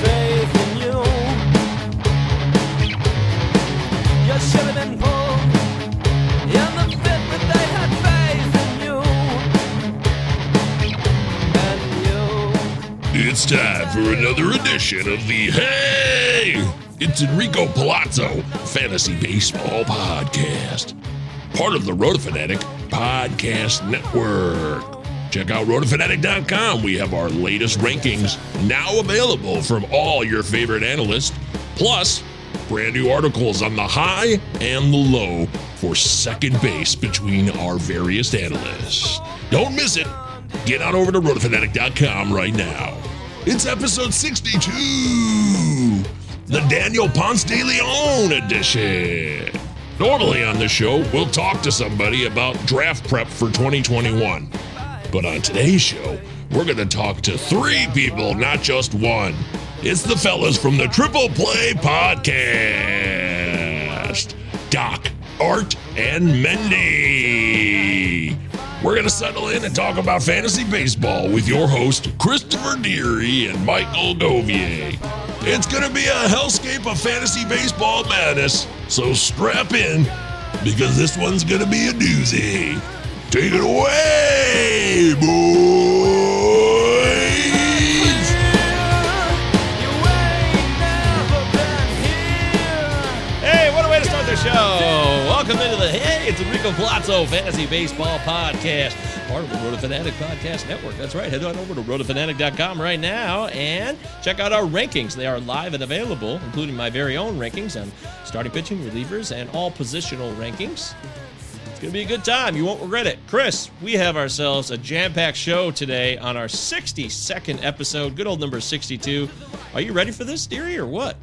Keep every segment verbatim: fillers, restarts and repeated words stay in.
faith in you. You should have been pulled in the fifth, but they had faith in you. And you. It's time for another edition of the Hey! It's Enrico Palazzo Fantasy Baseball Podcast, part of the Roto Fanatic Podcast Network. Check out roto fanatic dot com. We have our latest rankings now available from all your favorite analysts, plus brand new articles on the high and the low for second base between our various analysts. Don't miss it. Get on over to roto fanatic dot com right now. It's episode sixty-two. The Daniel Ponce de Leon edition. Normally on this show, we'll talk to somebody about draft prep for twenty twenty-one. But on today's show, we're going to talk to three people, not just one. It's the fellas from the Triple Play Podcast. Doc, Art, and Mendy. We're going to settle in and talk about fantasy baseball with your hosts, Christopher Deary and Michael Govier. It's going to be a hellscape of fantasy baseball madness, so strap in, because this one's going to be a doozy. Take it away, boys! Hey, what a way to start the show! Welcome into the Hey, it's Enrico Palazzo Fantasy Baseball Podcast, part of the Roto Fanatic Podcast Network. That's right. Head on over to roto fanatic dot com right now and check out our rankings. They are live and available, including my very own rankings on starting pitching, relievers, and all positional rankings. It's going to be a good time. You won't regret it. Chris, we have ourselves a jam-packed show today on our sixty-second episode, good old number sixty-two. Are you ready for this, dearie, or what?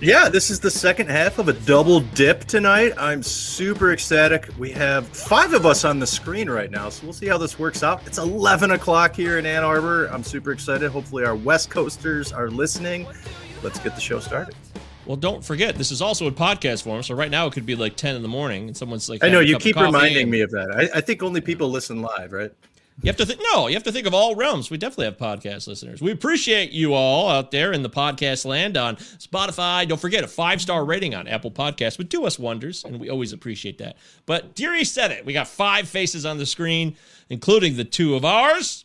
Yeah, this is the second half of a double dip tonight. I'm super ecstatic. We have five of us on the screen right now, so we'll see how this works out. It's eleven o'clock here in Ann Arbor. I'm super excited. Hopefully our West Coasters are listening. Let's get the show started. Well, don't forget, this is also in podcast form, so right now it could be like ten in the morning, and someone's like, I know, you keep reminding me of that. I, I think only people listen live, right? You have to think. No, you have to think of all realms. We definitely have podcast listeners. We appreciate you all out there in the podcast land on Spotify. Don't forget a five-star rating on Apple Podcasts would do us wonders, and we always appreciate that. But Deary said it. We got five faces on the screen, including the two of ours.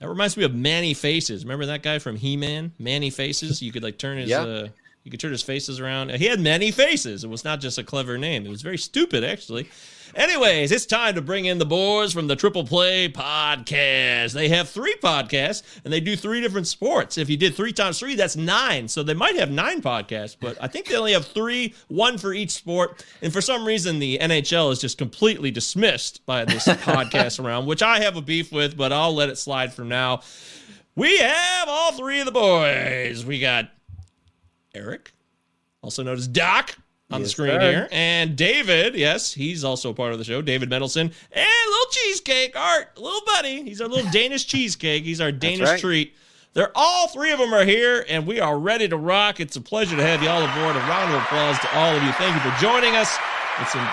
That reminds me of Manny Faces. Remember that guy from He-Man? Manny Faces. You could like turn his. Yeah. Uh, you could turn his faces around. He had many faces. It was not just a clever name. It was very stupid, actually. Anyways, it's time to bring in the boys from the Triple Play Podcast. They have three podcasts, and they do three different sports. If you did three times three, that's nine. So they might have nine podcasts, but I think they only have three, one for each sport. And for some reason, the N H L is just completely dismissed by this podcast round, which I have a beef with, but I'll let it slide for now. We have all three of the boys. We got Eric, also known as Doc, on yes, the screen sir. Here. And David, yes, he's also part of the show, David Mendelson. And Little Cheesecake, Art, little buddy. He's our little Danish cheesecake. He's our Danish right. treat. They're all three of them are here, and we are ready to rock. It's a pleasure to have you all aboard. A round of applause to all of you. Thank you for joining us. It's an,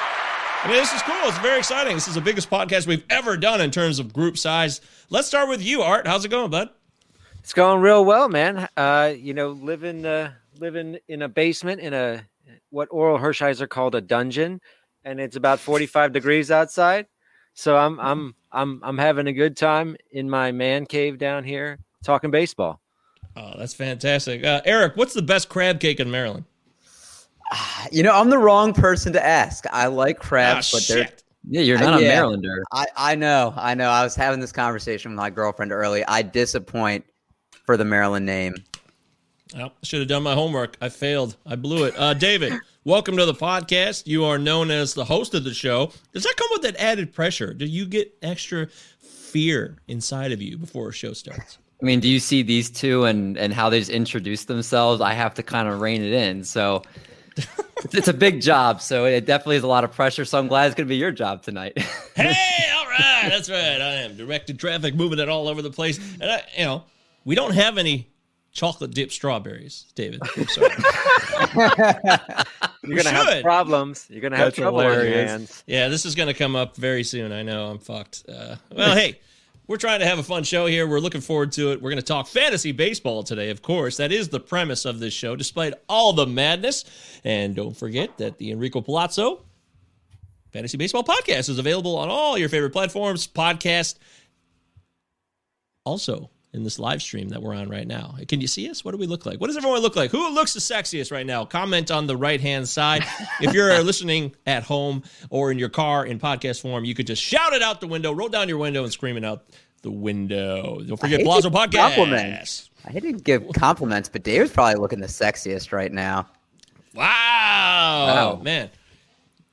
I mean, this is cool. It's very exciting. This is the biggest podcast we've ever done in terms of group size. Let's start with you, Art. How's it going, bud? It's going real well, man. Uh, you know, living uh, living in a basement in a what Oral Hershiser called a dungeon, and it's about forty-five degrees outside. So I'm I'm I'm I'm having a good time in my man cave down here talking baseball. Oh, that's fantastic. Uh, Eric, what's the best crab cake in Maryland? You know, I'm the wrong person to ask. I like crabs, oh, but they're shit. Yeah, you're not I, a yeah, Marylander. I, I know, I know. I was having this conversation with my girlfriend early. I disappoint for the Maryland name. Oh, should have done my homework. I failed. I blew it. Uh, David, welcome to the podcast. You are known as the host of the show. Does that come with that added pressure? Do you get extra fear inside of you before a show starts? I mean, do you see these two and, and how they just introduce themselves? I have to kind of rein it in. So it's a big job. So it definitely is a lot of pressure. So I'm glad it's going to be your job tonight. Hey, all right. That's right. I am directed traffic, moving it all over the place. And, I, you know, we don't have any chocolate dipped strawberries, David. I'm sorry. You're going to have problems. You're going to have trouble on your hands. Yeah, this is going to come up very soon. I know. I'm fucked. Uh, well, hey. We're trying to have a fun show here. We're looking forward to it. We're going to talk fantasy baseball today, of course. That is the premise of this show, despite all the madness. And don't forget that the Enrico Palazzo Fantasy Baseball Podcast is available on all your favorite platforms. Podcast also in this live stream that we're on right now. Can you see us? What do we look like? What does everyone look like? Who looks the sexiest right now? Comment on the right-hand side. If you're listening at home or in your car in podcast form, you could just shout it out the window, roll down your window, and scream it out the window. Don't forget Palazzo Podcast. Compliments. I didn't give compliments, but Dave's probably looking the sexiest right now. Wow. Wow. Man.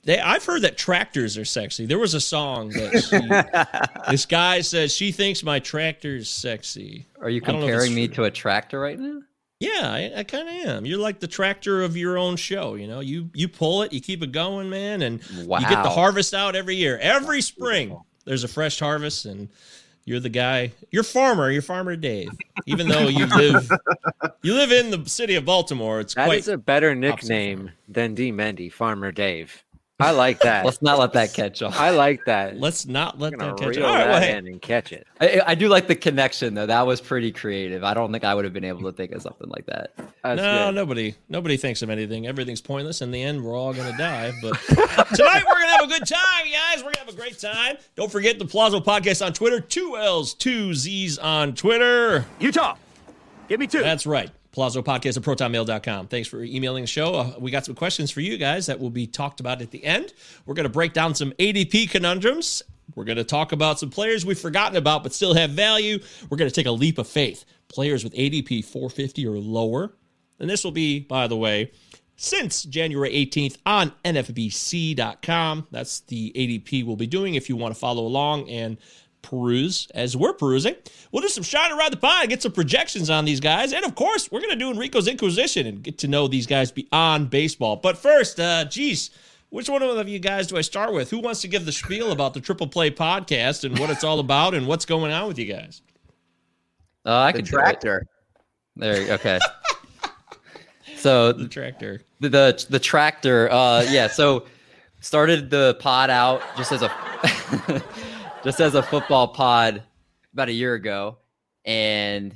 They, I've heard that tractors are sexy. There was a song that she, this guy says, she thinks my tractor's sexy. Are you comparing me to a tractor right now? Yeah, I, I kind of am. You're like the tractor of your own show. You know, you you pull it, you keep it going, man, and wow. You get the harvest out every year. Every spring, there's a fresh harvest, and you're the guy. You're farmer. You're Farmer Dave. Even though you live, you live in the city of Baltimore. It's that quite is a better nickname opposite. Than D. Mendy, Farmer Dave. I like that. Let's not let that catch on. I like that. Let's not let that catch on. All right, well, hey. And catch it. I, I do like the connection, though. That was pretty creative. I don't think I would have been able to think of something like that. That's no, good. nobody nobody thinks of anything. Everything's pointless. In the end, we're all going to die. But tonight, we're going to have a good time, guys. We're going to have a great time. Don't forget the Palazzo Podcast on Twitter. Two L's, two Z's on Twitter. Utah, give me two. That's right. Palazzo Podcast at protonmail dot com. Thanks for emailing the show. Uh, we got some questions for you guys that will be talked about at the end. We're going to break down some A D P conundrums. We're going to talk about some players we've forgotten about but still have value. We're going to take a leap of faith. Players with A D P four fifty or lower. And this will be, by the way, since January eighteenth on N F B C dot com. That's the A D P we'll be doing if you want to follow along and peruse as we're perusing. We'll do some shine around the pond, get some projections on these guys, and of course we're going to do Enrico's Inquisition and get to know these guys beyond baseball. But first, uh geez, which one of you guys do I start with? Who wants to give the spiel about the Triple Play Podcast and what it's all about and what's going on with you guys? Oh, uh, I the can tractor there you, okay. So the tractor the the, the tractor uh yeah so started the pod out just as a Just as a football pod about a year ago, and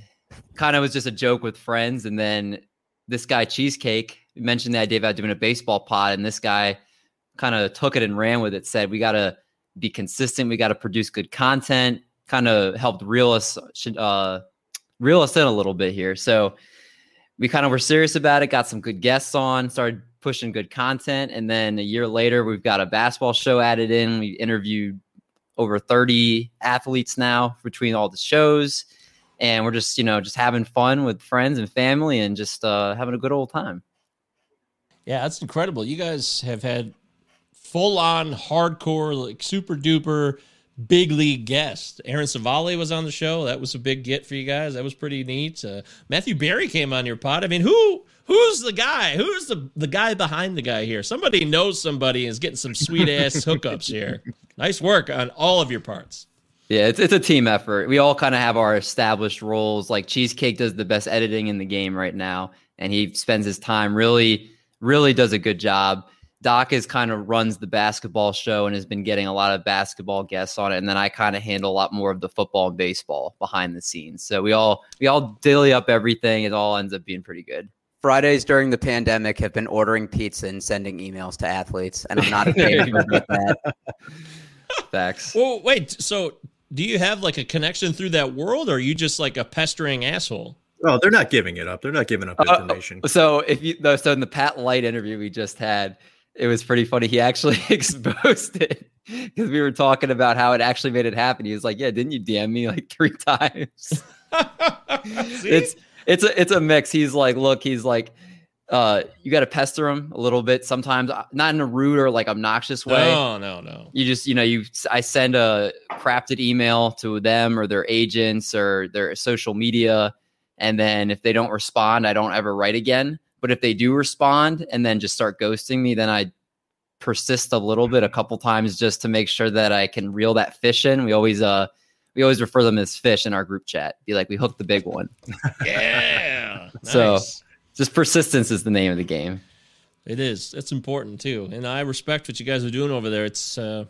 kind of was just a joke with friends. And then this guy Cheesecake mentioned the idea about doing a baseball pod, and this guy kind of took it and ran with it, said, we got to be consistent. We got to produce good content, kind of helped reel us, uh, reel us in a little bit here. So we kind of were serious about it, got some good guests on, started pushing good content. And then a year later, we've got a basketball show added in. We interviewed over thirty athletes now between all the shows, and we're just, you know, just having fun with friends and family and just uh, having a good old time. Yeah, that's incredible. You guys have had full on hardcore, like super duper big league guests. Aaron Civale was on the show. That was a big get for you guys. That was pretty neat. Uh, Matthew Berry came on your pod. I mean, who, who's the guy? Who's the, the guy behind the guy here? Somebody knows somebody and is getting some sweet ass hookups here. Nice work on all of your parts. Yeah, it's it's a team effort. We all kind of have our established roles. Like Cheesecake does the best editing in the game right now, and he spends his time really, really does a good job. Doc is kind of runs the basketball show and has been getting a lot of basketball guests on it, and then I kind of handle a lot more of the football and baseball behind the scenes. So we all we all dilly up everything. It all ends up being pretty good. Fridays during the pandemic have been ordering pizza and sending emails to athletes, and I'm not okay with that. Facts. Well, wait, so do you have like a connection through that world, or are you just like a pestering asshole? Well, they're not giving it up. They're not giving up information. Uh, so if you no, so in the Pat Light interview we just had, it was pretty funny. He actually exposed it because we were talking about how it actually made it happen. He was like, "Yeah, didn't you D M me like three times?" it's it's a it's a mix. He's like, look, he's like, uh, you got to pester him a little bit sometimes, not in a rude or like obnoxious way. No, no, no. You just you know you I send a crafted email to them or their agents or their social media. And then if they don't respond, I don't ever write again. But if they do respond and then just start ghosting me, then I persist a little bit, a couple times, just to make sure that I can reel that fish in. We always uh we always refer them as fish in our group chat. Be like, we hooked the big one. Yeah. So nice. Just persistence is the name of the game. It is. It's important too. And I respect what you guys are doing over there. It's uh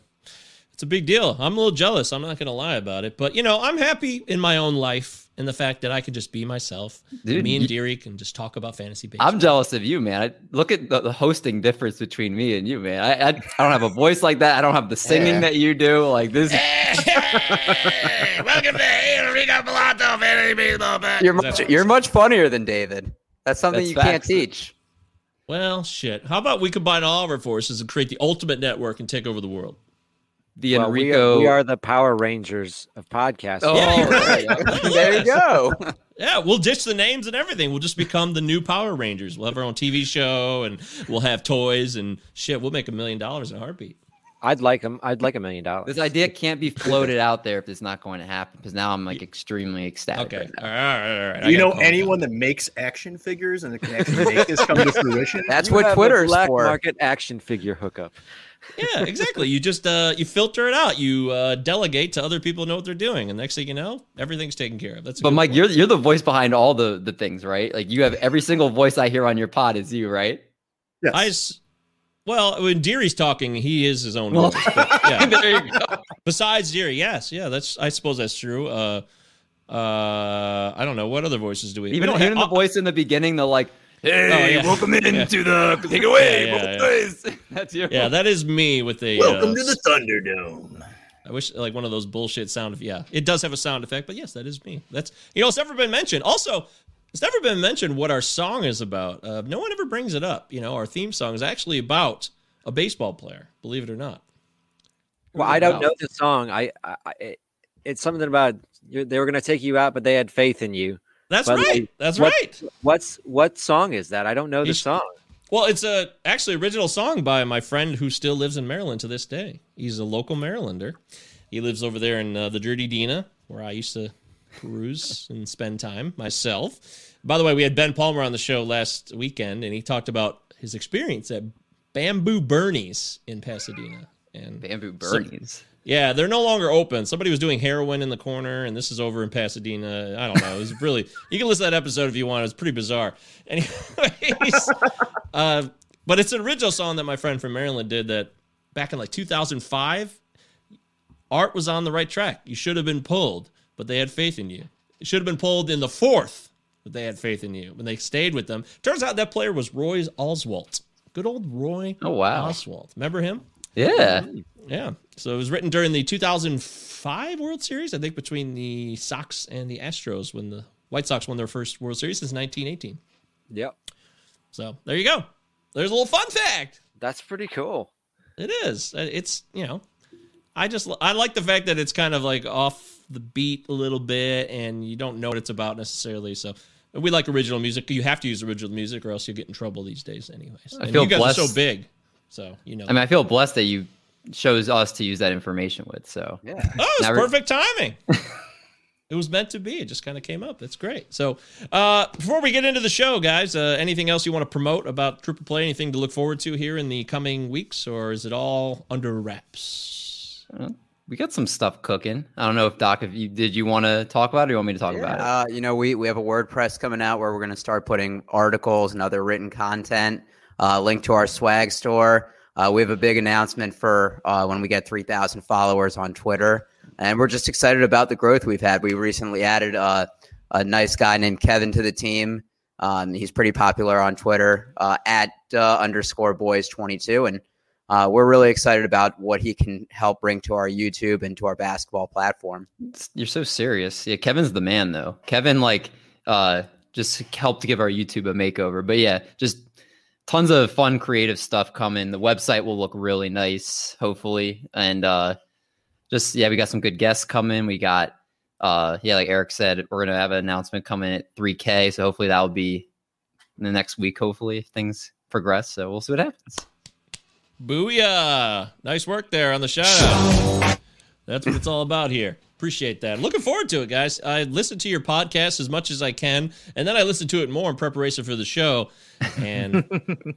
it's a big deal. I'm a little jealous. I'm not going to lie about it. But, you know, I'm happy in my own life and the fact that I can just be myself. Dude, me and Deary can just talk about fantasy baseball. I'm jealous of you, man. I, look at the, the hosting difference between me and you, man. I, I, I don't have a voice like that. I don't have the singing yeah. that you do. Like this. Hey, welcome to Enrico Palazzo Fantasy Baseball Podcast. You're much, you're much funnier than David. That's something That's you facts. Can't teach. Well, shit. How about we combine all of our forces and create the ultimate network and take over the world? The well, Enrico, we are, we are the Power Rangers of podcasts. Oh, yeah, right. There you go. Yeah, we'll ditch the names and everything. We'll just become the new Power Rangers. We'll have our own T V show, and we'll have toys and shit. We'll make a million dollars in a heartbeat. I'd like them. I'd like a million dollars. This idea can't be floated out there if it's not going to happen. Because now I'm like extremely ecstatic. Okay. Right all right. All right. Do you know anyone down. that makes action figures and that can actually make this come to fruition? That's you what Twitter's black for. Market action figure hookup. Yeah, exactly. You just uh, you filter it out. You uh, delegate to other people who know what they're doing, and next thing you know, everything's taken care of. That's but Mike, point. you're you're the voice behind all the, the things, right? Like you have every single voice I hear on your pod is you, right? Yes. I well, when Deary's talking, he is his own voice. But, yeah. There you go. Besides Deary, yes, yeah, that's I suppose that's true. Uh, uh, I don't know what other voices do we even, we even have, the voice in the beginning, the like. Hey, oh, yeah. welcome in yeah. to the take it away. Yeah, yeah, yeah. That's your yeah, that is me with a welcome uh, to the Thunderdome. I wish like one of those bullshit sound of yeah. It does have a sound effect, but yes, that is me. That's you know, it's never been mentioned. Also, it's never been mentioned what our song is about. Uh, no one ever brings it up. You know, our theme song is actually about a baseball player, believe it or not. Well, I don't wow. know the song. I, I it, it's something about you're, they were going to take you out, but they had faith in you. That's but right. Like, That's what, right. What's what song is that? I don't know the song. Well, it's a actually original song by my friend who still lives in Maryland to this day. He's a local Marylander. He lives over there in uh, the Jardina, where I used to cruise and spend time myself. By the way, we had Ben Palmer on the show last weekend, and he talked about his experience at Bamboo Bernie's in Pasadena. And Bamboo Bernie's. So, yeah, they're no longer open. Somebody was doing heroin in the corner, and this is over in Pasadena. I don't know. It was really... You can listen to that episode if you want. It was pretty bizarre. Anyways, uh, but it's an original song that my friend from Maryland did that back in like two thousand five, Art was on the right track. You should have been pulled, but they had faith in you. You should have been pulled in the fourth, but they had faith in you. When they stayed with them. Turns out that player was Roy Oswalt. Good old Roy oh, wow. Oswalt. Remember him? Yeah. Yeah. So it was written during the two thousand five World Series, I think, between the Sox and the Astros when the White Sox won their first World Series since nineteen eighteen. Yep. So there you go. There's a little fun fact. That's pretty cool. It is. It's, you know, I just, I like the fact that it's kind of like off the beat a little bit and you don't know what it's about necessarily. So we like original music. You have to use original music or else you'll get in trouble these days anyways. I and feel you guys blessed. Are so big. So, you know. I mean, I feel blessed that you chose us to use that information with. So yeah. Oh, it's perfect timing. It was meant to be. It just kind of came up. That's great. So uh, before we get into the show, guys, uh, anything else you want to promote about Triple Play? Anything to look forward to here in the coming weeks? Or is it all under wraps? We got some stuff cooking. I don't know if, Doc, if you did you want to talk about it or you want me to talk yeah. about it? Uh, you know, we, we have a WordPress coming out where we're going to start putting articles and other written content, uh, linked to our swag store. Uh, we have a big announcement for uh, when we get three thousand followers on Twitter. And we're just excited about the growth we've had. We recently added uh, a nice guy named Kevin to the team. Um, he's pretty popular on Twitter, uh, at uh, underscore boys twenty-two. And uh, we're really excited about what he can help bring to our YouTube and to our basketball platform. You're so serious. Yeah, Kevin's the man, though. Kevin, like... Uh, just helped give our YouTube a makeover. But yeah, just tons of fun, creative stuff coming. The website will look really nice, hopefully. And uh, just, yeah, we got some good guests coming. We got, uh, yeah, like Eric said, we're going to have an announcement coming at three K. So hopefully that'll be in the next week, hopefully, if things progress. So we'll see what happens. Booyah. Nice work there on the shout out. That's what it's all about here. Appreciate that. Looking forward to it, guys. I listen to your podcast as much as I can, and then I listen to it more in preparation for the show, and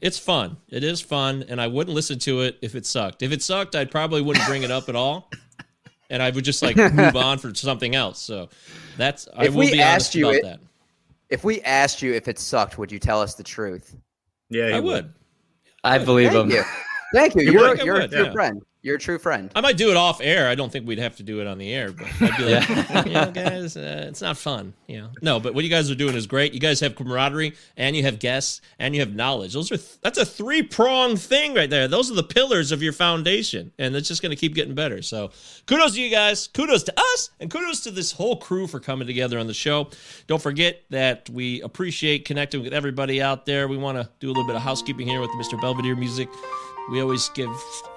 it's fun. It is fun, and I wouldn't listen to it if it sucked. If it sucked, I probably wouldn't bring it up at all, and I would just like move on for something else. So that's, I if will we be asked honest you about it, that. If we asked you if it sucked, would you tell us the truth? Yeah, I would. would. I believe Thank him. You. Thank you. You're, you're, you're would, a true yeah. friend. You're a true friend. I might do it off air. I don't think we'd have to do it on the air, but I'd be like, you know, guys, uh, it's not fun. You know, no, but what you guys are doing is great. You guys have camaraderie, and you have guests, and you have knowledge. Those are th- that's a three pronged thing right there. Those are the pillars of your foundation, and it's just going to keep getting better. So, kudos to you guys, kudos to us, and kudos to this whole crew for coming together on the show. Don't forget that we appreciate connecting with everybody out there. We want to do a little bit of housekeeping here with the Mister Belvedere music. We always give,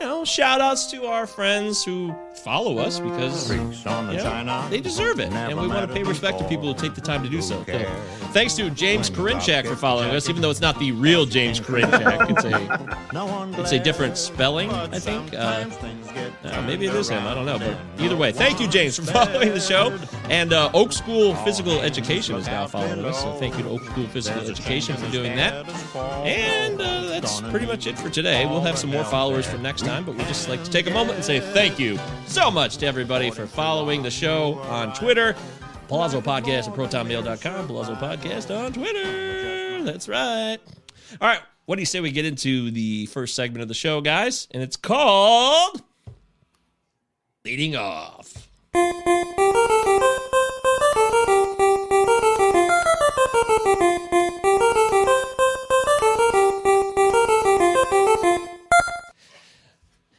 you know, shout-outs to our friends who follow us because, you know, they deserve it. And we want to pay respect to people who take the time to do so. So thanks to James Karinchak for following us, even though it's not the real James Karinchak. It's a, it's a different spelling, I think. Uh, uh, maybe it is him. I don't know. But either way, thank you, James, for following the show. And uh, Oak School Physical Education is now following us. So thank you to Oak School Physical Education for doing that. And uh, that's pretty much it for today. We'll have some more followers for next time, but we'd just like to take a moment and say thank you so much to everybody for following the show on Twitter. Palazzo Podcast at protonmail dot com. Palazzo Podcast on Twitter. That's right. All right. What do you say we get into the first segment of the show, guys? And it's called Leading Off.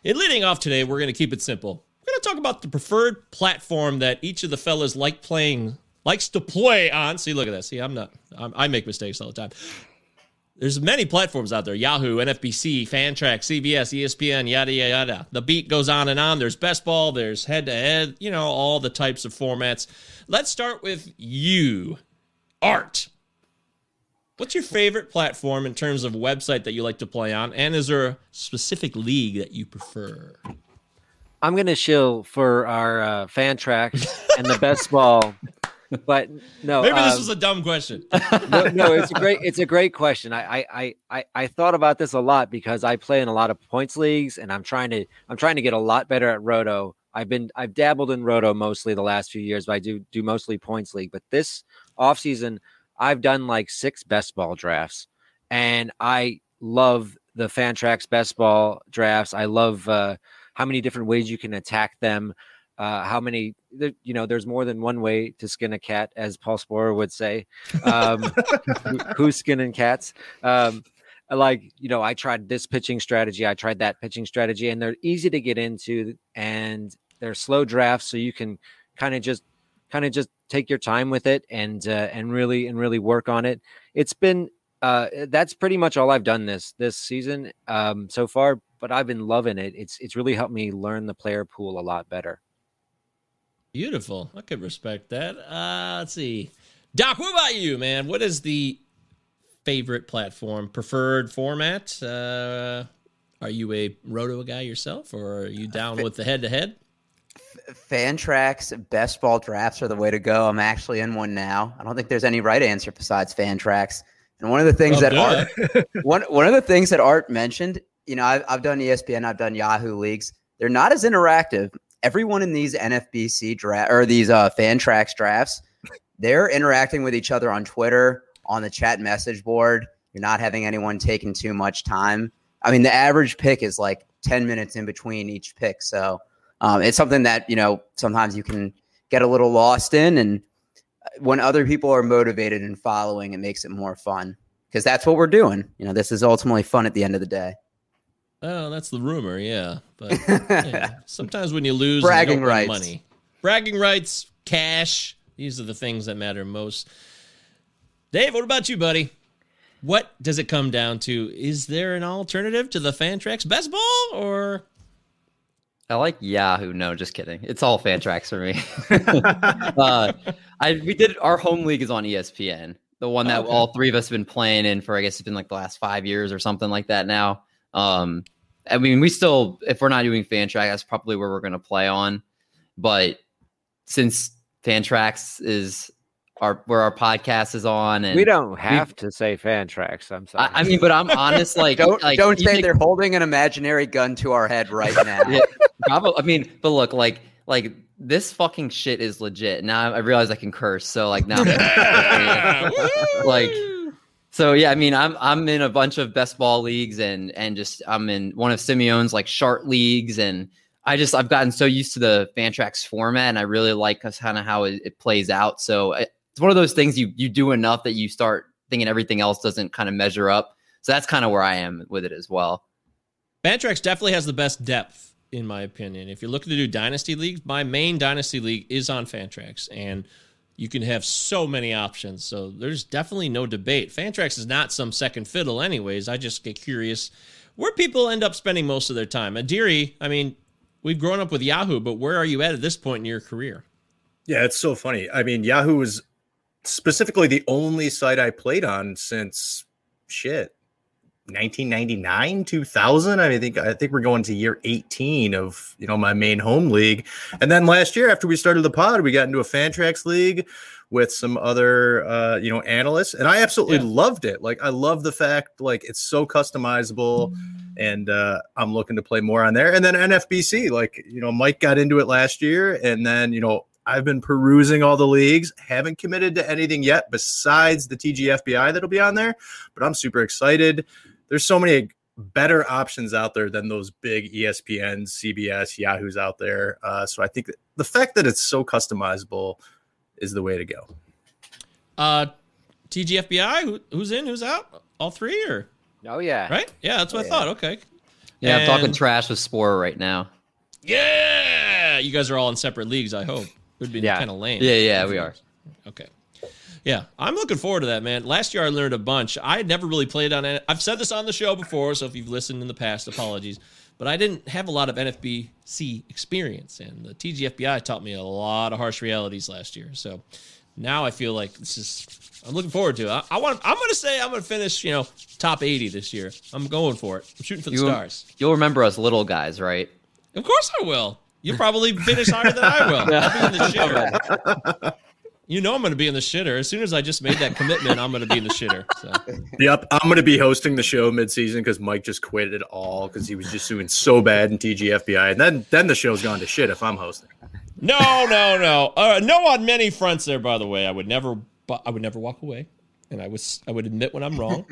In leading off today, we're going to keep it simple. We're going to talk about the preferred platform that each of the fellas like playing, likes to play on. See, look at that. See, I'm not, I'm, I make mistakes all the time. There's many platforms out there. Yahoo, N F B C, Fantrax, C B S, E S P N, yada, yada, yada. The beat goes on and on. There's best ball. There's head-to-head, you know, all the types of formats. Let's start with you, Art. What's your favorite platform in terms of website that you like to play on? And is there a specific league that you prefer? I'm going to shill for our uh, Fantrax and the best ball. But no, maybe um, this was a dumb question. No, no, it's a great, it's a great question. I, I, I, I thought about this a lot because I play in a lot of points leagues and I'm trying to, I'm trying to get a lot better at Roto. I've been, I've dabbled in Roto mostly the last few years, but I do do mostly points league, but this off season, I've done like six best ball drafts, and I love the Fantrax best ball drafts. I love uh, how many different ways you can attack them. Uh, how many, you know, there's more than one way to skin a cat, as Paul Sporer would say. Um, who, who's skinning cats? Um, like, you know, I tried this pitching strategy. I tried that pitching strategy, and they're easy to get into, and they're slow drafts, so you can kind of just kind of just take your time with it and, uh, and really, and really work on it. It's been, uh, that's pretty much all I've done this, this season, um, so far, but I've been loving it. It's, it's really helped me learn the player pool a lot better. Beautiful. I could respect that. Uh, let's see. Doc, what about you, man? What is the favorite platform, preferred format? Uh, are you a Roto guy yourself, or are you down with the head to head? Fantrax best ball drafts are the way to go. I'm actually in one now. I don't think there's any right answer besides Fantrax. And one of the things oh, that Art, one one of the things that Art mentioned, you know, I've, I've done E S P N, I've done Yahoo leagues. They're not as interactive. Everyone in these N F B C draft or these uh, Fantrax drafts, they're interacting with each other on Twitter, on the chat message board. You're not having anyone taking too much time. I mean, the average pick is like ten minutes in between each pick, so. Um, it's something that, you know, sometimes you can get a little lost in, and when other people are motivated and following, it makes it more fun because that's what we're doing. You know, this is ultimately fun at the end of the day. Oh, that's the rumor. Yeah. But yeah, sometimes when you lose bragging you rights, money, bragging rights, cash, these are the things that matter most. Dave, what about you, buddy? What does it come down to? Is there an alternative to the Fantrax best ball, or? I like Yahoo. No, just kidding. It's all Fantrax for me. uh, I we did our home league is on E S P N, the one that oh, okay. all three of us have been playing in for, I guess it's been like the last five years or something like that now. Um, I mean, we still, if we're not doing Fantrax, that's probably where we're going to play on. But since Fantrax is our where our podcast is on, and we don't have we, to say Fantrax. I'm sorry. I, I mean, but I'm honest. Like, don't like, don't say they're holding an imaginary gun to our head right now. Yeah, probably, I mean, but look, like, like this fucking shit is legit. Now I realize I can curse. So like now, like. So yeah, I mean, I'm I'm in a bunch of best ball leagues, and and just I'm in one of Simeon's like short leagues, and I just I've gotten so used to the Fantrax format, and I really like kind of how it, it plays out. So it, it's one of those things you you do enough that you start thinking everything else doesn't kind of measure up. So that's kind of where I am with it as well. Fantrax definitely has the best depth, in my opinion. If you're looking to do dynasty leagues, my main dynasty league is on Fantrax, and you can have so many options. So there's definitely no debate. Fantrax is not some second fiddle anyways. I just get curious where people end up spending most of their time. Adiri, I mean, we've grown up with Yahoo, but where are you at at this point in your career? Yeah, it's so funny. I mean, Yahoo was specifically the only site I played on since, shit, nineteen ninety-nine, two thousand. I mean, I think I think we're going to year eighteen of, you know, my main home league. And then last year, after we started the pod, we got into a Fantrax league with some other uh, you know, analysts, and I absolutely yeah. loved it. Like, I love the fact like it's so customizable, and uh, I'm looking to play more on there. And then N F B C, like, you know, Mike got into it last year, and then, you know, I've been perusing all the leagues, haven't committed to anything yet besides the T G F B I that'll be on there, but I'm super excited. There's so many better options out there than those big E S P N, C B S, Yahoo's out there. Uh, so I think that the fact that it's so customizable is the way to go. Uh, T G F B I, who, who's in, who's out? All three? Or Oh, yeah. Right? Yeah, that's what oh, I yeah. thought. Okay. Yeah, and I'm talking trash with Sporer right now. Yeah! You guys are all in separate leagues, I hope. It would be yeah. kind of lame. Yeah, yeah, we are. Okay. Yeah, I'm looking forward to that, man. Last year I learned a bunch. I had never really played on it. I've said this on the show before, so if you've listened in the past, apologies. But I didn't have a lot of N F B C experience, and the T G F B I taught me a lot of harsh realities last year. So now I feel like this is I'm looking forward to it. I, I want I'm going to say I'm going to finish, you know, top eighty this year. I'm going for it. I'm shooting for the you, stars. You'll remember us little guys, right? Of course I will. You'll probably finish higher than I will. I'll be in the shitter. You know I'm going to be in the shitter. As soon as I just made that commitment, I'm going to be in the shitter. So. Yep, I'm going to be hosting the show midseason because Mike just quit it all because he was just doing so bad in T G F B I. And then then the show's gone to shit if I'm hosting. No, no, no. Uh, no on many fronts there, by the way. I would never I would never walk away, and I was I would admit when I'm wrong.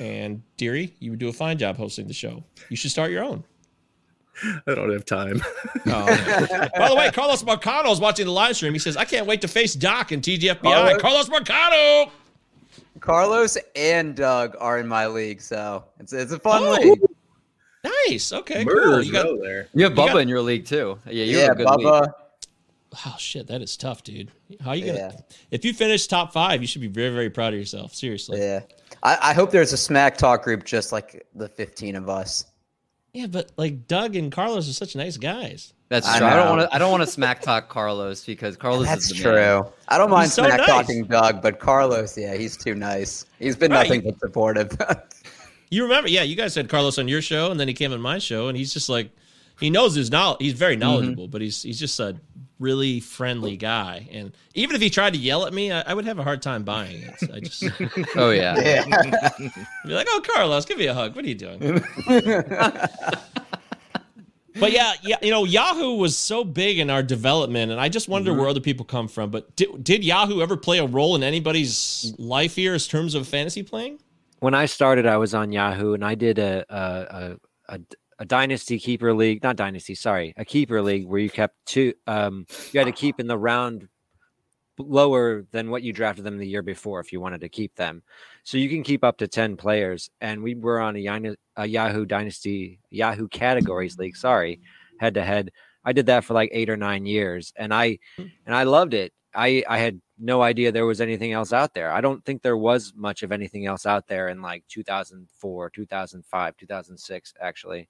And, Deary, you would do a fine job hosting the show. You should start your own. I don't have time. Oh. By the way, Carlos Mercado is watching the live stream. He says, I can't wait to face Doc and T G F B I. Carlos, Carlos Mercado! Carlos and Doug are in my league, so it's it's a fun oh, league. Nice. Okay, Murder's cool. You, got, there. you have Bubba you got, in your league, too. Yeah, you yeah, have a good Bubba. League. Oh, shit, that is tough, dude. How you gonna? Yeah. If you finish top five, you should be very, very proud of yourself. Seriously. Yeah. I, I hope there's a smack talk group just like the fifteen of us. Yeah, but like Doug and Carlos are such nice guys. That's true. I, I don't want to. I don't want to smack talk Carlos because Carlos. That's is the true. Man. I don't mind so smack nice. talking Doug, but Carlos, yeah, he's too nice. He's been right. nothing but supportive. You remember? Yeah, you guys had Carlos on your show, and then he came on my show, and he's just like, he knows his knowledge. He's very knowledgeable, mm-hmm. but he's he's just a really friendly guy. And even if he tried to yell at me, I, I would have a hard time buying it. So I just. oh yeah. yeah. Be like, oh Carlos, give me a hug. What are you doing? But yeah, yeah, you know, Yahoo was so big in our development, and I just wonder mm-hmm. where other people come from. But did, did Yahoo ever play a role in anybody's life here in terms of fantasy playing? When I started, I was on Yahoo, and I did a a a. a A dynasty keeper league, not dynasty, sorry, a keeper league where you kept two, um, you had to keep in the round lower than what you drafted them the year before if you wanted to keep them. So you can keep up to ten players. And we were on a, a Yahoo dynasty, Yahoo categories league, sorry, head to head. I did that for like eight or nine years, and I, and I loved it. I, I had no idea there was anything else out there. I don't think there was much of anything else out there in like two thousand four, two thousand five, two thousand six, actually.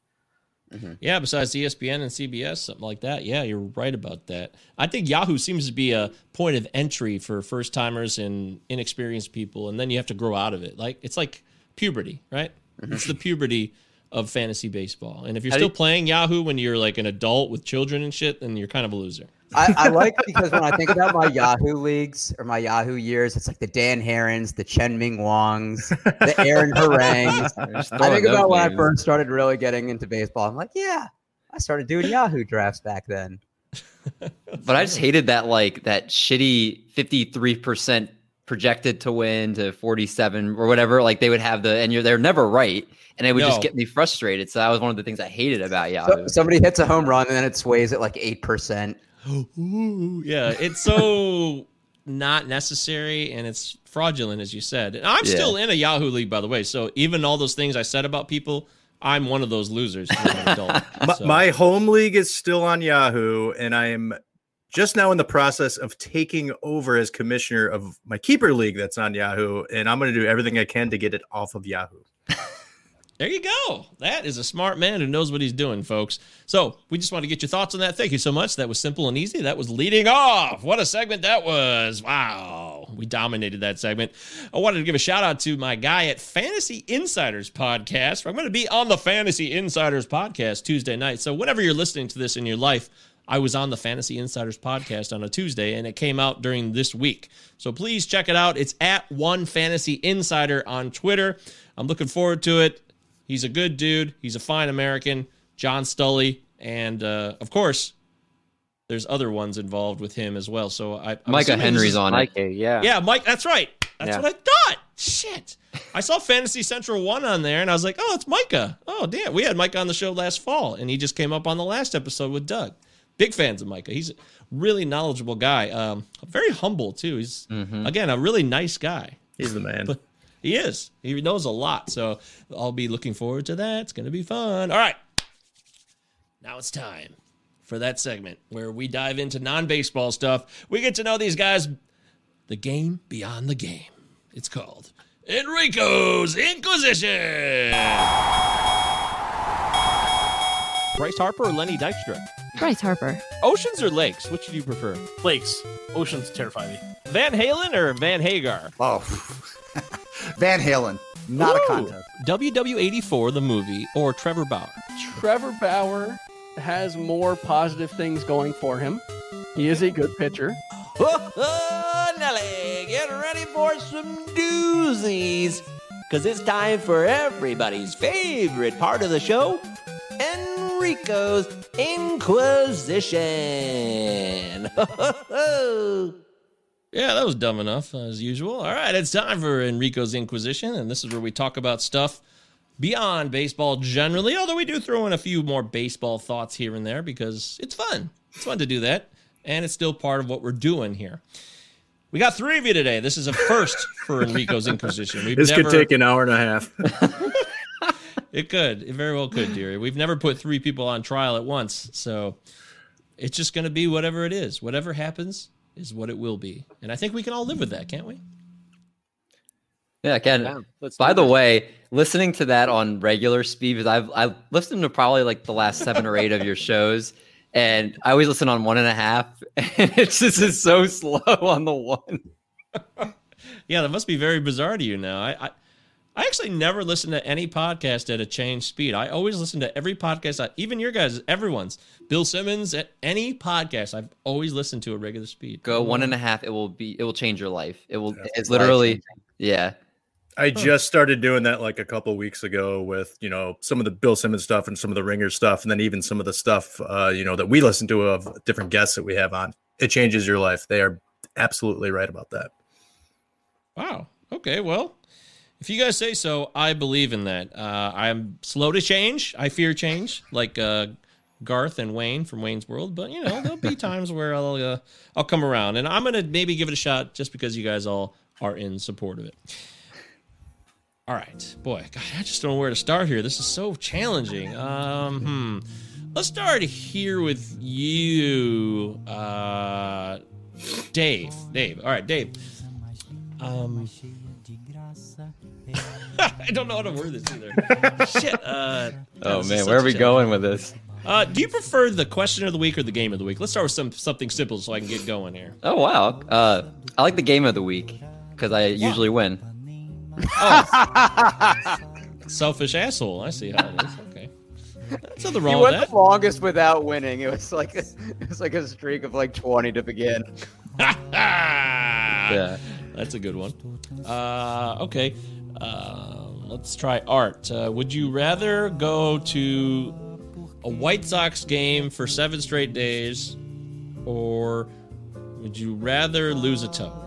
Mm-hmm. Yeah, besides E S P N and C B S, something like that. Yeah, you're right about that. I think Yahoo seems to be a point of entry for first-timers and inexperienced people, and then you have to grow out of it. Like it's like puberty, right? Mm-hmm. It's the puberty of fantasy baseball. And if you're How still you- playing Yahoo when you're like an adult with children and shit, then you're kind of a loser. I, I like because when I think about my Yahoo leagues or my Yahoo years, it's like the Dan Herons, the Chen Ming Wongs, the Aaron Harangs. I think about when I first started really getting into baseball. I'm like, yeah, I started doing Yahoo drafts back then. But I just hated that, like that shitty fifty-three percent projected to win to forty-seven or whatever. Like they would have the, and you're, they're never right. And it would no. just get me frustrated. So that was one of the things I hated about Yahoo. So, somebody hits a home run and then it sways at like eight percent. Ooh, yeah, it's so not necessary and it's fraudulent, as you said. And I'm yeah. still in a Yahoo league, by the way. So even all those things I said about people, I'm one of those losers. An adult, so. My home league is still on Yahoo, and I am just now in the process of taking over as commissioner of my keeper league that's on Yahoo, and I'm going to do everything I can to get it off of Yahoo. There you go. That is a smart man who knows what he's doing, folks. So we just want to get your thoughts on that. Thank you so much. That was simple and easy. That was leading off. What a segment that was. Wow. We dominated that segment. I wanted to give a shout out to my guy at Fantasy Insiders Podcast. I'm going to be on the Fantasy Insiders Podcast Tuesday night. So whenever you're listening to this in your life, I was on the Fantasy Insiders Podcast on a Tuesday, and it came out during this week. So please check it out. It's at One Fantasy Insider on Twitter. I'm looking forward to it. He's a good dude. He's a fine American, John Stulley. And, uh, of course, there's other ones involved with him as well. So I, Micah Henry's on it. Yeah. Yeah, Mike. That's right. That's yeah. what I thought. Shit. I saw Fantasy Central one on there, and I was like, oh, it's Micah. Oh, damn. We had Micah on the show last fall, and he just came up on the last episode with Doug. Big fans of Micah. He's a really knowledgeable guy. Um, very humble, too. He's, mm-hmm. again, a really nice guy. He's the man. But, he is. He knows a lot, so I'll be looking forward to that. It's going to be fun. All right. Now it's time for that segment where we dive into non-baseball stuff. We get to know these guys. The game beyond the game. It's called Enrico's Inquisition. Bryce Harper or Lenny Dykstra? Bryce Harper. Oceans or lakes? Which do you prefer? Lakes. Oceans terrify me. Van Halen or Van Hagar? Oh, Van Halen, not Ooh. a contest. W W eighty-four, the movie, or Trevor Bauer? Trevor Bauer has more positive things going for him. He is a good pitcher. Oh, oh Nelly, get ready for some doozies, because it's time for everybody's favorite part of the show, Enrico's Inquisition. Ho, ho, ho. Yeah, that was dumb enough, as usual. All right, it's time for Enrico's Inquisition, and this is where we talk about stuff beyond baseball generally, although we do throw in a few more baseball thoughts here and there because it's fun. It's fun to do that, and it's still part of what we're doing here. We got three of you today. This is a first for Enrico's Inquisition. We've this never... could take an hour and a half. It could. It very well could, dearie. We've never put three people on trial at once, so it's just going to be whatever it is. Whatever happens is what it will be. And I think we can all live with that, can't we? Yeah, I can. Wow. By the that. way, listening to that on regular speed, because I've, I've listened to probably like the last seven or eight of your shows, and I always listen on one and a half, and it just is so slow on the one. Yeah, that must be very bizarre to you now. I, I, I actually never listen to any podcast at a changed speed. I always listen to every podcast, I, even your guys, everyone's. Bill Simmons, at any podcast, I've always listened to at regular speed. Go one and a half. It will be. It will change your life. It will. Yeah. It's literally. Yeah. I just started doing that like a couple weeks ago with, you know, some of the Bill Simmons stuff and some of the Ringer stuff, and then even some of the stuff, uh, you know, that we listen to of different guests that we have on. It changes your life. They are absolutely right about that. Wow. Okay. Well. If you guys say so, I believe in that. Uh, I'm slow to change. I fear change, like uh, Garth and Wayne from Wayne's World. But, you know, there'll be times where I'll uh, I'll come around. And I'm going to maybe give it a shot just because you guys all are in support of it. All right. Boy, God, I just don't know where to start here. This is so challenging. Um, hmm. Let's start here with you, uh, Dave. Dave. All right, Dave. Um, I don't know how to word this either. Shit. Uh, oh, man, where are we going with this? Uh, do you prefer the question of the week or the game of the week? Let's start with some something simple so I can get going here. Oh, wow. Uh, I like the game of the week because I yeah. usually win. Oh, selfish asshole. I see how it is. Okay. That's nothing wrong with that. You went the longest without winning. It was like a, it was like a streak of like twenty to begin. Yeah, that's a good one. Uh, okay, uh, let's try Art. Uh, would you rather go to a White Sox game for seven straight days, or would you rather lose a toe?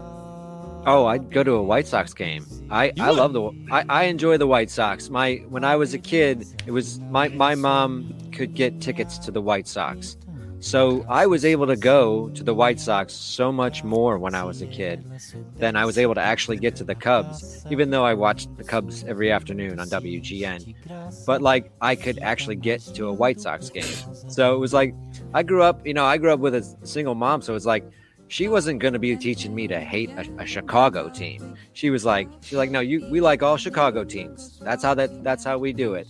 Oh, I'd go to a White Sox game. I, I love the I, I enjoy the White Sox. My when I was a kid, it was my, my mom could get tickets to the White Sox. So I was able to go to the White Sox so much more when I was a kid than I was able to actually get to the Cubs, even though I watched the Cubs every afternoon on W G N. But like I could actually get to a White Sox game. So it was like I grew up, you know, I grew up with a single mom, so it's like she wasn't going to be teaching me to hate a, a Chicago team. She was like, she's like, no, you, we like all Chicago teams. That's how that, that's how we do it.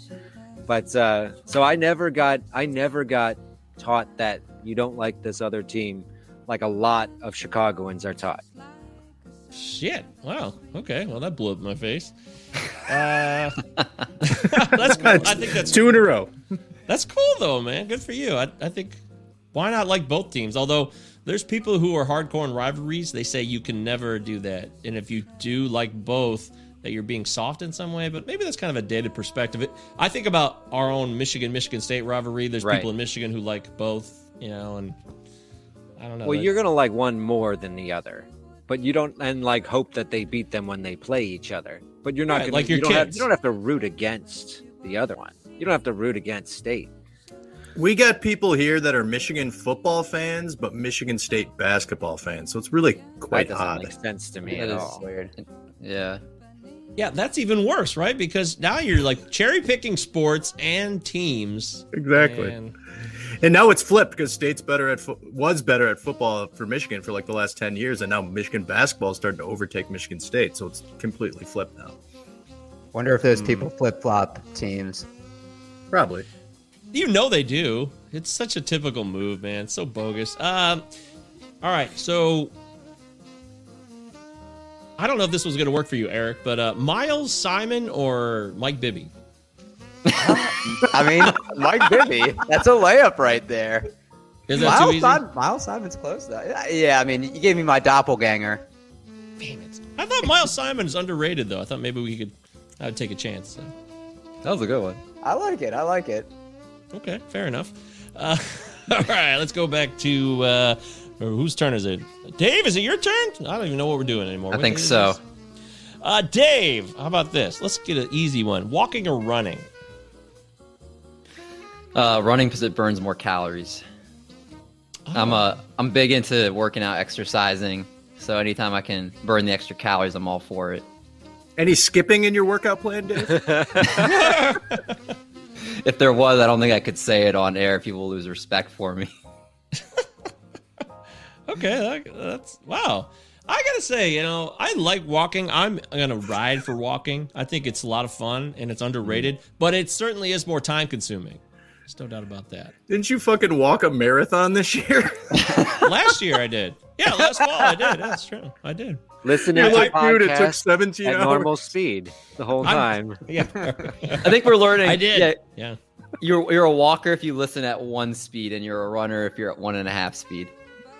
But uh, so I never got, I never got taught that you don't like this other team, like a lot of Chicagoans are taught. Shit! Wow. Okay. Well, that blew up in my face. Uh, that's cool. I think that's two in a row. That's cool though, man. Good for you. I, I think. Why not like both teams? Although. There's people who are hardcore in rivalries. They say you can never do that. And if you do like both, that you're being soft in some way. But maybe that's kind of a dated perspective. It, I think about our own Michigan-Michigan State rivalry. There's right. people in Michigan who like both, you know, and I don't know. Well, that... you're going to like one more than the other. But you don't, and like hope that they beat them when they play each other. But you're not right, going like to, you don't have, you don't have to root against the other one. You don't have to root against State. We got people here that are Michigan football fans, but Michigan State basketball fans. So it's really quite that odd. That doesn't make sense to me yeah, at all. Weird. Yeah. Yeah, that's even worse, right? Because now you're like cherry picking sports and teams. Exactly. And, and now it's flipped because State's better at fo- was better at football for Michigan for like the last ten years. And now Michigan basketball is starting to overtake Michigan State. So it's completely flipped now. Wonder if those mm. people flip flop teams. Probably. You know they do. It's such a typical move, man. It's so bogus. Um, all right, so I don't know if this was going to work for you, Eric, but uh, Miles Simon or Mike Bibby? I mean, Mike Bibby. That's a layup right there. Is that Miles too easy? Simon, Miles Simon's close, though. Yeah, I mean, you gave me my doppelganger. Damn it. I thought Miles Simon's underrated, though. I thought maybe we could I would take a chance. So. That was a good one. I like it. I like it. Okay, fair enough. Uh, all right, let's go back to uh, whose turn is it? Dave, is it your turn? I don't even know what we're doing anymore. I what think so. Uh, Dave, how about this? Let's get an easy one. Walking or running? Uh, running because it burns more calories. Oh. I'm uh, I'm big into working out, exercising. So anytime I can burn the extra calories, I'm all for it. Any skipping in your workout plan, Dave? If there was, I don't think I could say it on air. People lose respect for me. Okay, that, that's wow. I gotta say, you know, I like walking. I'm gonna ride for walking. I think it's a lot of fun and it's underrated, but it certainly is more time consuming. There's no doubt about that. Didn't you fucking walk a marathon this year? Last year I did. Yeah, last fall I did. That's true. I did. Listen to like, dude, it took seventeen at hours. Normal speed the whole time. I'm, yeah, I think we're learning. I did. Yeah, yeah, you're you're a walker if you listen at one speed, and you're a runner if you're at one and a half speed.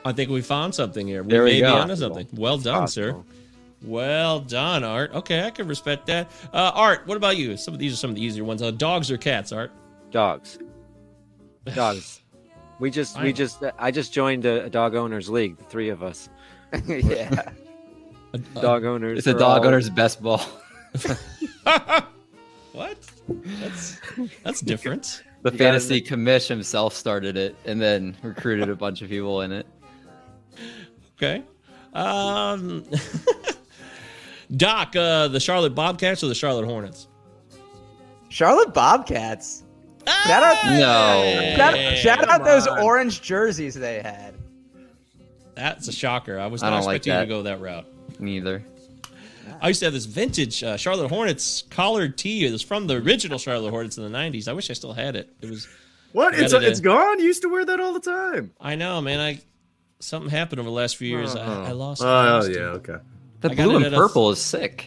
I think we found something here. We there may we go. Be onto something. Well done, awesome. Sir. Well done, Art. Okay, I can respect that. Uh, Art, what about you? Some of these are some of the easier ones. Uh, dogs or cats, Art? Dogs. Dogs. we just we just I just joined a, a dog owners league. The three of us. Yeah. Dog owners. It's a dog all... owner's best ball. What? That's that's different. The you Fantasy gotta... Commission himself started it and then recruited a bunch of people in it. Okay. Um, Doc, uh, the Charlotte Bobcats or the Charlotte Hornets? Charlotte Bobcats. Hey! Shout out, no. Shout, shout out those on. Orange jerseys they had. That's a shocker. I was not I expecting like you to go that route. Neither. I used to have this vintage uh, Charlotte Hornets collared tee. It was from the original Charlotte Hornets in the nineties. I wish I still had it. It was what? It's a, it's gone. You used to wear that all the time. I know, man. I something happened over the last few years. Uh-huh. I, I lost. Oh uh, yeah, okay. The I blue and purple a, is sick.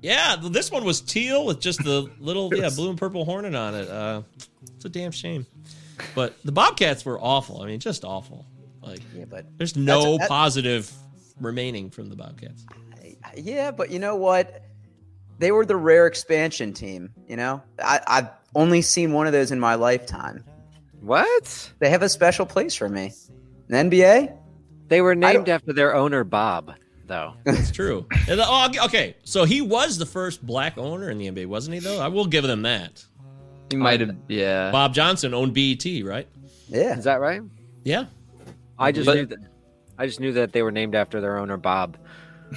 Yeah, this one was teal with just the little yeah blue and purple hornet on it. Uh, it's a damn shame. But the Bobcats were awful. I mean, just awful. Like, yeah, but there's no that's, that's, positive remaining from the Bobcats. Yeah, but you know what? They were the rare expansion team, you know? I, I've only seen one of those in my lifetime. What? They have a special place for me. In the N B A? They were named after their owner, Bob, though. That's true. And, oh, okay, so he was the first black owner in the N B A, wasn't he, though? I will give them that. He might have, yeah. Bob Johnson owned B E T, right? Yeah. Is that right? Yeah. I just but, knew that. I just knew that they were named after their owner, Bob.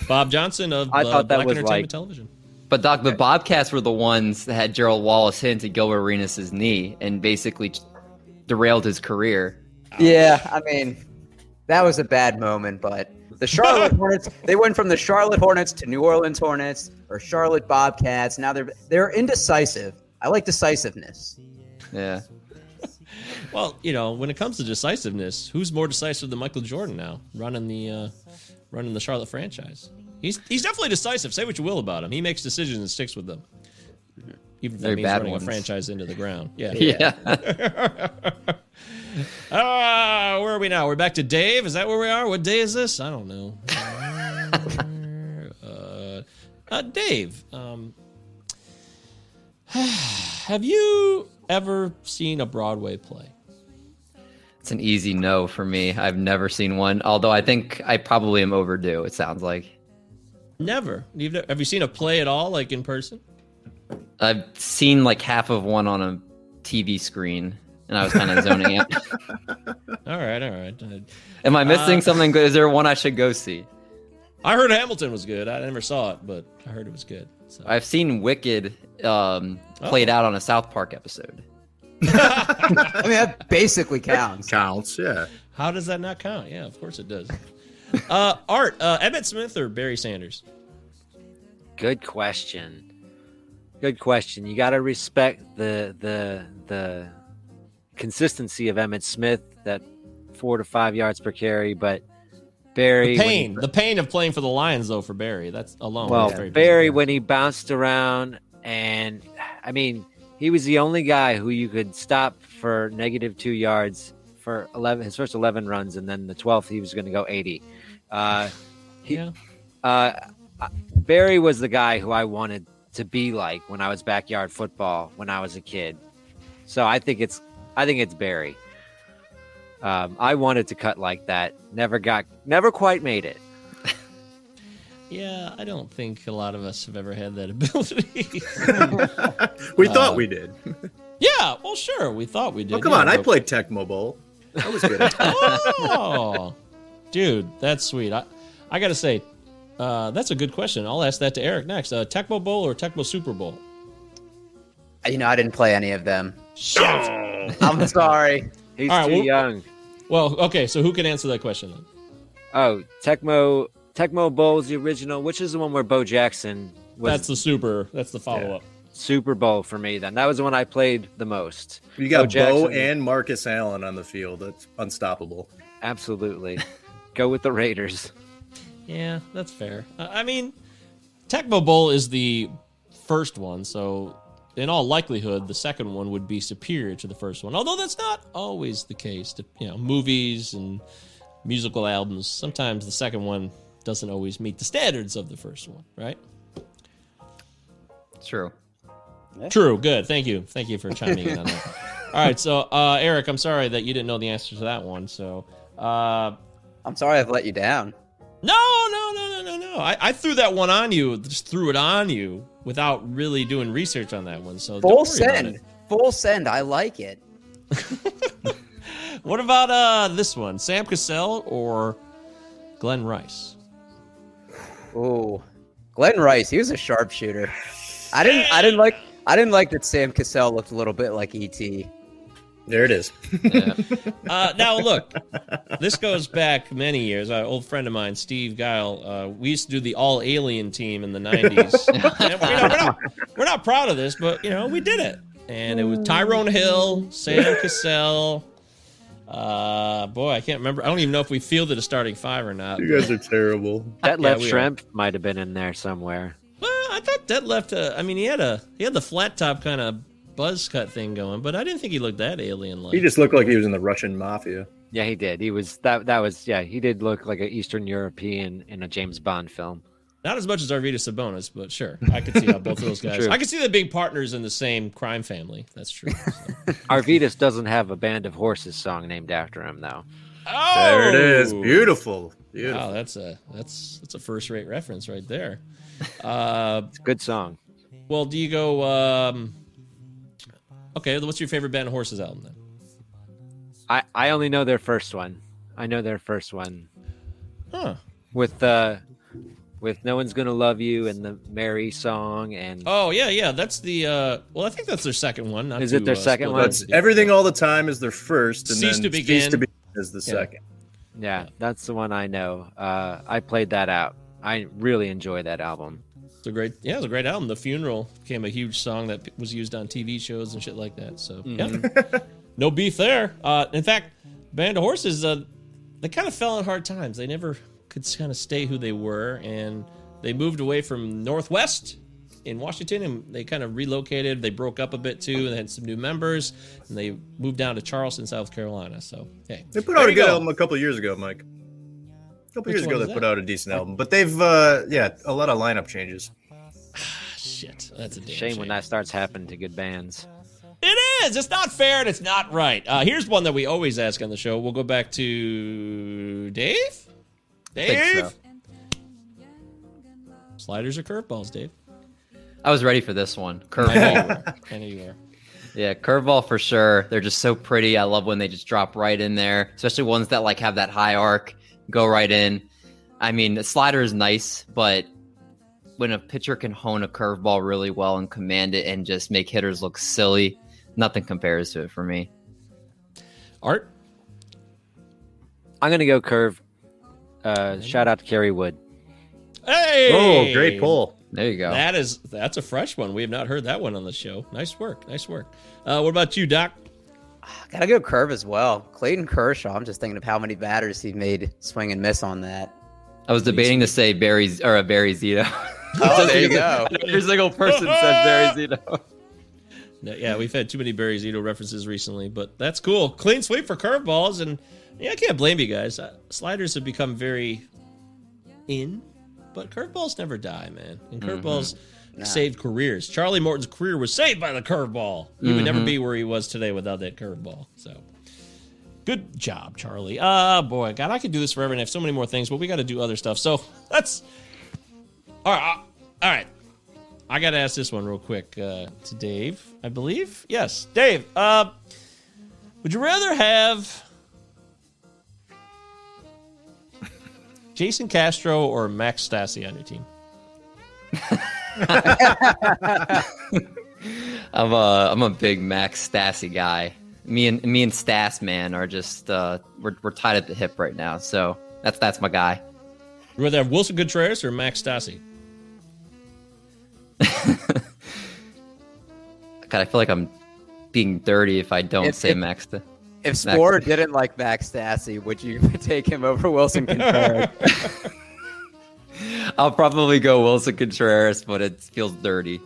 Bob Johnson of I uh, thought that Black was Entertainment like, Television. But Doc, okay. The Bobcats were the ones that had Gerald Wallace hit into Gilbert Arenas' knee and basically derailed his career. Yeah, I mean, that was a bad moment. But the Charlotte Hornets—they went from the Charlotte Hornets to New Orleans Hornets or Charlotte Bobcats. Now they're they're indecisive. I like decisiveness. Yeah. Well, you know, when it comes to decisiveness, who's more decisive than Michael Jordan now running the uh, running the Charlotte franchise? He's he's definitely decisive. Say what you will about him. He makes decisions and sticks with them. Even though he's running ones. a franchise into the ground. Yeah. Yeah. uh, where are we now? We're back to Dave. Is that where we are? What day is this? I don't know. uh, uh, Dave, um, have you ever seen a Broadway play? It's an easy no for me. I've never seen one, although I think I probably am overdue, it sounds like. Never? You've never have you seen a play at all, like in person? I've seen like half of one on a T V screen, and I was kind of zoning out. All right, all right. Am I missing uh, something good? Is there one I should go see? I heard Hamilton was good. I never saw it, but I heard it was good. So. I've seen Wicked um, played oh. out on a South Park episode. I mean, that basically counts. It counts, yeah. How does that not count? Yeah, of course it does. Uh, Art, uh, Emmitt Smith or Barry Sanders? Good question. Good question. You got to respect the the the consistency of Emmitt Smith, that four to five yards per carry, but Barry, the pain, he, the pain of playing for the Lions, though, for Barry, that's alone. Well, that's Barry, when he bounced around, and I mean, he was the only guy who you could stop for negative two yards for eleven, his first eleven runs, and then the twelfth he was going to go eighty. Uh, he, yeah, uh, Barry was the guy who I wanted to be like when I was backyard football when I was a kid. So I think it's, I think it's Barry. Um, I wanted to cut like that. Never got, never quite made it. Yeah, I don't think a lot of us have ever had that ability. we uh, thought we did. Yeah, well, sure, we thought we did. Oh, come yeah, on, I played Tecmo Bowl. I was good at that. Oh, dude, that's sweet. I, I got to say, uh, that's a good question. I'll ask that to Eric next. Uh, Tecmo Bowl or Tecmo Super Bowl? You know, I didn't play any of them. Shit. I'm sorry. He's All right, too well, young. Well, okay, so who can answer that question then? Oh, Tecmo Tecmo Bowl's the original, which is the one where Bo Jackson was. That's the super. That's the follow-up. Yeah. Super Bowl for me then. That was the one I played the most. You got Bo, Jackson, Bo and Marcus Allen on the field. That's unstoppable. Absolutely. Go with the Raiders. Yeah, that's fair. Uh, I mean, Tecmo Bowl is the first one, so in all likelihood, the second one would be superior to the first one. Although that's not always the case. You know, movies and musical albums, sometimes the second one doesn't always meet the standards of the first one, right? True. True. Good. Thank you. Thank you for chiming in on that. All right. So, uh, Eric, I'm sorry that you didn't know the answer to that one. So, uh, I'm sorry I've let you down. No, no, no, no, no, no. I, I threw that one on you. Just threw it on you without really doing research on that one. So full send, full send. I like it. What about uh, this one, Sam Cassell or Glenn Rice? Oh, Glenn Rice. He was a sharpshooter. I didn't. I didn't like. I didn't like that Sam Cassell looked a little bit like E T There it is. Yeah. Uh, now, look, this goes back many years. An old friend of mine, Steve Guile, uh, we used to do the all-alien team in the nineties. And we're, not, we're, not, we're not proud of this, but, you know, we did it. And it was Tyrone Hill, Sam Cassell. Uh, boy, I can't remember. I don't even know if we fielded a starting five or not. You guys are terrible. That yeah, left shrimp are. might have been in there somewhere. Well, I thought that left, uh, I mean, he had a he had the flat top kind of buzz cut thing going, but I didn't think he looked that alien like. He just looked like he was in the Russian mafia. Yeah, he did. He was that that was yeah, he did look like an Eastern European in a James Bond film. Not as much as Arvydas Sabonis, but sure. I could see how both of those guys. I could see them being partners in the same crime family. That's true. So. Arvydas doesn't have a Band of Horses song named after him though. Oh, there it is. Beautiful. Beautiful. Wow, that's a that's that's a first rate reference right there. Uh, it's a good song. Well, do you go um, okay, what's your favorite Band of Horses album then? I, I only know their first one. I know their first one. Huh. With uh with No One's Gonna Love You and the Mary song and Oh yeah, yeah. That's the uh well I think that's their second one. Not is to, it their uh, second one? That's Everything All the Time is their first and Cease then to Begin Cease to Begin is the yeah. second. Yeah, yeah, that's the one I know. Uh, I played that out. I really enjoy that album. It's a great, yeah, it's a great album. The Funeral became a huge song that was used on T V shows and shit like that. So, mm-hmm. yeah, no beef there. Uh, in fact, Band of Horses, uh, they kind of fell on hard times. They never could kind of stay who they were, and they moved away from Northwest in Washington, and they kind of relocated. They broke up a bit too, and they had some new members, and they moved down to Charleston, South Carolina. So, hey, they put out a good go. album a couple of years ago, Mike. A couple Which years ago, they that? put out a decent album, but they've, uh, yeah, a lot of lineup changes. Shit, that's a damn shame, shame when that starts happening to good bands. It is. It's not fair, and it's not right. Uh, here's one that we always ask on the show. We'll go back to Dave. Dave, so. Sliders or curveballs, Dave? I was ready for this one. Curveball. I knew you were. Yeah, curveball for sure. They're just so pretty. I love when they just drop right in there, especially ones that like have that high arc. Go right in. I mean, the slider is nice, but when a pitcher can hone a curveball really well and command it and just make hitters look silly, nothing compares to it for me. Art? I'm going to go curve. Uh, shout out to Kerry Wood. Hey! Oh, great pull. There you go. That is, that's a fresh one. We have not heard that one on the show. Nice work. Nice work. Uh, what about you, Doc? Gotta go curve as well. Clayton Kershaw. I'm just thinking of how many batters he made swing and miss on that. I was debating to say Barry or a Barry Zito. Oh, there you go. Every single person said Barry Zito. No, yeah, we've had too many Barry Zito references recently, but that's cool. Clean sweep for curveballs, and yeah, I can't blame you guys. Uh, sliders have become very in, but curveballs never die, man. And curveballs. Mm-hmm. Nah. Saved careers. Charlie Morton's career was saved by the curveball. He mm-hmm. would never be where he was today without that curveball. So, good job, Charlie. Ah, uh, boy, God, I could do this forever and have so many more things, but we got to do other stuff. So let's. All right, all right. I got to ask this one real quick uh, to Dave. I believe, yes, Dave. Uh, would you rather have Jason Castro or Max Stassi on your team? I'm a I'm a big Max Stassi guy. Me and me and Stas man are just uh, we're we're tied at the hip right now. So that's that's my guy. You rather have Wilson Contreras or Max Stassi? God, I feel like I'm being dirty if I don't if, say if, Max. St- if Sporer didn't like Max Stassi, would you take him over Wilson Contreras? I'll probably go Wilson Contreras, but it feels dirty.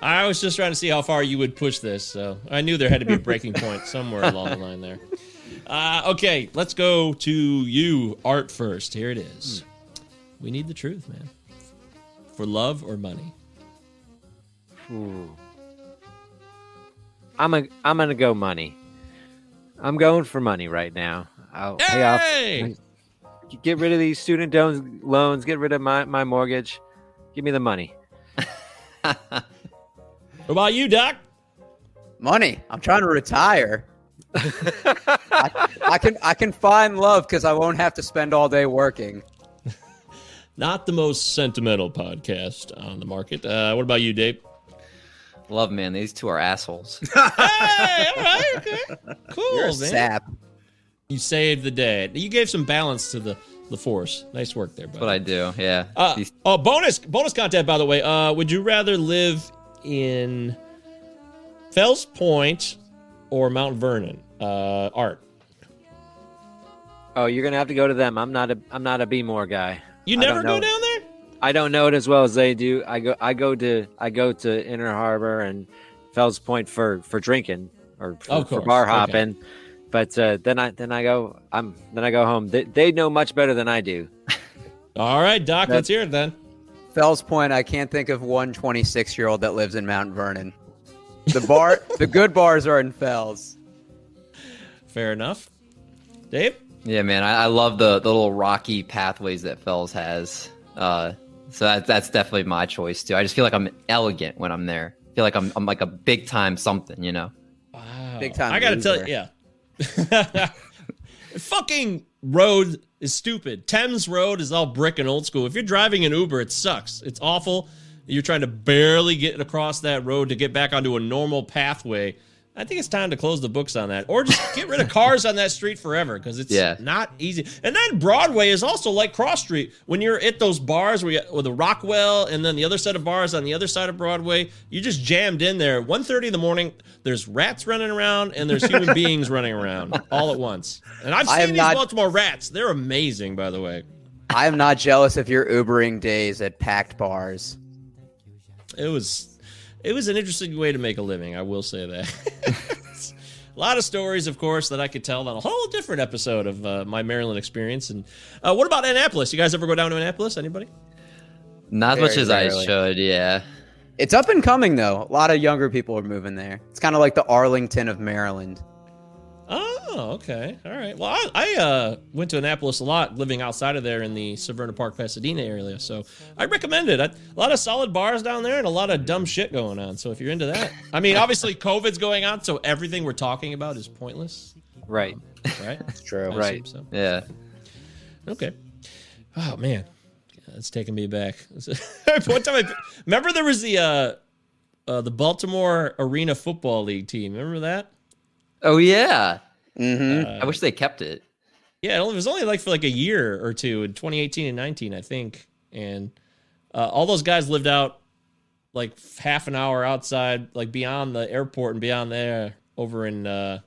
I was just trying to see how far you would push this, so I knew there had to be a breaking point somewhere along the line there. Uh, okay, let's go to you, Art, first. Here it is. Hmm. We need the truth, man. For love or money? Ooh. I'm a, I'm going to go money. I'm going for money right now. I'll hey! pay off. Get rid of these student loans. Get rid of my, my mortgage. Give me the money. What about you, Doc? Money. I'm trying to retire. I, I can I can find love because I won't have to spend all day working. Not the most sentimental podcast on the market. Uh, what about you, Dave? Love, man. These two are assholes. Hey, all right, okay. Cool, You're a man. Sap. You saved the day. You gave some balance to the, the force. Nice work there, buddy. That's what I do, yeah. Uh, oh, bonus bonus content, by the way. Uh, would you rather live in Fells Point or Mount Vernon? Uh, Art. Oh, you're gonna have to go to them. I'm not a I'm not a Bmore guy. You never go down there? I don't know it as well as they do. I go I go to I go to Inner Harbor and Fells Point for, for drinking or for, for bar hopping. Okay. But uh, then I then I go I'm then I go home. They, they know much better than I do. All right, Doc, let's hear it then. Fells Point. I can't think of one twenty-six year old that lives in Mount Vernon. The bar, the good bars are in Fells. Fair enough, Dave. Yeah, man, I, I love the, the little rocky pathways that Fells has. Uh, so that, that's definitely my choice too. I just feel like I'm elegant when I'm there. I feel like I'm I'm like a big time something, you know? Wow, big time. I gotta loser. tell you, yeah. Fucking road is stupid. Thames Road is all brick and old school. If you're driving an Uber, it sucks. It's awful. You're trying to barely get across that road to get back onto a normal pathway. I think it's time to close the books on that, or just get rid of cars on that street forever, because it's yeah. not easy. And then Broadway is also like Cross Street. When you're at those bars where you, or the Rockwell and then the other set of bars on the other side of Broadway, you're just jammed in there. one thirty in the morning, there's rats running around, and there's human beings running around all at once. And I've seen these not, Baltimore rats. They're amazing, by the way. I am not jealous of your Ubering days at packed bars. It was... It was an interesting way to make a living, I will say that. A lot of stories, of course, that I could tell on a whole different episode of uh, my Maryland experience. And uh, what about Annapolis? You guys ever go down to Annapolis? Anybody? Not as much as I should, yeah. It's up and coming, though. A lot of younger people are moving there. It's kind of like the Arlington of Maryland. Oh, okay. All right. Well, I, I uh, went to Annapolis a lot, living outside of there in the Severna Park, Pasadena area. So I recommend it. I, a lot of solid bars down there and a lot of dumb shit going on. So if you're into that, I mean, obviously COVID's going on, so everything we're talking about is pointless. Right. Um, right. That's true. I right. So. Yeah. Okay. Oh, man. It's taking me back. One time, I, remember there was the uh, uh, the Baltimore Arena Football League team. Remember that? Oh, yeah. Mm-hmm. Uh, I wish they kept it. Yeah, it was only like for like a year or two in twenty eighteen and nineteen, I think. And uh, all those guys lived out like half an hour outside, like beyond the airport and beyond there over in, uh,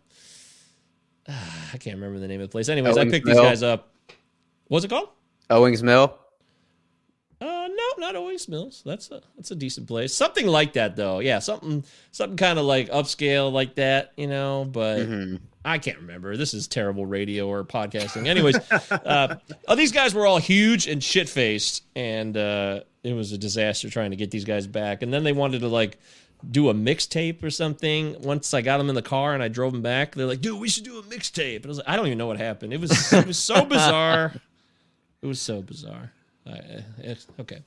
I can't remember the name of the place. Anyways, Owings I picked Mill. These guys up. What's it called? Owings Mill. Uh, no, not Owings Mills. That's a, that's a decent place. Something like that, though. Yeah, something something kind of like upscale like that, you know, but mm-hmm. I can't remember. This is terrible radio or podcasting. Anyways, uh, oh, these guys were all huge and shit-faced, and uh, it was a disaster trying to get these guys back. And then they wanted to, like, do a mixtape or something. Once I got them in the car and I drove them back, they're like, dude, we should do a mixtape. And I was like, I don't even know what happened. It was, it was so bizarre. It was so bizarre. Uh, it's, okay.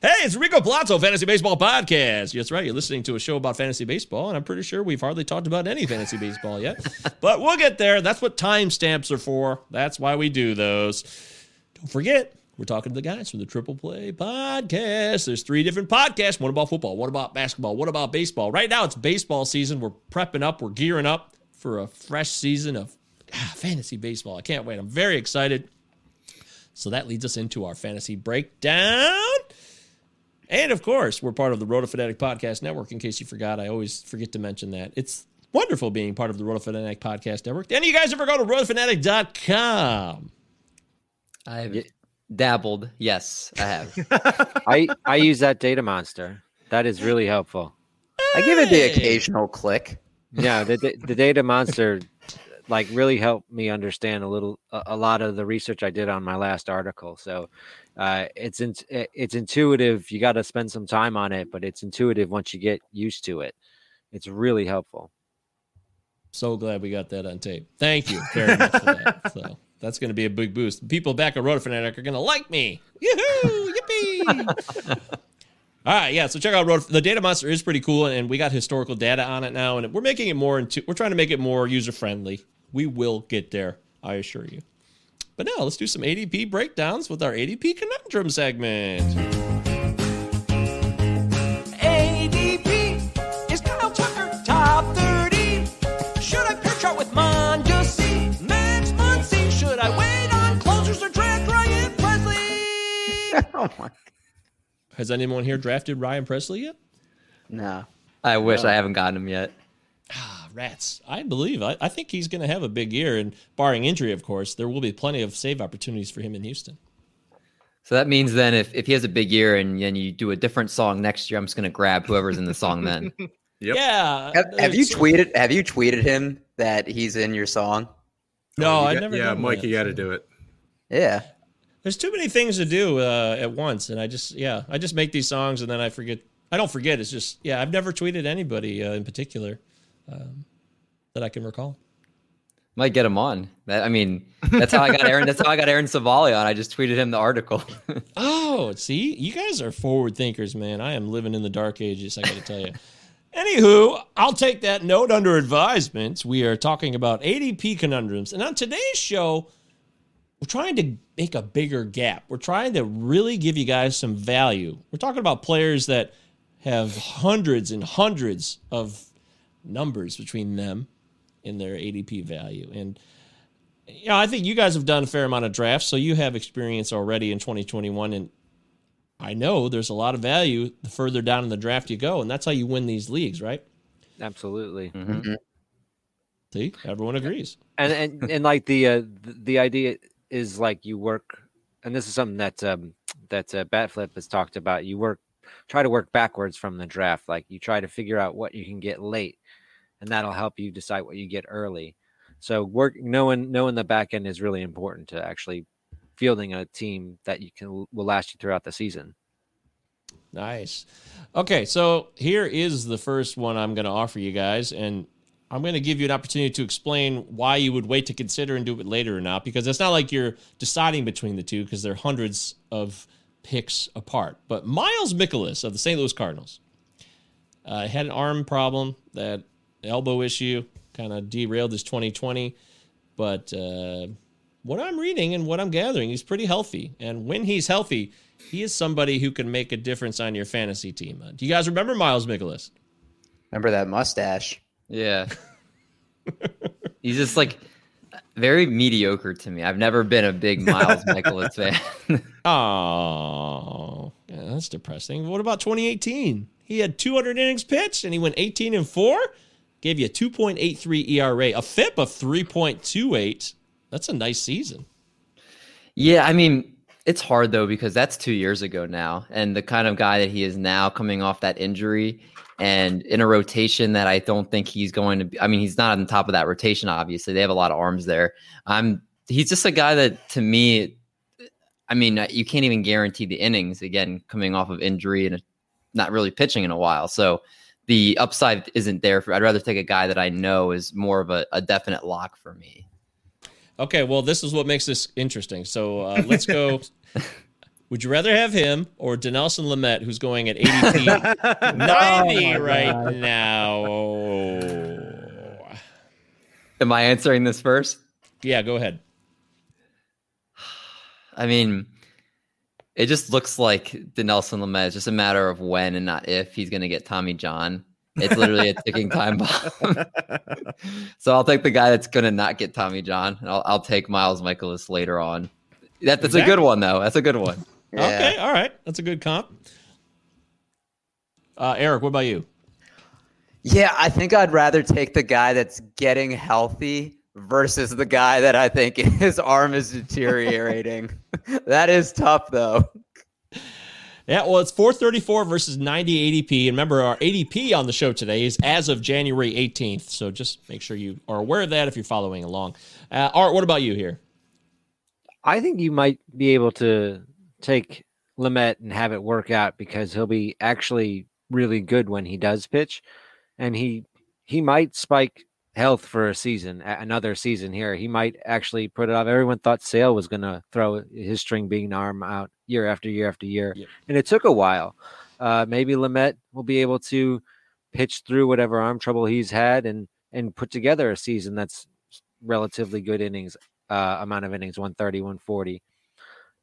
Hey, it's Enrico Palazzo, Fantasy Baseball Podcast. That's right. You're listening to a show about fantasy baseball, and I'm pretty sure we've hardly talked about any fantasy baseball yet. But we'll get there. That's what timestamps are for. That's why we do those. Don't forget, we're talking to the guys from the Triple Play Podcast. There's three different podcasts. One about football, one about basketball, one about baseball. Right now, it's baseball season. We're prepping up. We're gearing up for a fresh season of ah, fantasy baseball. I can't wait. I'm very excited. So that leads us into our fantasy breakdown. And, of course, we're part of the Roto Fanatic Podcast Network. In case you forgot, I always forget to mention that. It's wonderful being part of the Roto Fanatic Podcast Network. Any of you guys ever go to roto fanatic dot com? I've dabbled. Yes, I have. I, I use that data monster. That is really helpful. Hey. I give it the occasional click. Yeah, the, the, the data monster... like really helped me understand a little, a, a lot of the research I did on my last article. So uh, it's, in, it's intuitive. You got to spend some time on it, but it's intuitive once you get used to it. It's really helpful. So glad we got that on tape. Thank you very much for that. So that's going to be a big boost. People back at Roto Fanatic are going to like me. Yoo-hoo! Yippee. All right, yeah, so check out Roto. The data monster is pretty cool, and we got historical data on it now, and we're making it more into, we're trying to make it more user-friendly. We will get there, I assure you. But now, let's do some A D P breakdowns with our A D P Conundrum segment. A D P is Oh my! Has anyone here drafted Ryan Presley yet? No. I wish no. I haven't gotten him yet. Ah, rats. I believe. I, I think he's going to have a big year, and barring injury, of course, there will be plenty of save opportunities for him in Houston. So that means then if, if he has a big year and then you do a different song next year, I'm just going to grab whoever's in the song then. Yep. Yeah. Have, have you tweeted Have you tweeted him that he's in your song? No, oh, you I got, never. Yeah, Mike, you got to do it. Yeah. There's too many things to do uh, at once, and I just yeah, I just make these songs and then I forget. I don't forget. It's just yeah, I've never tweeted anybody uh, in particular um, that I can recall. Might get him on. That, I mean, that's how I got Aaron. That's how I got Aaron Civale on. I just tweeted him the article. Oh, see, you guys are forward thinkers, man. I am living in the dark ages. I got to tell you. Anywho, I'll take that note under advisement. We are talking about A D P conundrums, and on today's show, we're trying to make a bigger gap. We're trying to really give you guys some value. We're talking about players that have hundreds and hundreds of numbers between them in their A D P value. And you know, I think you guys have done a fair amount of drafts, so you have experience already in twenty twenty-one. And I know there's a lot of value the further down in the draft you go, and that's how you win these leagues, right? Absolutely. Mm-hmm. See, everyone agrees. And and, and like the, uh, the the idea is like you work, and this is something that um, that uh, Batflip has talked about. You work. Try to work backwards from the draft. Like you try to figure out what you can get late, and that'll help you decide what you get early. So work knowing knowing the back end is really important to actually fielding a team that you can will last you throughout the season. Nice. Okay, so here is the first one I'm going to offer you guys, and I'm going to give you an opportunity to explain why you would wait to consider and do it later or not, because it's not like you're deciding between the two because they're hundreds of picks apart. But Miles Mikolas of the Saint Louis Cardinals uh, had an arm problem, that elbow issue kind of derailed his twenty twenty. But uh, what I'm reading and what I'm gathering, he's pretty healthy. And when he's healthy, he is somebody who can make a difference on your fantasy team. Uh, do you guys remember Miles Mikolas? Remember that mustache? Yeah. He's just like very mediocre to me. I've never been a big Miles Mikolas fan. Oh, yeah, that's depressing. What about twenty eighteen? He had two hundred innings pitched and he went eighteen and four. Gave you a two point eight three E R A, a F I P of three point two eight. That's a nice season. Yeah, I mean, it's hard though because that's two years ago now, and the kind of guy that he is now coming off that injury and in a rotation that I don't think he's going to be. I mean, he's not on top of that rotation, obviously. They have a lot of arms there. I'm, he's just a guy that, to me, I mean, you can't even guarantee the innings, again, coming off of injury and not really pitching in a while. So the upside isn't there. For, I'd rather take a guy that I know is more of a, a definite lock for me. Okay, well, this is what makes this interesting. So uh, let's go... Would you rather have him or Denelson Lamet, who's going at A D P ninety oh right God. Now? Am I answering this first? Yeah, go ahead. I mean, it just looks like Denelson Lamet. It's just a matter of when and not if he's going to get Tommy John. It's literally a ticking time bomb. So I'll take the guy that's going to not get Tommy John, and I'll, I'll take Miles Mikolas later on. That, that's exactly. A good one, though. That's a good one. Yeah. Okay, all right. That's a good comp. Uh, Eric, what about you? Yeah, I think I'd rather take the guy that's getting healthy versus the guy that I think his arm is deteriorating. That is tough, though. Yeah, well, it's four thirty-four versus ninety A D P. And remember, our A D P on the show today is as of January eighteenth. So just make sure you are aware of that if you're following along. Uh, Art, what about you here? I think you might be able to take Lamet and have it work out because he'll be actually really good when he does pitch, and he he might spike health for a season, another season here. He might actually put it off. Everyone thought Sale was going to throw his string bean arm out year after year after year, yep. And it took a while. Uh, maybe Lamet will be able to pitch through whatever arm trouble he's had and and put together a season that's relatively good innings. Uh, amount of innings, one thirty, one forty.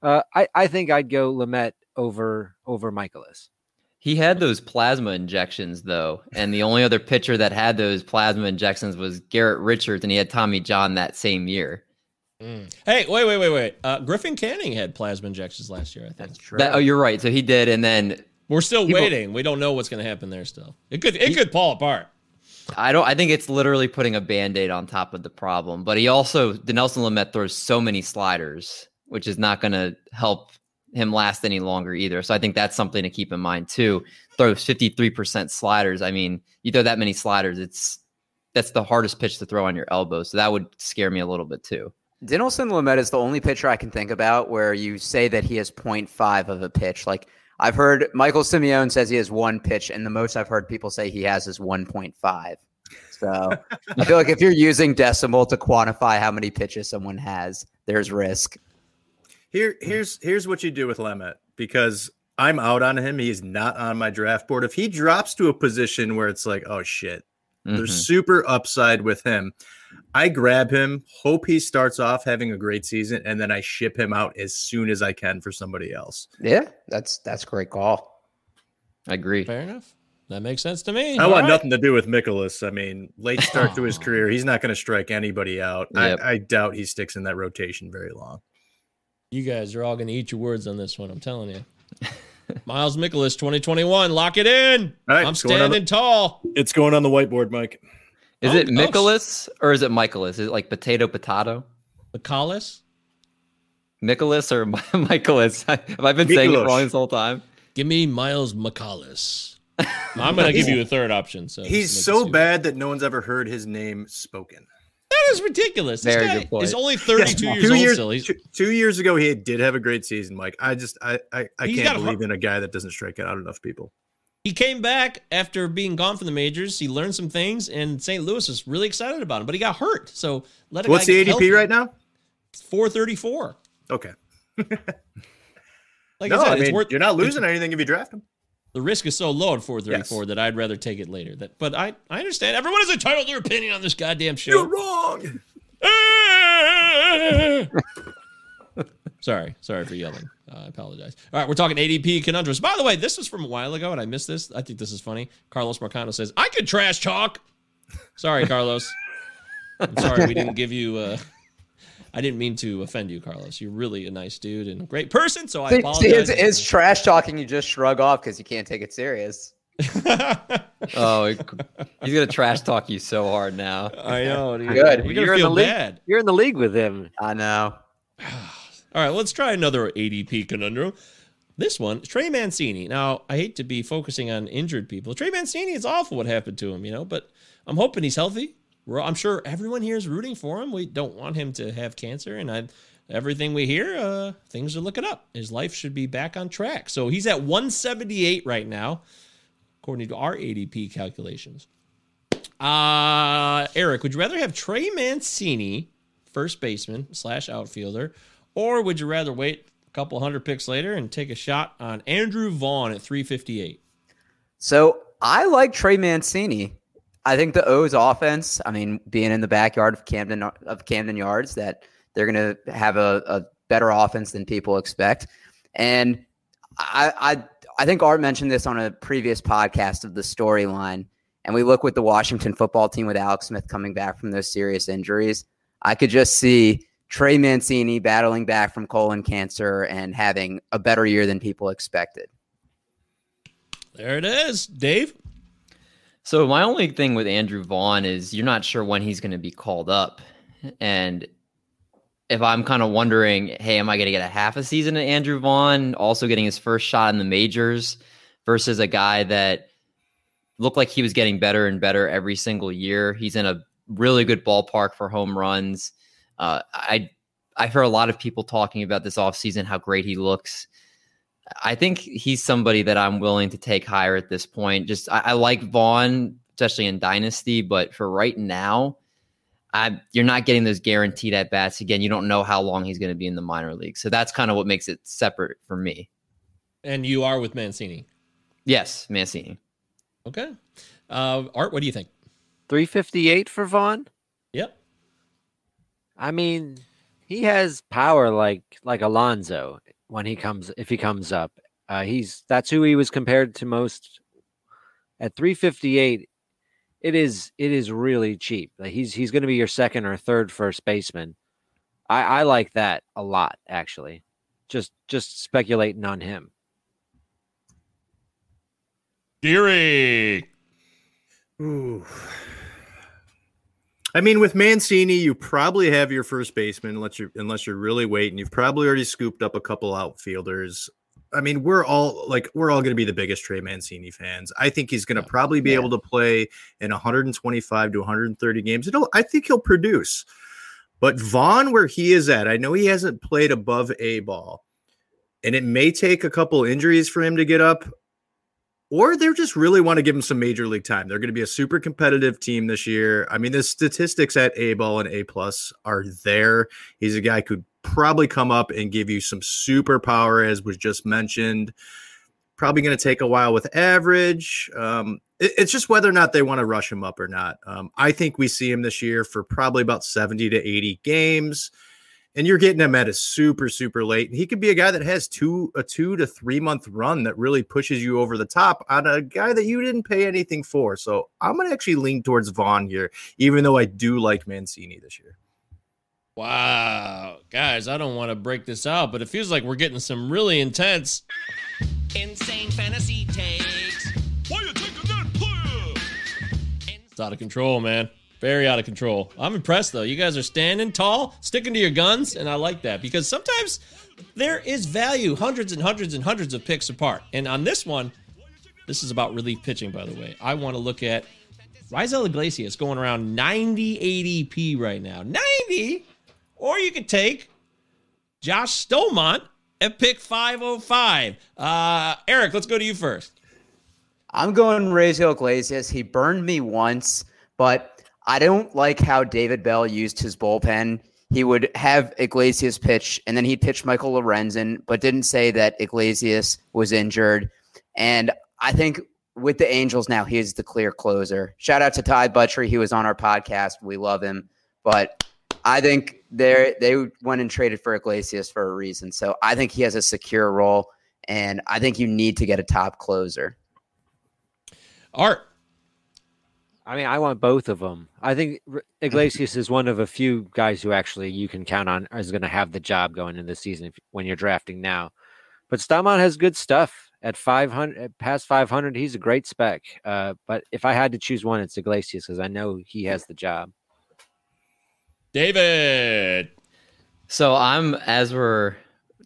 Uh, I, I think I'd go Lamet over over Mikolas. He had those plasma injections, though, and the only other pitcher that had those plasma injections was Garrett Richards, and he had Tommy John that same year. Mm. Hey, wait, wait, wait, wait. Uh, Griffin Canning had plasma injections last year, I think. That's true. That, oh, you're right. So he did, and then we're still people, waiting. We don't know what's going to happen there still. It could it he, could fall apart. I don't. I think it's literally putting a Band-Aid on top of the problem. But he also, Denelson Lamet throws so many sliders, which is not going to help him last any longer either. So I think that's something to keep in mind too. Throws fifty-three percent sliders. I mean, you throw that many sliders, it's that's the hardest pitch to throw on your elbow. So that would scare me a little bit too. Dinelson Lamet is the only pitcher I can think about where you say that he has point five of a pitch. Like, I've heard Michael Simeone says he has one pitch, and the most I've heard people say he has is one point five. So I feel like if you're using decimal to quantify how many pitches someone has, there's risk. Here, here's here's what you do with Lamet, because I'm out on him. He's not on my draft board. If he drops to a position where it's like, oh, shit, mm-hmm. there's super upside with him, I grab him, hope he starts off having a great season, and then I ship him out as soon as I can for somebody else. Yeah, that's that's a great call. I agree. Fair enough. That makes sense to me. I All want right. nothing to do with Mikolas. I mean, late start to his career. He's not going to strike anybody out. Yep. I, I doubt he sticks in that rotation very long. You guys are all going to eat your words on this one. I'm telling you. Miles Mikolas, twenty twenty-one. Lock it in. Right, I'm standing the, tall. It's going on the whiteboard, Mike. Is oh, it Mikolas oh. or is it Michaelis? Is it like potato, potato? Mikolas? Mikolas or Michaelis? Have I been Mikolas. saying it wrong this whole time? Give me Miles Mikolas. I'm going to give you a third option. So He's so bad that no one's ever heard his name spoken. That is ridiculous. This Very guy good point. is only thirty-two yes, years two old years, still. He's, two, two years ago, he did have a great season, Mike. I just, I, I, I can't believe a, in a guy that doesn't strike out enough people. He came back after being gone from the majors. He learned some things, and Saint Louis was really excited about him, but he got hurt. So let it. What's the A D P healthy. right now? It's four thirty-four. Okay. Like no, I said, I mean, it's worth, you're not losing anything if you draft him. The risk is so low at four thirty-four yes. that I'd rather take it later. That, but I, I understand. Everyone is entitled to their opinion on this goddamn show. You're wrong. Sorry. Sorry for yelling. Uh, I apologize. All right, we're talking A D P conundrums. By the way, this was from a while ago, and I missed this. I think this is funny. Carlos Mercado says, I could trash talk. Sorry, Carlos. I'm sorry we didn't give you... Uh... I didn't mean to offend you, Carlos. You're really a nice dude and a great person, so I apologize. See, it's, it's trash talking you just shrug off because you can't take it serious. Oh, he's going to trash talk you so hard now. I know. Dude. Good. You're, you're, in the league, you're in the league with him. I know. All right, let's try another A D P conundrum. This one, Trey Mancini. Now, I hate to be focusing on injured people. Trey Mancini, it's awful what happened to him, you know, but I'm hoping he's healthy. I'm sure everyone here is rooting for him. We don't want him to have cancer. And I, everything we hear, uh, things are looking up. His life should be back on track. So he's at one seventy-eight right now, according to our A D P calculations. Uh, Eric, would you rather have Trey Mancini, first baseman slash outfielder, or would you rather wait a couple hundred picks later and take a shot on Andrew Vaughn at three fifty-eight? So I like Trey Mancini. I think the O's offense, I mean, being in the backyard of Camden of Camden Yards, that they're going to have a, a better offense than people expect. And I, I I think Art mentioned this on a previous podcast of the storyline, and we look with the Washington football team with Alex Smith coming back from those serious injuries. I could just see Trey Mancini battling back from colon cancer and having a better year than people expected. There it is, Dave. So my only thing with Andrew Vaughn is you're not sure when he's going to be called up. And if I'm kind of wondering, hey, am I going to get a half a season of Andrew Vaughn, also getting his first shot in the majors versus a guy that looked like he was getting better and better every single year. He's in a really good ballpark for home runs. Uh, I, I've heard a lot of people talking about this offseason, how great he looks. I think he's somebody that I'm willing to take higher at this point. Just I, I like Vaughn, especially in Dynasty, but for right now, I, you're not getting those guaranteed at-bats. Again, you don't know how long he's going to be in the minor league. So that's kind of what makes it separate for me. And you are with Mancini? Yes, Mancini. Okay. Uh, Art, what do you think? three fifty-eight for Vaughn? Yep. I mean, he has power like like Alonso. When he comes, if he comes up, uh, he's that's who he was compared to most at three fifty-eight. It is it is really cheap. Like he's he's going to be your second or third first baseman. I, I like that a lot, actually. Just just speculating on him. Geary. Ooh. I mean, with Mancini, you probably have your first baseman unless you're, unless you're really waiting. You've probably already scooped up a couple outfielders. I mean, we're all like we're all going to be the biggest Trey Mancini fans. I think he's going to probably be yeah. able to play in one twenty-five to one thirty games. It'll, I think he'll produce. But Vaughn, where he is at, I know he hasn't played above A ball, and it may take a couple injuries for him to get up, or they just really want to give him some major league time. They're going to be a super competitive team this year. I mean, the statistics at A ball and A plus are there. He's a guy who could probably come up and give you some super power, as was just mentioned. Probably going to take a while with average. Um, it, it's just whether or not they want to rush him up or not. Um, I think we see him this year for probably about seventy to eighty games, and you're getting him at a super, super late. And he could be a guy that has two a two to three month run that really pushes you over the top on a guy that you didn't pay anything for. So I'm going to actually lean towards Vaughn here, even though I do like Mancini this year. Wow, guys, I don't want to break this out, but it feels like we're getting some really intense... Insane fantasy takes. Why you taking that player? It's out of control, man. Very out of control. I'm impressed, though. You guys are standing tall, sticking to your guns, and I like that because sometimes there is value hundreds and hundreds and hundreds of picks apart. And on this one, this is about relief pitching, by the way. I want to look at Raisel Iglesias going around ninety A D P right now. ninety? Or you could take Josh Stillman at pick five oh five. Uh, Eric, let's go to you first. I'm going Raisel Iglesias. He burned me once, but I don't like how David Bell used his bullpen. He would have Iglesias pitch, and then he'd pitch Michael Lorenzen, but didn't say that Iglesias was injured. And I think with the Angels now, he is the clear closer. Shout out to Todd Buttry. He was on our podcast. We love him. But I think they they went and traded for Iglesias for a reason. So I think he has a secure role, and I think you need to get a top closer. Art. I mean, I want both of them. I think Iglesias is one of a few guys who actually you can count on is going to have the job going into the season if, when you're drafting now. But Stamon has good stuff. At five hundred, past five hundred, he's a great spec. Uh, but if I had to choose one, it's Iglesias because I know he has the job. David. So I'm, as we're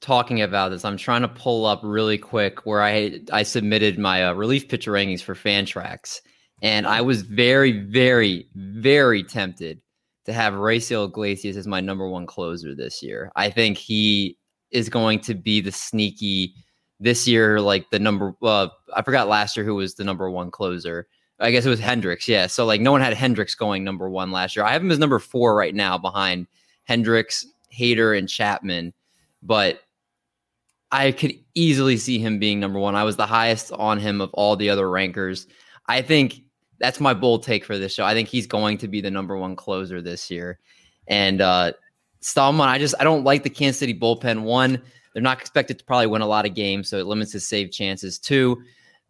talking about this, I'm trying to pull up really quick where I I submitted my uh, relief pitcher rankings for Fantrax. And I was very, very, very tempted to have Raisel Iglesias as my number one closer this year. I think he is going to be the sneaky this year, like the number, uh, I forgot last year who was the number one closer. I guess it was Hendricks, yeah. So, like, no one had Hendricks going number one last year. I have him as number four right now behind Hendricks, Hader, and Chapman. But I could easily see him being number one. I was the highest on him of all the other rankers. I think that's my bold take for this show. I think he's going to be the number one closer this year. And uh, Stallman, I just I don't like the Kansas City bullpen. One, they're not expected to probably win a lot of games, so it limits his save chances. Two,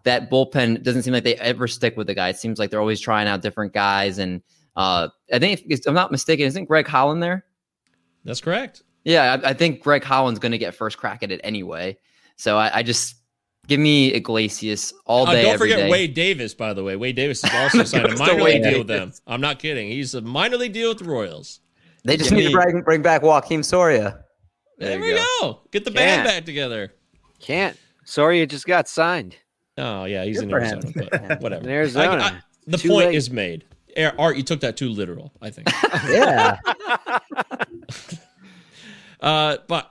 that bullpen doesn't seem like they ever stick with the guy. It seems like they're always trying out different guys. And uh, I think, if I'm not mistaken, isn't Greg Holland there? That's correct. Yeah, I, I think Greg Holland's going to get first crack at it anyway. So I, I just give me Iglesias all day. Uh, don't every forget day. Wade Davis, by the way. Wade Davis is also signed a minor league deal with them. I'm not kidding. He's a minor league deal with the Royals. They just give need me. to bring, bring back Joaquin Soria. There, there we go. go. Get the Can't. band back together. Can't. Soria just got signed. Oh, yeah, he's Good in Arizona, but whatever. In Arizona. I, I, the too point late. is made. Art, you took that too literal, I think. Yeah. uh, but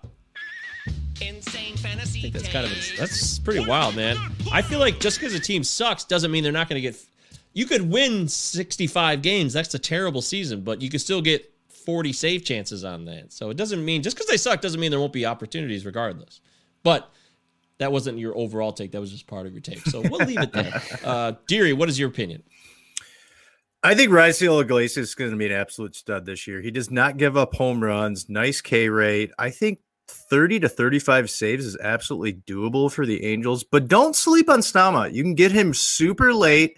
Insane fantasy I think that's kind of a, that's pretty wild, man. I feel like just because a team sucks doesn't mean they're not going to get... You could win sixty-five games. That's a terrible season, but you could still get forty save chances on that. So it doesn't mean... Just because they suck doesn't mean there won't be opportunities regardless. But... That wasn't your overall take. That was just part of your take. So we'll leave it there. Uh, Deary, what is your opinion? I think Raisel Iglesias is going to be an absolute stud this year. He does not give up home runs. Nice K rate. I think thirty to thirty-five saves is absolutely doable for the Angels. But don't sleep on Stama. You can get him super late.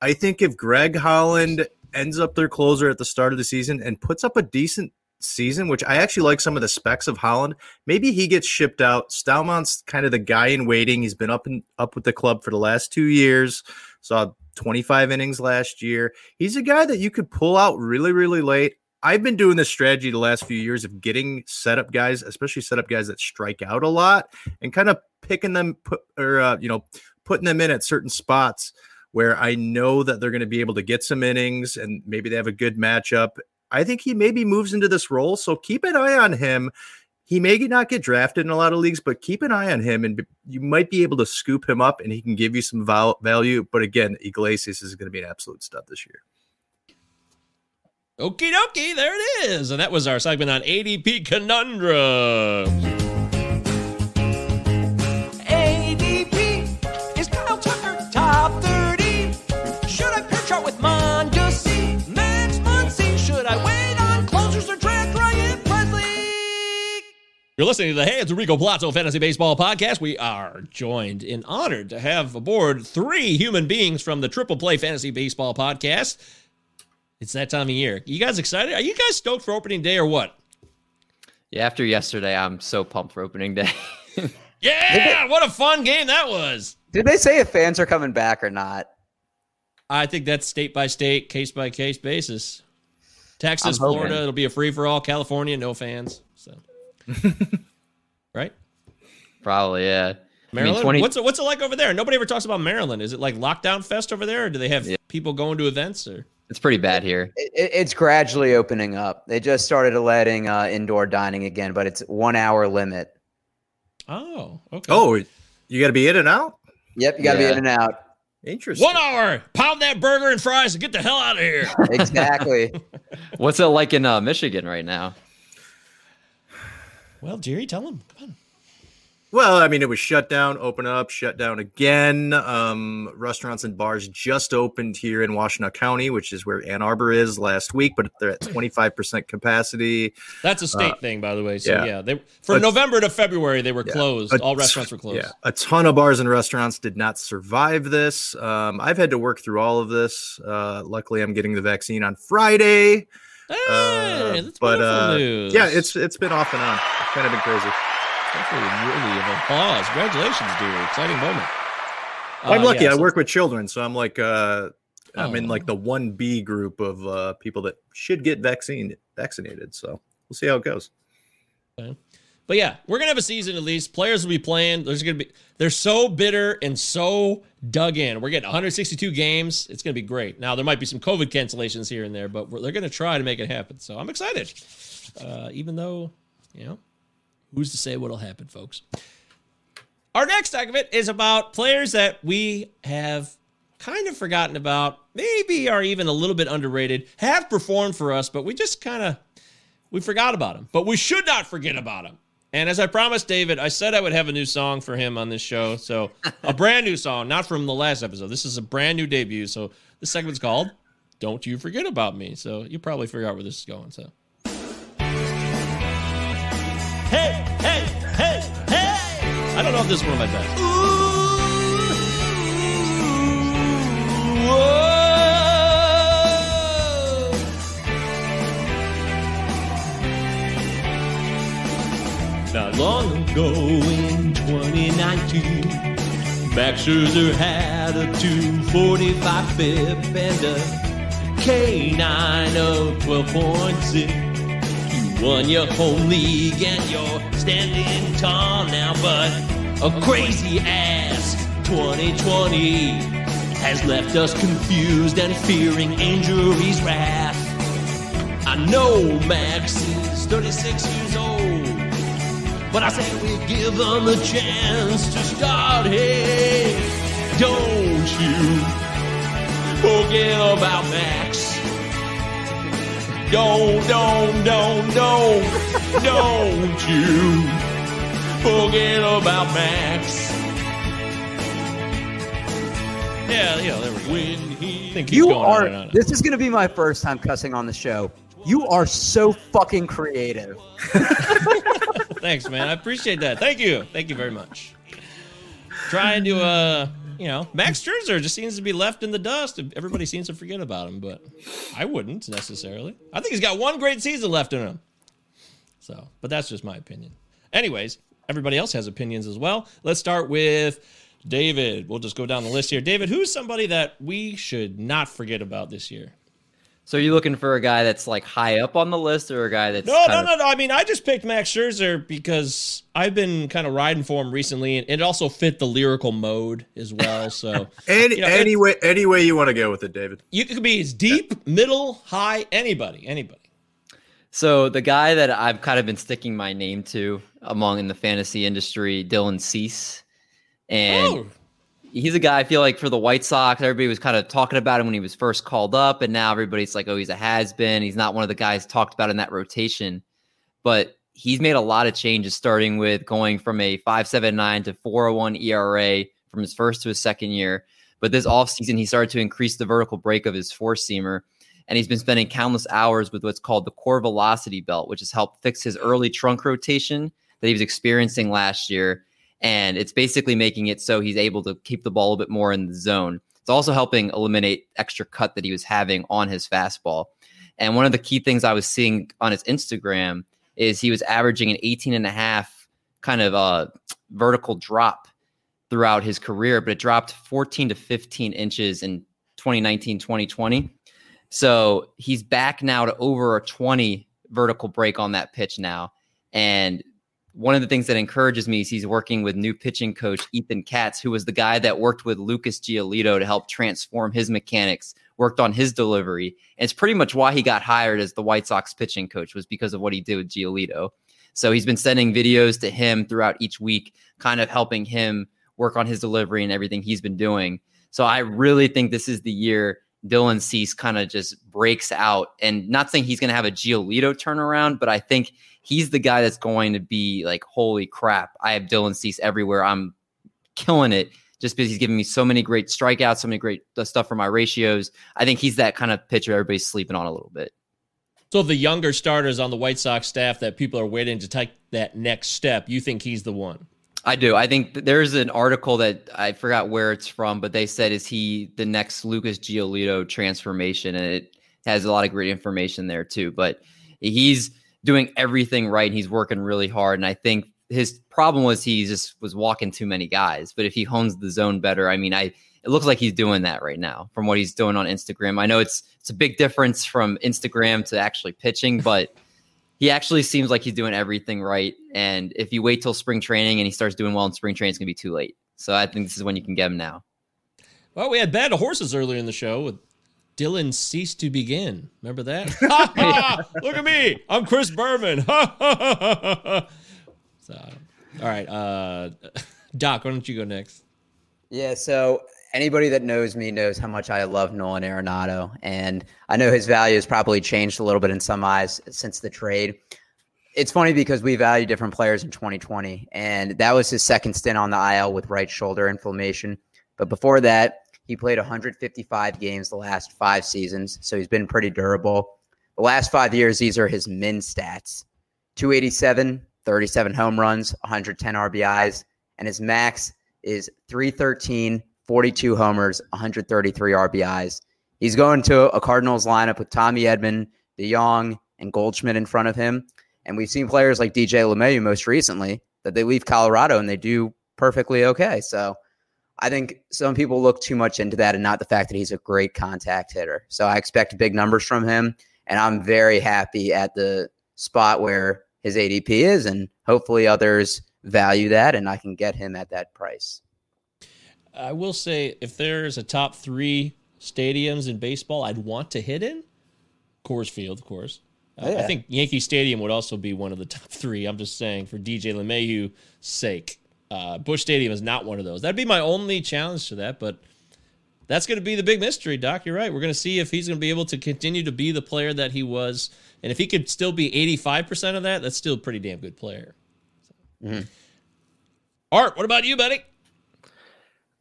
I think if Greg Holland ends up their closer at the start of the season and puts up a decent season, which I actually like some of the specs of Holland. Maybe he gets shipped out. Stalmont's kind of the guy in waiting. He's been up and up with the club for the last two years. Saw twenty-five innings last year. He's a guy that you could pull out really, really late. I've been doing this strategy the last few years of getting setup guys, especially setup guys that strike out a lot, and kind of picking them put, or uh, you know, putting them in at certain spots where I know that they're going to be able to get some innings and maybe they have a good matchup. I think he maybe moves into this role, so keep an eye on him. He may not get drafted in a lot of leagues, but keep an eye on him, and you might be able to scoop him up, and he can give you some value. But again, Iglesias is going to be an absolute stud this year. Okie dokie, there it is. And that was our segment on A D P Conundrum. A D P is Kyle Tucker, top thirty. Should I pair chart with Mondesi, Max Muncy? Should I wait on closers or draft Ryan Presley? You're listening to the Hey, it's Enrico Palazzo Fantasy Baseball Podcast. We are joined and honored to have aboard three human beings from the Triple Play Fantasy Baseball Podcast. It's that time of year. You guys excited? Are you guys stoked for opening day or what? Yeah, after yesterday, I'm so pumped for opening day. Yeah, they, what a fun game that was. Did they say if fans are coming back or not? I think that's state by state, case by case basis. Texas, Florida, it'll be a free for all. California, no fans. So, right? Probably, yeah. Maryland? I mean, twenty what's, it, what's it like over there? Nobody ever talks about Maryland. Is it like lockdown fest over there, or do they have yeah. people going to events or? It's pretty bad here. It, it, it's gradually opening up. They just started letting uh, indoor dining again, but it's one hour limit. Oh, okay. Oh, you got to be in and out? Yep, you got to yeah. be in and out. Interesting. One hour. Pound that burger and fries and get the hell out of here. Exactly. What's it like in uh, Michigan right now? Well, Jerry, tell him. Come on. Well, I mean, it was shut down, open up, shut down again. Um, restaurants and bars just opened here in Washtenaw County, which is where Ann Arbor is, last week, but they're at twenty-five percent capacity. That's a state uh, thing, by the way. So, yeah, yeah they from a, November to February, they were yeah, closed. A, All restaurants were closed. Yeah, a ton of bars and restaurants did not survive this. Um, I've had to work through all of this. Uh, luckily, I'm getting the vaccine on Friday. Hey, uh, that's but, beautiful uh, news. Yeah, it's it's been off and on. It's kind of been crazy. Really of applause. Congratulations, dude. Exciting moment. Uh, I'm lucky. Yeah, so I work with children, so I'm like uh I'm oh. in like the one B group of uh people that should get vaccine vaccinated. So we'll see how it goes. Okay. But yeah, we're gonna have a season at least. Players will be playing. There's gonna be they're so bitter and so dug in. We're getting one hundred sixty-two games. It's gonna be great. Now there might be some COVID cancellations here and there, but we're, they're gonna try to make it happen. So I'm excited. Uh, even though, you know. Who's to say what'll happen, folks? Our next segment is about players that we have kind of forgotten about, maybe are even a little bit underrated, have performed for us, but we just kind of, we forgot about them. But we should not forget about them. And as I promised David, I said I would have a new song for him on this show. So a brand new song, not from the last episode. This is a brand new debut. So this segment's called Don't You Forget About Me. So you'll probably figure out where this is going, so. Hey, hey, hey, hey! I don't know if this is one of my best. Ooh, whoa. Not long ago in twenty nineteen, Max Scherzer had a two forty-five F I P and a K nine of twelve point six. Won your home league and you're standing tall now, but a crazy ass twenty twenty has left us confused and fearing injury's wrath. I know Max is thirty-six years old, but I say we give him a chance to start. Hey, don't you forget about Max. Don't, don't, don't, don't, don't you forget about Max. Yeah, yeah, there we go. When he think you going are, on on. This is going to be my first time cussing on the show. You are so fucking creative. Thanks, man. I appreciate that. Thank you. Thank you very much. Trying to, uh, you know, Max Scherzer just seems to be left in the dust. Everybody seems to forget about him, but I wouldn't necessarily. I think he's got one great season left in him. So, but that's just my opinion. Anyways, everybody else has opinions as well. Let's start with David. We'll just go down the list here. David, who's somebody that we should not forget about this year? So you're looking for a guy that's like high up on the list or a guy that's... No, no, of- no, no. I mean, I just picked Max Scherzer because I've been kind of riding for him recently, and it also fit the lyrical mode as well. So any, you know, any, it, way, any way you want to go with it, David. You could be as deep, yeah. middle, high, anybody, anybody. So the guy that I've kind of been sticking my name to among in the fantasy industry, Dylan Cease. And... Oh. He's a guy, I feel like, for the White Sox, everybody was kind of talking about him when he was first called up, and now everybody's like, oh, he's a has-been. He's not one of the guys talked about in that rotation. But he's made a lot of changes, starting with going from a five seventy-nine to four oh one E R A from his first to his second year. But this offseason, he started to increase the vertical break of his four-seamer, and he's been spending countless hours with what's called the core velocity belt, which has helped fix his early trunk rotation that he was experiencing last year. And it's basically making it so he's able to keep the ball a bit more in the zone. It's also helping eliminate extra cut that he was having on his fastball. And one of the key things I was seeing on his Instagram is he was averaging an eighteen and a half kind of uh, vertical drop throughout his career, but it dropped fourteen to fifteen inches in twenty nineteen, twenty twenty. So he's back now to over a twenty vertical break on that pitch now. And one of the things that encourages me is he's working with new pitching coach Ethan Katz, who was the guy that worked with Lucas Giolito to help transform his mechanics, worked on his delivery. And it's pretty much why he got hired as the White Sox pitching coach, was because of what he did with Giolito. So he's been sending videos to him throughout each week, kind of helping him work on his delivery and everything he's been doing. So I really think this is the year Dylan Cease kind of just breaks out, and not saying he's going to have a Giolito turnaround, but I think he's the guy that's going to be like, holy crap, I have Dylan Cease everywhere. I'm killing it just because he's giving me so many great strikeouts, so many great stuff for my ratios. I think he's that kind of pitcher everybody's sleeping on a little bit. So the younger starters on the White Sox staff that people are waiting to take that next step, you think he's the one? I do. I think there's an article that I forgot where it's from, but they said, is he the next Lucas Giolito transformation? And it has a lot of great information there too, but he's doing everything right. He's working really hard. And I think his problem was he just was walking too many guys, but if he hones the zone better, I mean, I, it looks like he's doing that right now from what he's doing on Instagram. I know it's, it's a big difference from Instagram to actually pitching, but he actually seems like he's doing everything right. And if you wait till spring training and he starts doing well in spring training, it's going to be too late. So I think this is when you can get him now. Well, we had Bad Horses earlier in the show with Dylan Cease to begin. Remember that? Look at me. I'm Chris Berman. So, all right. Uh, Doc, why don't you go next? Yeah, so anybody that knows me knows how much I love Nolan Arenado, and I know his value has probably changed a little bit in some eyes since the trade. It's funny because we value different players in twenty twenty, and that was his second stint on the I L with right shoulder inflammation. But before that, he played one hundred fifty-five games the last five seasons, so he's been pretty durable. The last five years, these are his min stats. two eighty-seven, thirty-seven home runs, one hundred ten R B Is, and his max is three thirteen, forty-two homers, one hundred thirty-three R B Is. He's going to a Cardinals lineup with Tommy Edman, DeYoung, and Goldschmidt in front of him. And we've seen players like D J LeMahieu most recently that they leave Colorado and they do perfectly okay. So I think some people look too much into that and not the fact that he's a great contact hitter. So I expect big numbers from him, and I'm very happy at the spot where his A D P is, and hopefully others value that and I can get him at that price. I will say, if there's a top three stadiums in baseball I'd want to hit in, Coors Field, of course. Oh, yeah. I think Yankee Stadium would also be one of the top three. I'm just saying, for D J LeMahieu's sake. Uh, Busch Stadium is not one of those. That'd be my only challenge to that, but that's going to be the big mystery, Doc. You're right. We're going to see if he's going to be able to continue to be the player that he was. And if he could still be eighty-five percent of that, that's still a pretty damn good player. So. Mm-hmm. Art, what about you, buddy?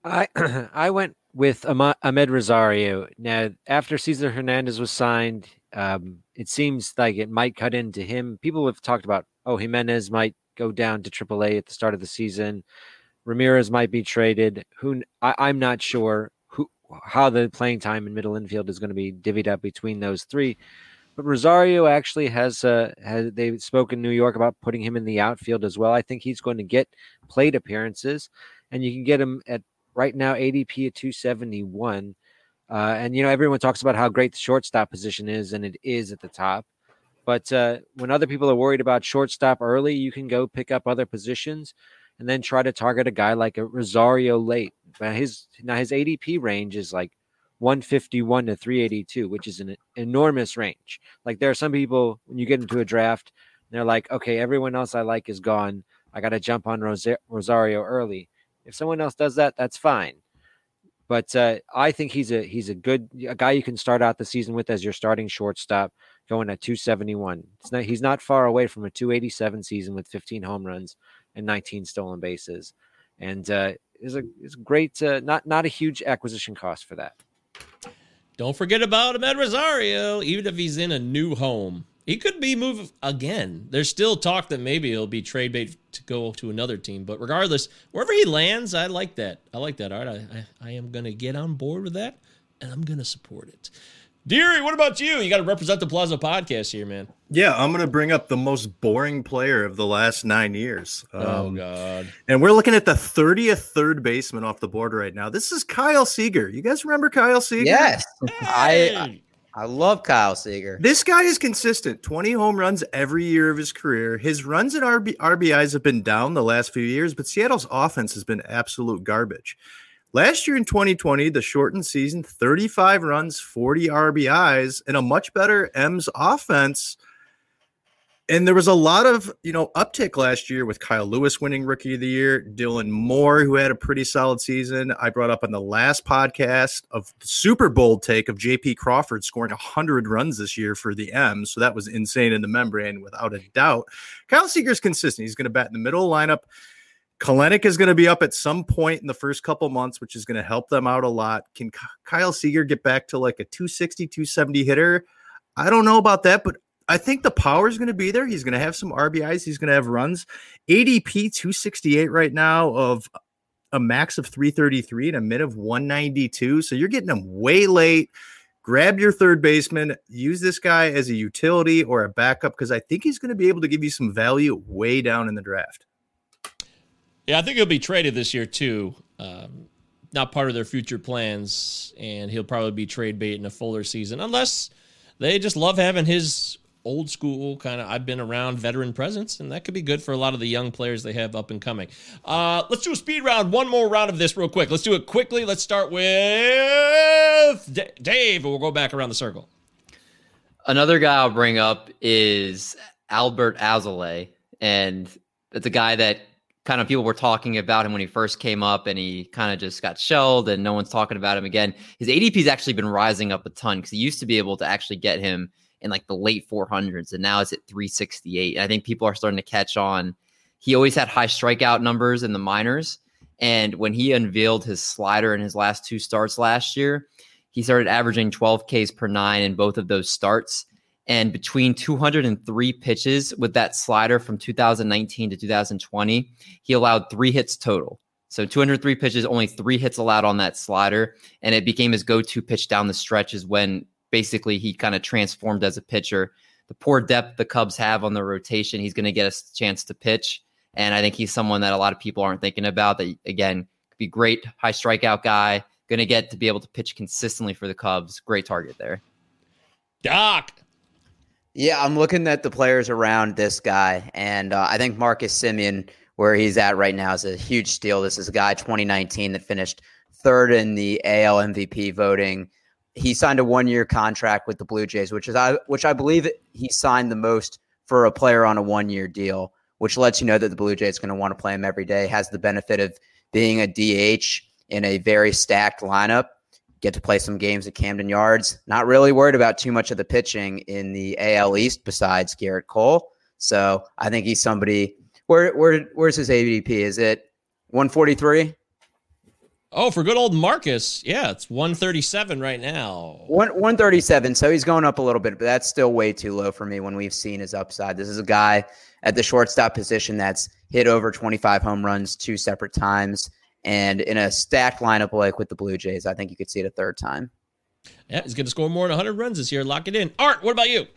I I went with Amed Rosario. Now, after Cesar Hernandez was signed, um, it seems like it might cut into him. People have talked about, oh, Jimenez might go down to Triple A at the start of the season. Ramirez might be traded. Who I, I'm not sure who how the playing time in middle infield is going to be divvied up between those three. But Rosario actually has, uh, has they spoke in New York about putting him in the outfield as well. I think he's going to get plate appearances, and you can get him at right now A D P at two seventy-one. Uh, and, you know, everyone talks about how great the shortstop position is, and it is at the top. But uh, when other people are worried about shortstop early, you can go pick up other positions and then try to target a guy like a Rosario late. Now his, now his A D P range is like one fifty-one to three eighty-two, which is an enormous range. Like, there are some people, when you get into a draft, they're like, okay, everyone else I like is gone. I got to jump on Rosa- Rosario early. If someone else does that, that's fine. But uh, I think he's a he's a good a guy you can start out the season with as your starting shortstop, going at two seventy-one. It's not, he's not far away from a two eighty-seven season with fifteen home runs and nineteen stolen bases, and uh, is a is great. Uh, not not a huge acquisition cost for that. Don't forget about Amed Rosario. Even if he's in a new home, he could be moved again. There's still talk that maybe it'll be trade bait to go to another team. But regardless, wherever he lands, I like that. I like that. All right, I, I, I am going to get on board with that, and I'm going to support it. Deary, what about you? You got to represent the Plaza Podcast here, man. Yeah, I'm going to bring up the most boring player of the last nine years. Um, oh, God. And we're looking at the thirtieth third baseman off the board right now. This is Kyle Seager. You guys remember Kyle Seager? Yes. Hey! I, I- I love Kyle Seager. This guy is consistent. twenty home runs every year of his career. His runs and R B Is have been down the last few years, but Seattle's offense has been absolute garbage. Last year in twenty twenty, the shortened season, thirty-five runs, forty R B Is, and a much better M's offense. And there was a lot of, you know, uptick last year with Kyle Lewis winning Rookie of the Year, Dylan Moore, who had a pretty solid season. I brought up on the last podcast of the super bold take of J P Crawford scoring one hundred runs this year for the M's. So that was insane in the membrane without a doubt. Kyle Seager's consistent. He's going to bat in the middle of the lineup. Kalenic is going to be up at some point in the first couple months, which is going to help them out a lot. Can Kyle Seager get back to like a two sixty, two seventy hitter? I don't know about that, but I think the power is going to be there. He's going to have some R B Is. He's going to have runs. A D P two sixty-eight right now of a max of three thirty-three and a mid of one ninety-two. So you're getting him way late. Grab your third baseman. Use this guy as a utility or a backup because I think he's going to be able to give you some value way down in the draft. Yeah, I think he'll be traded this year too. Um, not part of their future plans, and he'll probably be trade bait in a fuller season unless they just love having his old school kind of I've been around veteran presence, and that could be good for a lot of the young players they have up and coming. Uh, let's do a speed round. One more round of this real quick. Let's do it quickly. Let's start with D- Dave, and we'll go back around the circle. Another guy I'll bring up is Albert Alzolay, and it's a guy that kind of people were talking about him when he first came up, and he kind of just got shelled, and no one's talking about him again. His A D P's actually been rising up a ton because he used to be able to actually get him in like the late four hundreds, and now it's at three sixty-eight. I think people are starting to catch on. He always had high strikeout numbers in the minors, and when he unveiled his slider in his last two starts last year, he started averaging twelve Ks per nine in both of those starts, and between two hundred three pitches with that slider from two thousand nineteen to two thousand twenty, he allowed three hits total. So two hundred three pitches, only three hits allowed on that slider, and it became his go-to pitch down the stretch is when basically he kind of transformed as a pitcher. The poor depth the Cubs have on the rotation, he's going to get a chance to pitch. And I think he's someone that a lot of people aren't thinking about that, again, could be great high strikeout guy, going to get to be able to pitch consistently for the Cubs. Great target there. Doc. Yeah, I'm looking at the players around this guy. And uh, I think Marcus Semien, where he's at right now, is a huge steal. This is a guy twenty nineteen that finished third in the A L M V P voting. He signed a one-year contract with the Blue Jays, which is I, which I believe he signed the most for a player on a one-year deal, which lets you know that the Blue Jays are going to want to play him every day. Has the benefit of being a D H in a very stacked lineup. Get to play some games at Camden Yards. Not really worried about too much of the pitching in the A L East besides Garrett Cole. So I think he's somebody. Where where where's his A D P? Is it one forty-three? Oh, for good old Marcus. Yeah, it's one thirty-seven right now. One, one thirty-seven, so he's going up a little bit, but that's still way too low for me when we've seen his upside. This is a guy at the shortstop position that's hit over twenty-five home runs two separate times, and in a stacked lineup like with the Blue Jays, I think you could see it a third time. Yeah, he's going to score more than one hundred runs this year. Lock it in. Art, what about you?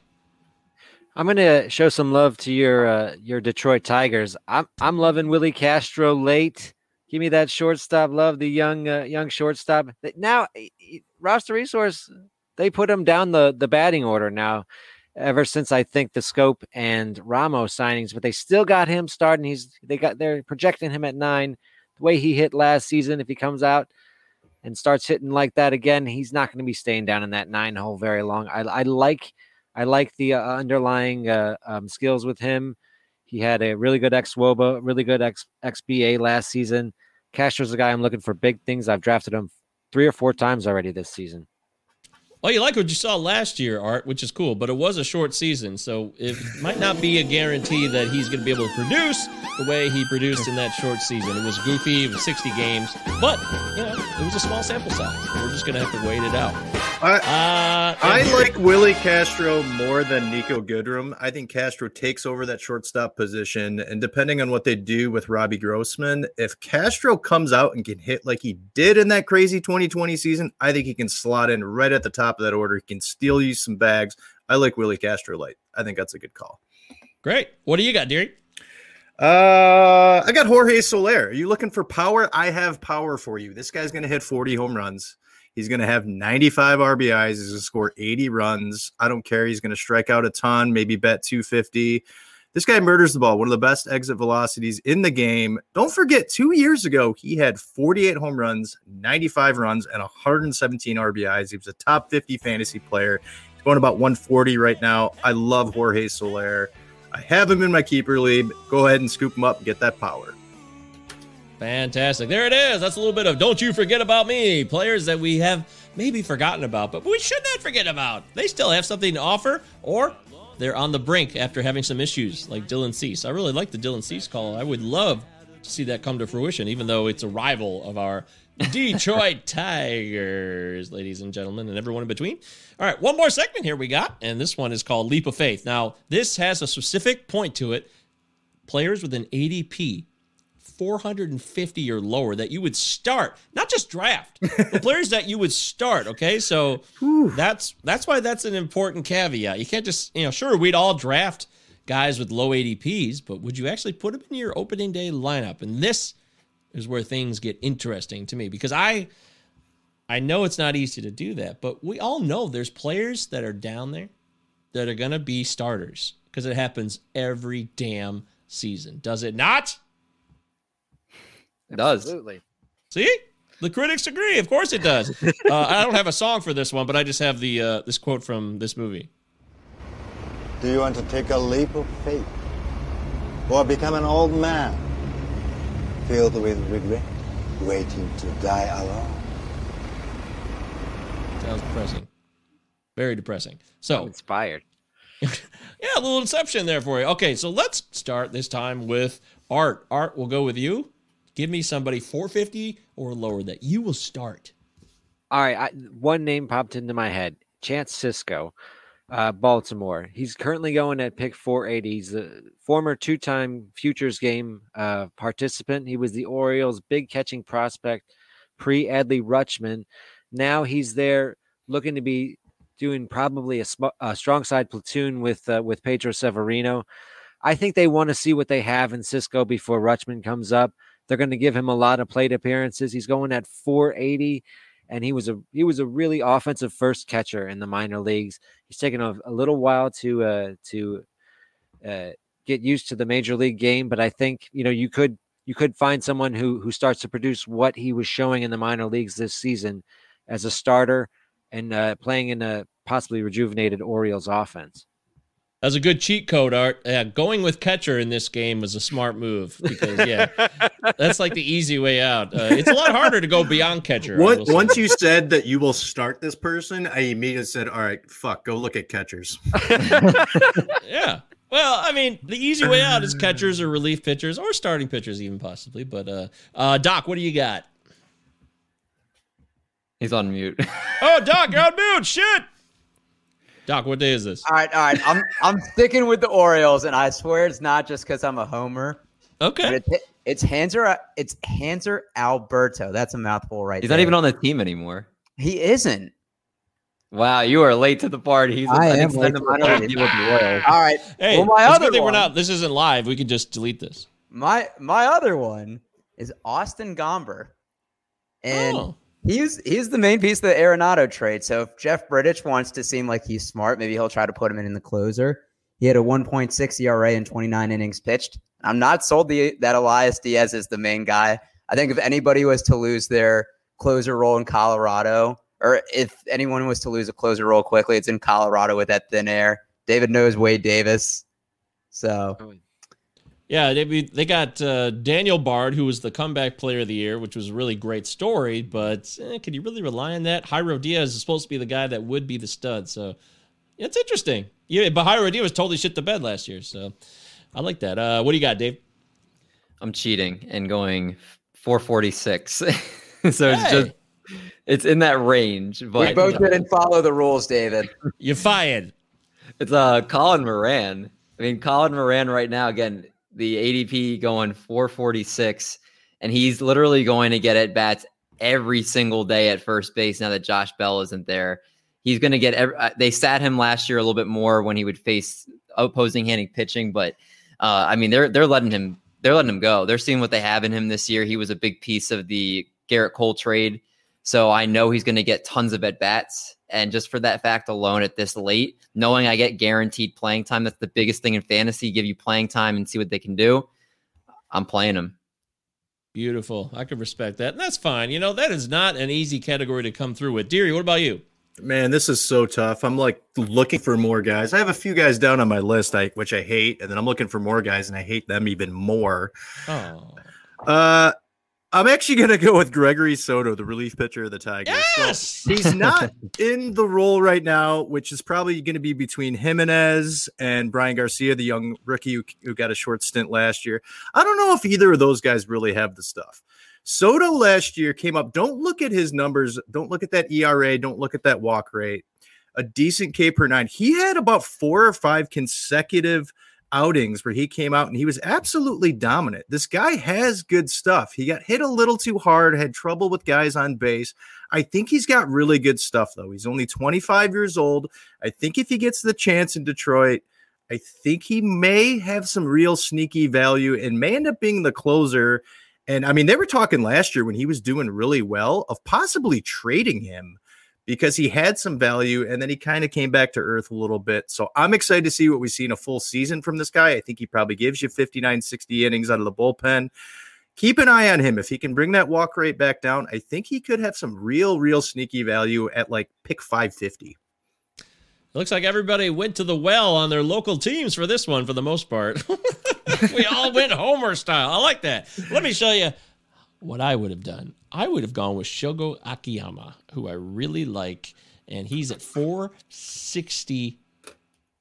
I'm going to show some love to your uh, your Detroit Tigers. I'm I'm loving Willie Castro late. Give me that shortstop love, the young uh, young shortstop. Now, roster resource, they put him down the, the batting order now ever since I think the Scope and Ramos signings, but they still got him starting. He's they got they're projecting him at nine. The way he hit last season, if he comes out and starts hitting like that again, he's not going to be staying down in that nine hole very long. I, I like I like the uh, underlying uh, um, skills with him. He had a really good ex-W O B A, really good ex-X B A last season. Castro's a guy I'm looking for big things. I've drafted him three or four times already this season. Well, you like what you saw last year, Art, which is cool, but it was a short season, so it might not be a guarantee that he's going to be able to produce the way he produced in that short season. It was goofy, it was sixty games, but, you know, it was a small sample size. We're just going to have to wait it out. I, uh, I like Willie Castro more than Nico Goodrum. I think Castro takes over that shortstop position, and depending on what they do with Robbie Grossman, if Castro comes out and can hit like he did in that crazy twenty twenty season, I think he can slot in right at the top of that order. He can steal you some bags. I like Willie Castro light. I think that's a good call. Great. What do you got, Deary? Uh, I got Jorge Soler. Are you looking for power? I have power for you. This guy's going to hit forty home runs. He's going to have ninety-five R B Is. He's going to score eighty runs. I don't care. He's going to strike out a ton, maybe bet two fifty. This guy murders the ball. One of the best exit velocities in the game. Don't forget, two years ago, he had forty-eight home runs, ninety-five runs, and one hundred seventeen R B Is. He was a top fifty fantasy player. He's going about one forty right now. I love Jorge Soler. I have him in my keeper league. Go ahead and scoop him up and get that power. Fantastic. There it is. That's a little bit of Don't You Forget About Me. Players that we have maybe forgotten about, but we should not forget about. They still have something to offer, or they're on the brink after having some issues like Dylan Cease. I really like the Dylan Cease call. I would love to see that come to fruition, even though it's a rival of our Detroit Tigers, ladies and gentlemen, and everyone in between. All right, one more segment here we got, and this one is called Leap of Faith. Now, this has a specific point to it. Players with an A D P four hundred fifty or lower that you would start, not just draft, the players that you would start. Okay, so Whew. that's that's why that's an important caveat. You can't just, you know, sure, we'd all draft guys with low A D Ps, but would you actually put them in your opening day lineup? And this is where things get interesting to me, because I I know it's not easy to do that, but we all know there's players that are down there that are going to be starters, because it happens every damn season. Does it not? It does. Absolutely. See? The critics agree. Of course it does. Uh, I don't have a song for this one, but I just have the uh, this quote from this movie. Do you want to take a leap of faith or become an old man filled with regret, waiting to die alone? Sounds depressing. Very depressing. So I'm inspired. Yeah, a little inception there for you. Okay, so let's start this time with Art. Art, we'll go with you. Give me somebody four fifty or lower that you will start. All right. I, one name popped into my head. Chance Sisko, uh, Baltimore. He's currently going at pick four eighty. He's a former two-time futures game uh, participant. He was the Orioles' big catching prospect pre-Adley Rutschman. Now he's there looking to be doing probably a, sm- a strong side platoon with, uh, with Pedro Severino. I think they want to see what they have in Sisko before Rutschman comes up. They're going to give him a lot of plate appearances. He's going at four eighty, and he was a he was a really offensive first catcher in the minor leagues. He's taken a, a little while to uh, to uh, get used to the major league game, but I think, you know, you could you could find someone who who starts to produce what he was showing in the minor leagues this season as a starter and uh, playing in a possibly rejuvenated Orioles offense. That's a good cheat code, Art. Yeah, going with catcher in this game was a smart move, because, yeah, that's like the easy way out. Uh, it's a lot harder to go beyond catcher. What, once you said that you will start this person, I immediately said, all right, fuck, go look at catchers. Yeah. Well, I mean, the easy way out is catchers or relief pitchers or starting pitchers even possibly. But, uh, uh, Doc, what do you got? He's on mute. Oh, Doc, you're on mute. Shit. Doc, what day is this? All right, all right. I'm I'm sticking with the Orioles, and I swear it's not just because I'm a homer. Okay. It, it's Hanser it's Hanser Alberto. That's a mouthful, right? He's there. Not even on the team anymore. He isn't. Wow, you are late to the party. I, I am late to the party. All right. Hey, well, my other one, we're not, this isn't live. We can just delete this. My my other one is Austin Gomber. And oh. he's he's the main piece of the Arenado trade. So if Jeff British wants to seem like he's smart, maybe he'll try to put him in, in the closer. He had a one point six E R A and twenty-nine innings pitched. I'm not sold the, that Elias Diaz is the main guy. I think if anybody was to lose their closer role in Colorado, or if anyone was to lose a closer role quickly, it's in Colorado with that thin air. David knows Wade Davis. So, yeah, they they got uh, Daniel Bard, who was the comeback player of the year, which was a really great story, but eh, could you really rely on that? Jairo Diaz is supposed to be the guy that would be the stud, so it's interesting. Yeah, but Jairo Diaz was totally shit the bed last year, so I like that. Uh, what do you got, Dave? I'm cheating and going four forty-six. So hey. it's just it's in that range. But we both didn't follow the rules, David. You're fired. It's uh, Colin Moran. I mean, Colin Moran right now, again, the A D P going four forty-six, and he's literally going to get at bats every single day at first base now that Josh Bell isn't there. He's going to get every, they sat him last year a little bit more when he would face opposing handed pitching, but uh, I mean they're they're letting him they're letting him go. They're seeing what they have in him this year. He was a big piece of the Garrett Cole trade, so I know he's going to get tons of at bats. And just for that fact alone, at this late, knowing I get guaranteed playing time, that's the biggest thing in fantasy. Give you playing time and see what they can do. I'm playing him. Beautiful. I can respect that, and that's fine. You know, that is not an easy category to come through with. Deary, what about you? Man, this is so tough. I'm like looking for more guys. I have a few guys down on my list, I, which I hate, and then I'm looking for more guys, and I hate them even more. Oh. Uh, I'm actually going to go with Gregory Soto, the relief pitcher of the Tigers. Yes! So he's not in the role right now, which is probably going to be between Jimenez and Brian Garcia, the young rookie who, who got a short stint last year. I don't know if either of those guys really have the stuff. Soto last year came up. Don't look at his numbers. Don't look at that E R A. Don't look at that walk rate. A decent K per nine. He had about four or five consecutive outings where he came out and he was absolutely dominant. This guy has good stuff. He got hit a little too hard, had trouble with guys on base. I think he's got really good stuff, though. He's only twenty-five years old. I think if he gets the chance in Detroit, I think he may have some real sneaky value and may end up being the closer. And, I mean, they were talking last year when he was doing really well of possibly trading him because he had some value, and then he kind of came back to earth a little bit. So I'm excited to see what we see in a full season from this guy. I think he probably gives you fifty-nine, sixty innings out of the bullpen. Keep an eye on him. If he can bring that walk rate back down, I think he could have some real, real sneaky value at, like, pick five fifty. It looks like everybody went to the well on their local teams for this one for the most part. We all went Homer style. I like that. Let me show you what I would have done. I would have gone with Shogo Akiyama, who I really like, and he's at four sixty,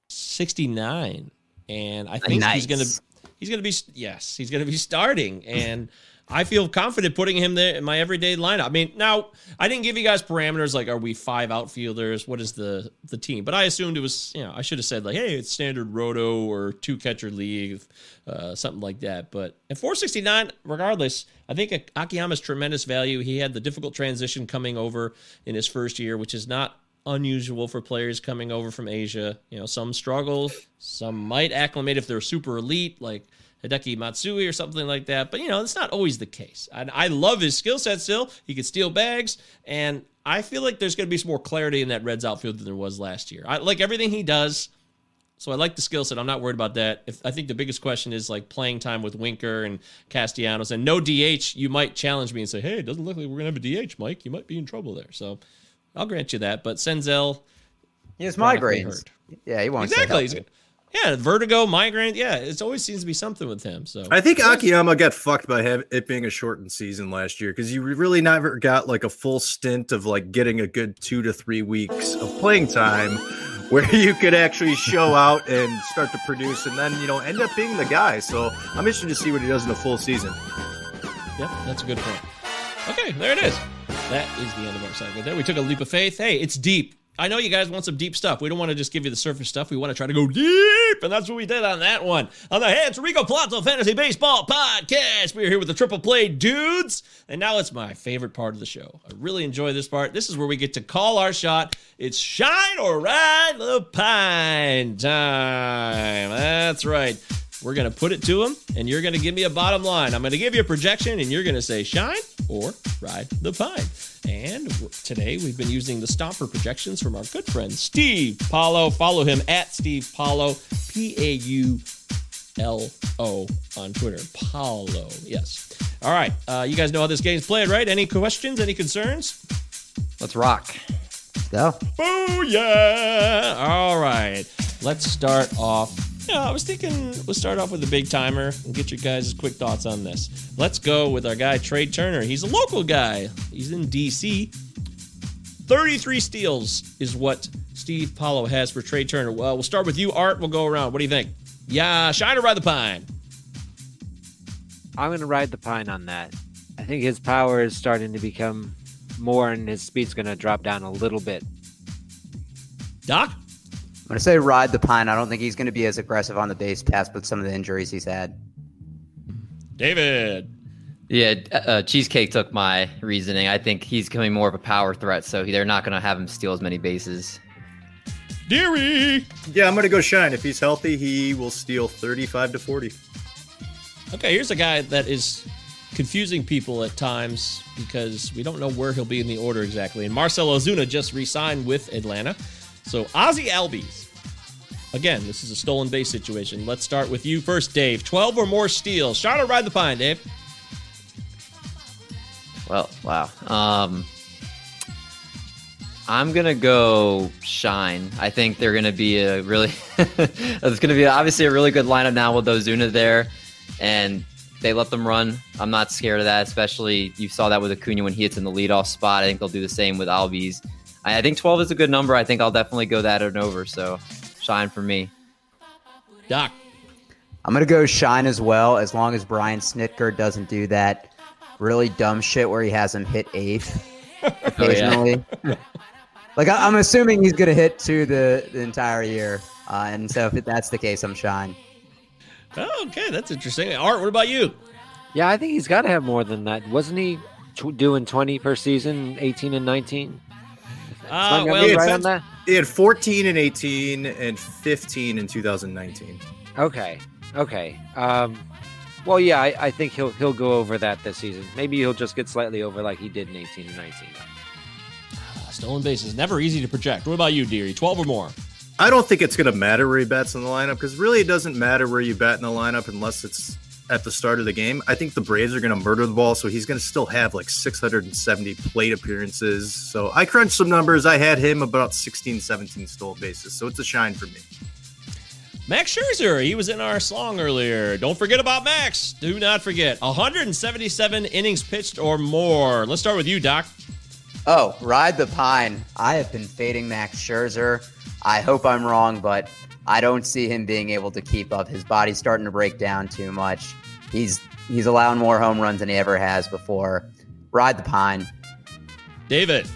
sixty-nine, and I think nice. he's going to he's going to be yes, he's going to be starting, and I feel confident putting him there in my everyday lineup. I mean, now, I didn't give you guys parameters like, are we five outfielders? What is the the team? But I assumed it was, you know, I should have said, like, hey, it's standard roto or two-catcher league, uh, something like that. But at four sixty-nine, regardless, I think Akiyama's tremendous value. He had the difficult transition coming over in his first year, which is not unusual for players coming over from Asia. You know, some struggle. Some might acclimate if they're super elite, like Hideki Matsui or something like that. But, you know, it's not always the case. And I love his skill set still. He can steal bags. And I feel like there's going to be some more clarity in that Reds outfield than there was last year. I like everything he does. So I like the skill set. I'm not worried about that. If, I think the biggest question is, like, playing time with Winker and Castellanos. And no D H, you might challenge me and say, hey, it doesn't look like we're going to have a D H, Mike. You might be in trouble there. So I'll grant you that. But Senzel. He has migraines. Yeah, he wants exactly. to Exactly. Yeah, vertigo, migraine. Yeah, it always seems to be something with him. So I think Akiyama got fucked by it being a shortened season last year because you really never got like a full stint of like getting a good two to three weeks of playing time where you could actually show out and start to produce and then, you know, end up being the guy. So I'm interested to see what he does in a full season. Yep, that's a good point. Okay, there it is. That is the end of our cycle. There we took a leap of faith. Hey, it's deep. I know you guys want some deep stuff. We don't want to just give you the surface stuff. We want to try to go deep. sweep. And that's what we did on that one. On the Hey, it's Enrico Palazzo Fantasy Baseball Podcast. We are here with the Triple Play Dudes. And now it's my favorite part of the show. I really enjoy this part. This is where we get to call our shot. It's shine or ride the pine time. That's right. We're going to put it to them, and you're going to give me a bottom line. I'm going to give you a projection, and you're going to say shine or ride the pine. And today we've been using the Stomper projections from our good friend Steve Paulo. Follow him at Steve Paulo, P A U L O on Twitter. Paulo, yes. All right, uh, you guys know how this game's played, right? Any questions, any concerns? Let's rock. Let's go. Booyah! All right, let's start off. Yeah, I was thinking we'll start off with a big timer and get your guys' quick thoughts on this. Let's go with our guy, Trea Turner. He's a local guy. He's in D C. thirty-three steals is what Steve Paulo has for Trea Turner. Well, we'll start with you, Art. We'll go around. What do you think? Yeah, shine or ride the pine? I'm going to ride the pine on that. I think his power is starting to become more, and his speed's going to drop down a little bit. Doc? I'm going to say ride the pine. I don't think he's going to be as aggressive on the base pass with some of the injuries he's had. David. Yeah, uh, Cheesecake took my reasoning. I think he's becoming more of a power threat, so they're not going to have him steal as many bases. Deary. Yeah, I'm going to go shine. If he's healthy, he will steal thirty-five to forty. Okay, here's a guy that is confusing people at times because we don't know where he'll be in the order exactly. And Marcell Ozuna just re-signed with Atlanta. So, Ozzie Albies. Again, this is a stolen base situation. Let's start with you first, Dave. twelve or more steals. Shot or ride the pine, Dave? Well, wow. Um, I'm going to go shine. I think they're going to be a really... it's going to be obviously a really good lineup now with Ozuna there. And they let them run. I'm not scared of that, especially you saw that with Acuna when he hits in the leadoff spot. I think they'll do the same with Albies. I think twelve is a good number. I think I'll definitely go that and over. So shine for me. Doc. I'm going to go shine as well, as long as Brian Snitker doesn't do that really dumb shit where he has him hit eighth occasionally. Oh, yeah. Like, I'm assuming he's going to hit two the, the entire year. Uh, and so if that's the case, I'm shine. Oh, okay, that's interesting. Art, what about you? Yeah, I think he's got to have more than that. Wasn't he t- doing twenty per season, eighteen and nineteen? Uh, well, he, had, right on that? He had fourteen and eighteen and fifteen in two thousand nineteen. Okay. Okay. Um, well, yeah, I, I think he'll he'll go over that this season. Maybe he'll just get slightly over like he did in eighteen and nineteen. Uh, stolen bases. Never easy to project. What about you, Deary? twelve or more? I don't think it's going to matter where he bats in the lineup because really it doesn't matter where you bat in the lineup unless it's at the start of the game. I think the Braves are going to murder the ball, so he's going to still have like six hundred seventy plate appearances. So I crunched some numbers. I had him about sixteen, seventeen stolen bases, so it's a shine for me. Max Scherzer, he was in our song earlier. Don't forget about Max. Do not forget. one hundred seventy-seven innings pitched or more. Let's start with you, Doc. Oh, ride the pine. I have been fading Max Scherzer. I hope I'm wrong, but I don't see him being able to keep up. His body's starting to break down too much. He's he's allowing more home runs than he ever has before. Ride the pine. David.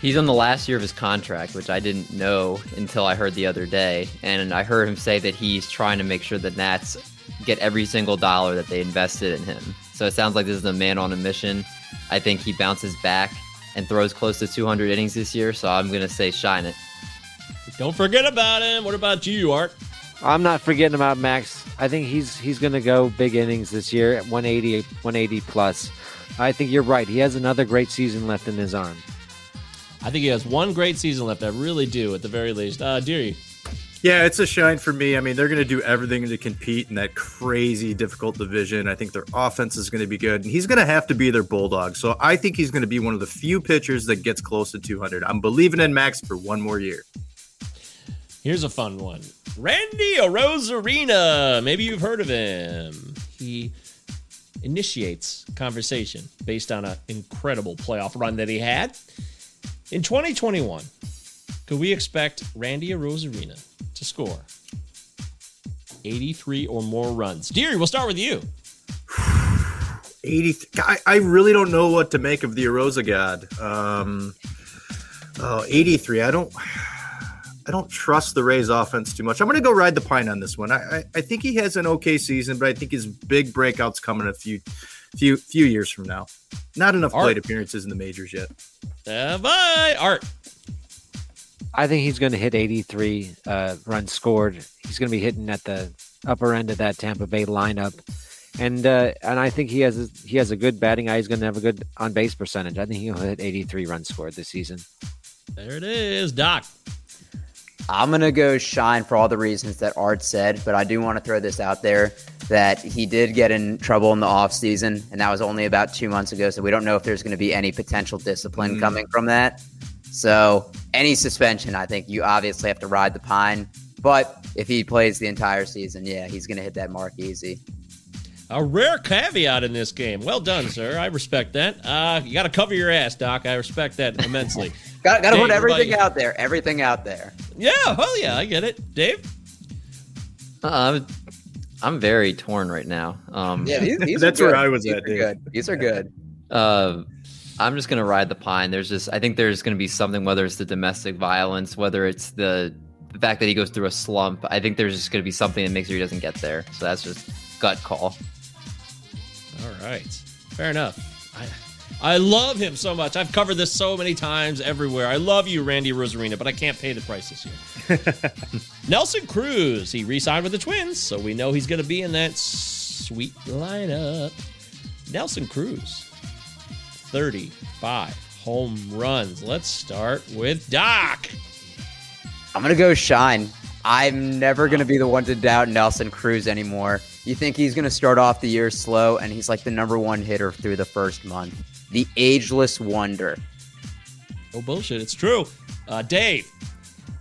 He's on the last year of his contract, which I didn't know until I heard the other day. And I heard him say that he's trying to make sure the Nats get every single dollar that they invested in him. So it sounds like this is a man on a mission. I think he bounces back and throws close to two hundred innings this year. So I'm going to say shine it. Don't forget about him. What about you, Art? I'm not forgetting about Max. I think he's he's going to go big innings this year at one eighty, one eighty plus. I think you're right. He has another great season left in his arm. I think he has one great season left. I really do, at the very least. Uh, Deary. Yeah, it's a shine for me. I mean, they're going to do everything to compete in that crazy, difficult division. I think their offense is going to be good, and he's going to have to be their bulldog. So I think he's going to be one of the few pitchers that gets close to two hundred. I'm believing in Max for one more year. Here's a fun one. Randy Arozarena. Maybe you've heard of him. He initiates conversation based on an incredible playoff run that he had. In twenty twenty-one, could we expect Randy Arozarena to score eighty-three or more runs? Deary, we'll start with you. eighty-three. I, I really don't know what to make of the Arosa God. Um, oh, eighty-three. I don't... I don't trust the Rays offense too much. I'm going to go ride the pine on this one. I, I I think he has an okay season, but I think his big breakout's coming a few few few years from now. Not enough Art. plate appearances in the majors yet. Uh, bye, Art. I think he's going to hit eighty-three uh, runs scored. He's going to be hitting at the upper end of that Tampa Bay lineup. And uh, and I think he has a, he has a good batting eye. He's going to have a good on-base percentage. I think he'll hit eighty-three runs scored this season. There it is, Doc. I'm going to go Shine for all the reasons that Art said, but I do want to throw this out there that he did get in trouble in the offseason, and that was only about two months ago, so we don't know if there's going to be any potential discipline mm-hmm. coming from that. So any suspension, I think you obviously have to ride the pine. But if he plays the entire season, yeah, he's going to hit that mark easy. A rare caveat in this game. Well done, sir. I respect that. Uh, you got to cover your ass, Doc. I respect that immensely. got got to put everything everybody... out there. Everything out there. Yeah. Oh, yeah. I get it. Dave? Uh, I'm very torn right now. Um, yeah, these, these That's are where I was these at, Dave. Good. These are good. Uh, I'm just going to ride the pine. There's just, I think there's going to be something, whether it's the domestic violence, whether it's the, the fact that he goes through a slump. I think there's just going to be something that makes sure he doesn't get there. So that's just gut call. All right. Fair enough. I I love him so much. I've covered this so many times everywhere. I love you, Randy Rosarina, but I can't pay the price this year. Nelson Cruz, he re-signed with the Twins, so we know he's going to be in that sweet lineup. Nelson Cruz, thirty-five home runs. Let's start with Doc. I'm going to go Shine. I'm never going to be the one to doubt Nelson Cruz anymore. You think he's going to start off the year slow, and he's like the number one hitter through the first month. The ageless wonder. Oh, bullshit. It's true. Uh, Dave.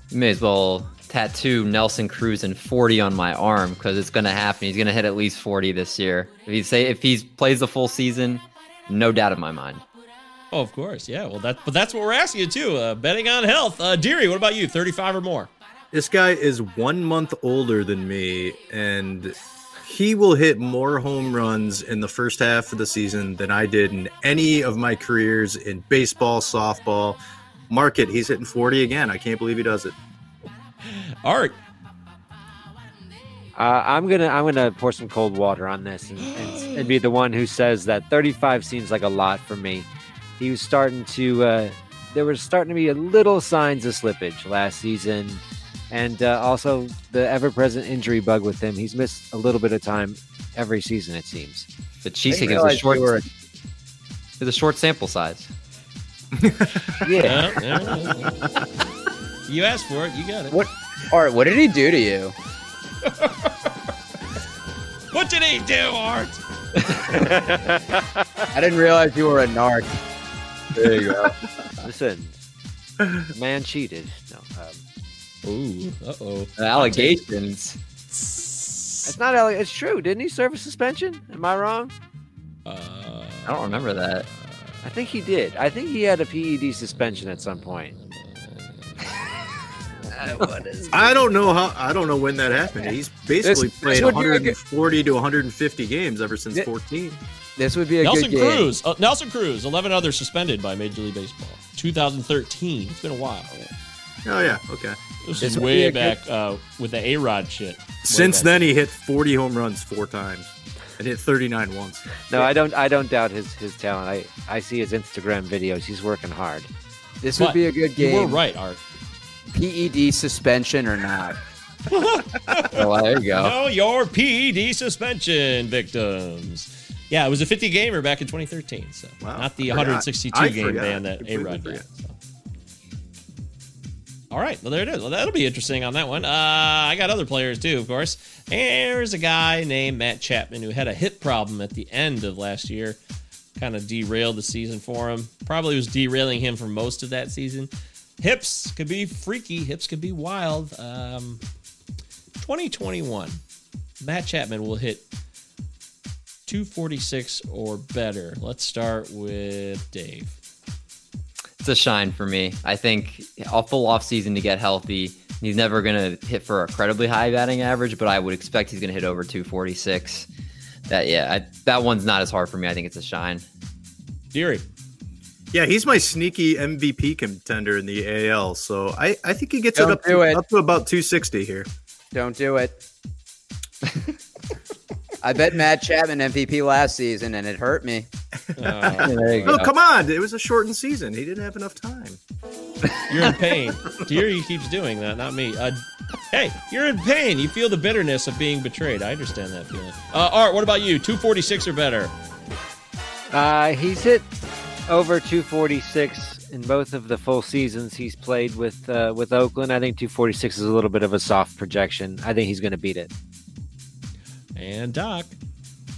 You may as well tattoo Nelson Cruz and forty on my arm because it's going to happen. He's going to hit at least forty this year. If he say if he plays the full season, no doubt in my mind. Oh, of course. Yeah, well, that, but that's what we're asking you, too. Uh, betting on health. Uh, Deary, what about you? thirty-five or more? This guy is one month older than me, and he will hit more home runs in the first half of the season than I did in any of my careers in baseball, softball. Mark it. He's hitting forty again. I can't believe he does it. Art. Uh, I'm gonna I'm gonna pour some cold water on this and, and, and be the one who says that thirty-five seems like a lot for me. He was starting to uh, there was starting to be a little signs of slippage last season. And uh, also the ever-present injury bug with him. He's missed a little bit of time every season, it seems. The cheesecake is a short, were... is a short sample size. Yeah. Yeah, yeah. You asked for it. You got it. What? Art, what did he do to you? What did he do, Art? I didn't realize you were a narc. There you go. Listen, the man cheated. No. Um, Ooh, uh-oh. Uh, allegations. It's not, alleg- it's true. Didn't he serve a suspension? Am I wrong? Uh, I don't remember that. I think he did. I think he had a P E D suspension at some point. What is I don't know how, I don't know when that happened. He's basically this, played this one forty to one fifty games ever since this, fourteen. This would be a Nelson good game. Cruz, uh, Nelson Cruz, eleven others suspended by Major League Baseball. two thousand thirteen. It's been a while. Oh, yeah. Okay. This is way back uh, with the A-Rod shit. Since then, he hit forty home runs four times and hit thirty-nine once. No, I don't I don't doubt his, his talent. I, I see his Instagram videos. He's working hard. This would be a good game. You were right, Art. P E D suspension or not. Well, there you go. No, your P E D suspension victims. Yeah, it was a fifty-gamer back in twenty thirteen. So wow, not the one sixty-two-game ban that A-Rod ran. All right. Well, there it is. Well, that'll be interesting on that one. Uh, I got other players, too, of course. There's a guy named Matt Chapman who had a hip problem at the end of last year. Kind of derailed the season for him. Probably was derailing him for most of that season. Hips could be freaky. Hips could be wild. Um, twenty twenty-one, Matt Chapman will hit two forty-six or better. Let's start with Dave. It's a shine for me. I think a full offseason to get healthy. He's never going to hit for a credibly high batting average, but I would expect he's going to hit over two forty-six. That, yeah, I, that one's not as hard for me. I think it's a shine. Deary. Yeah, he's my sneaky M V P contender in the A L, so I, I think he gets it up, to, it up to about two sixty here. Don't do it. I bet Matt Chapman M V P last season, and it hurt me. Oh, there you go. No, come on. It was a shortened season. He didn't have enough time. You're in pain. Deary keeps doing that, not me. Uh, hey, you're in pain. You feel the bitterness of being betrayed. I understand that feeling. Uh, Art, what about you? two forty-six or better? Uh, he's hit over two forty-six in both of the full seasons he's played with uh, with Oakland. I think two forty-six is a little bit of a soft projection. I think he's going to beat it. And Doc.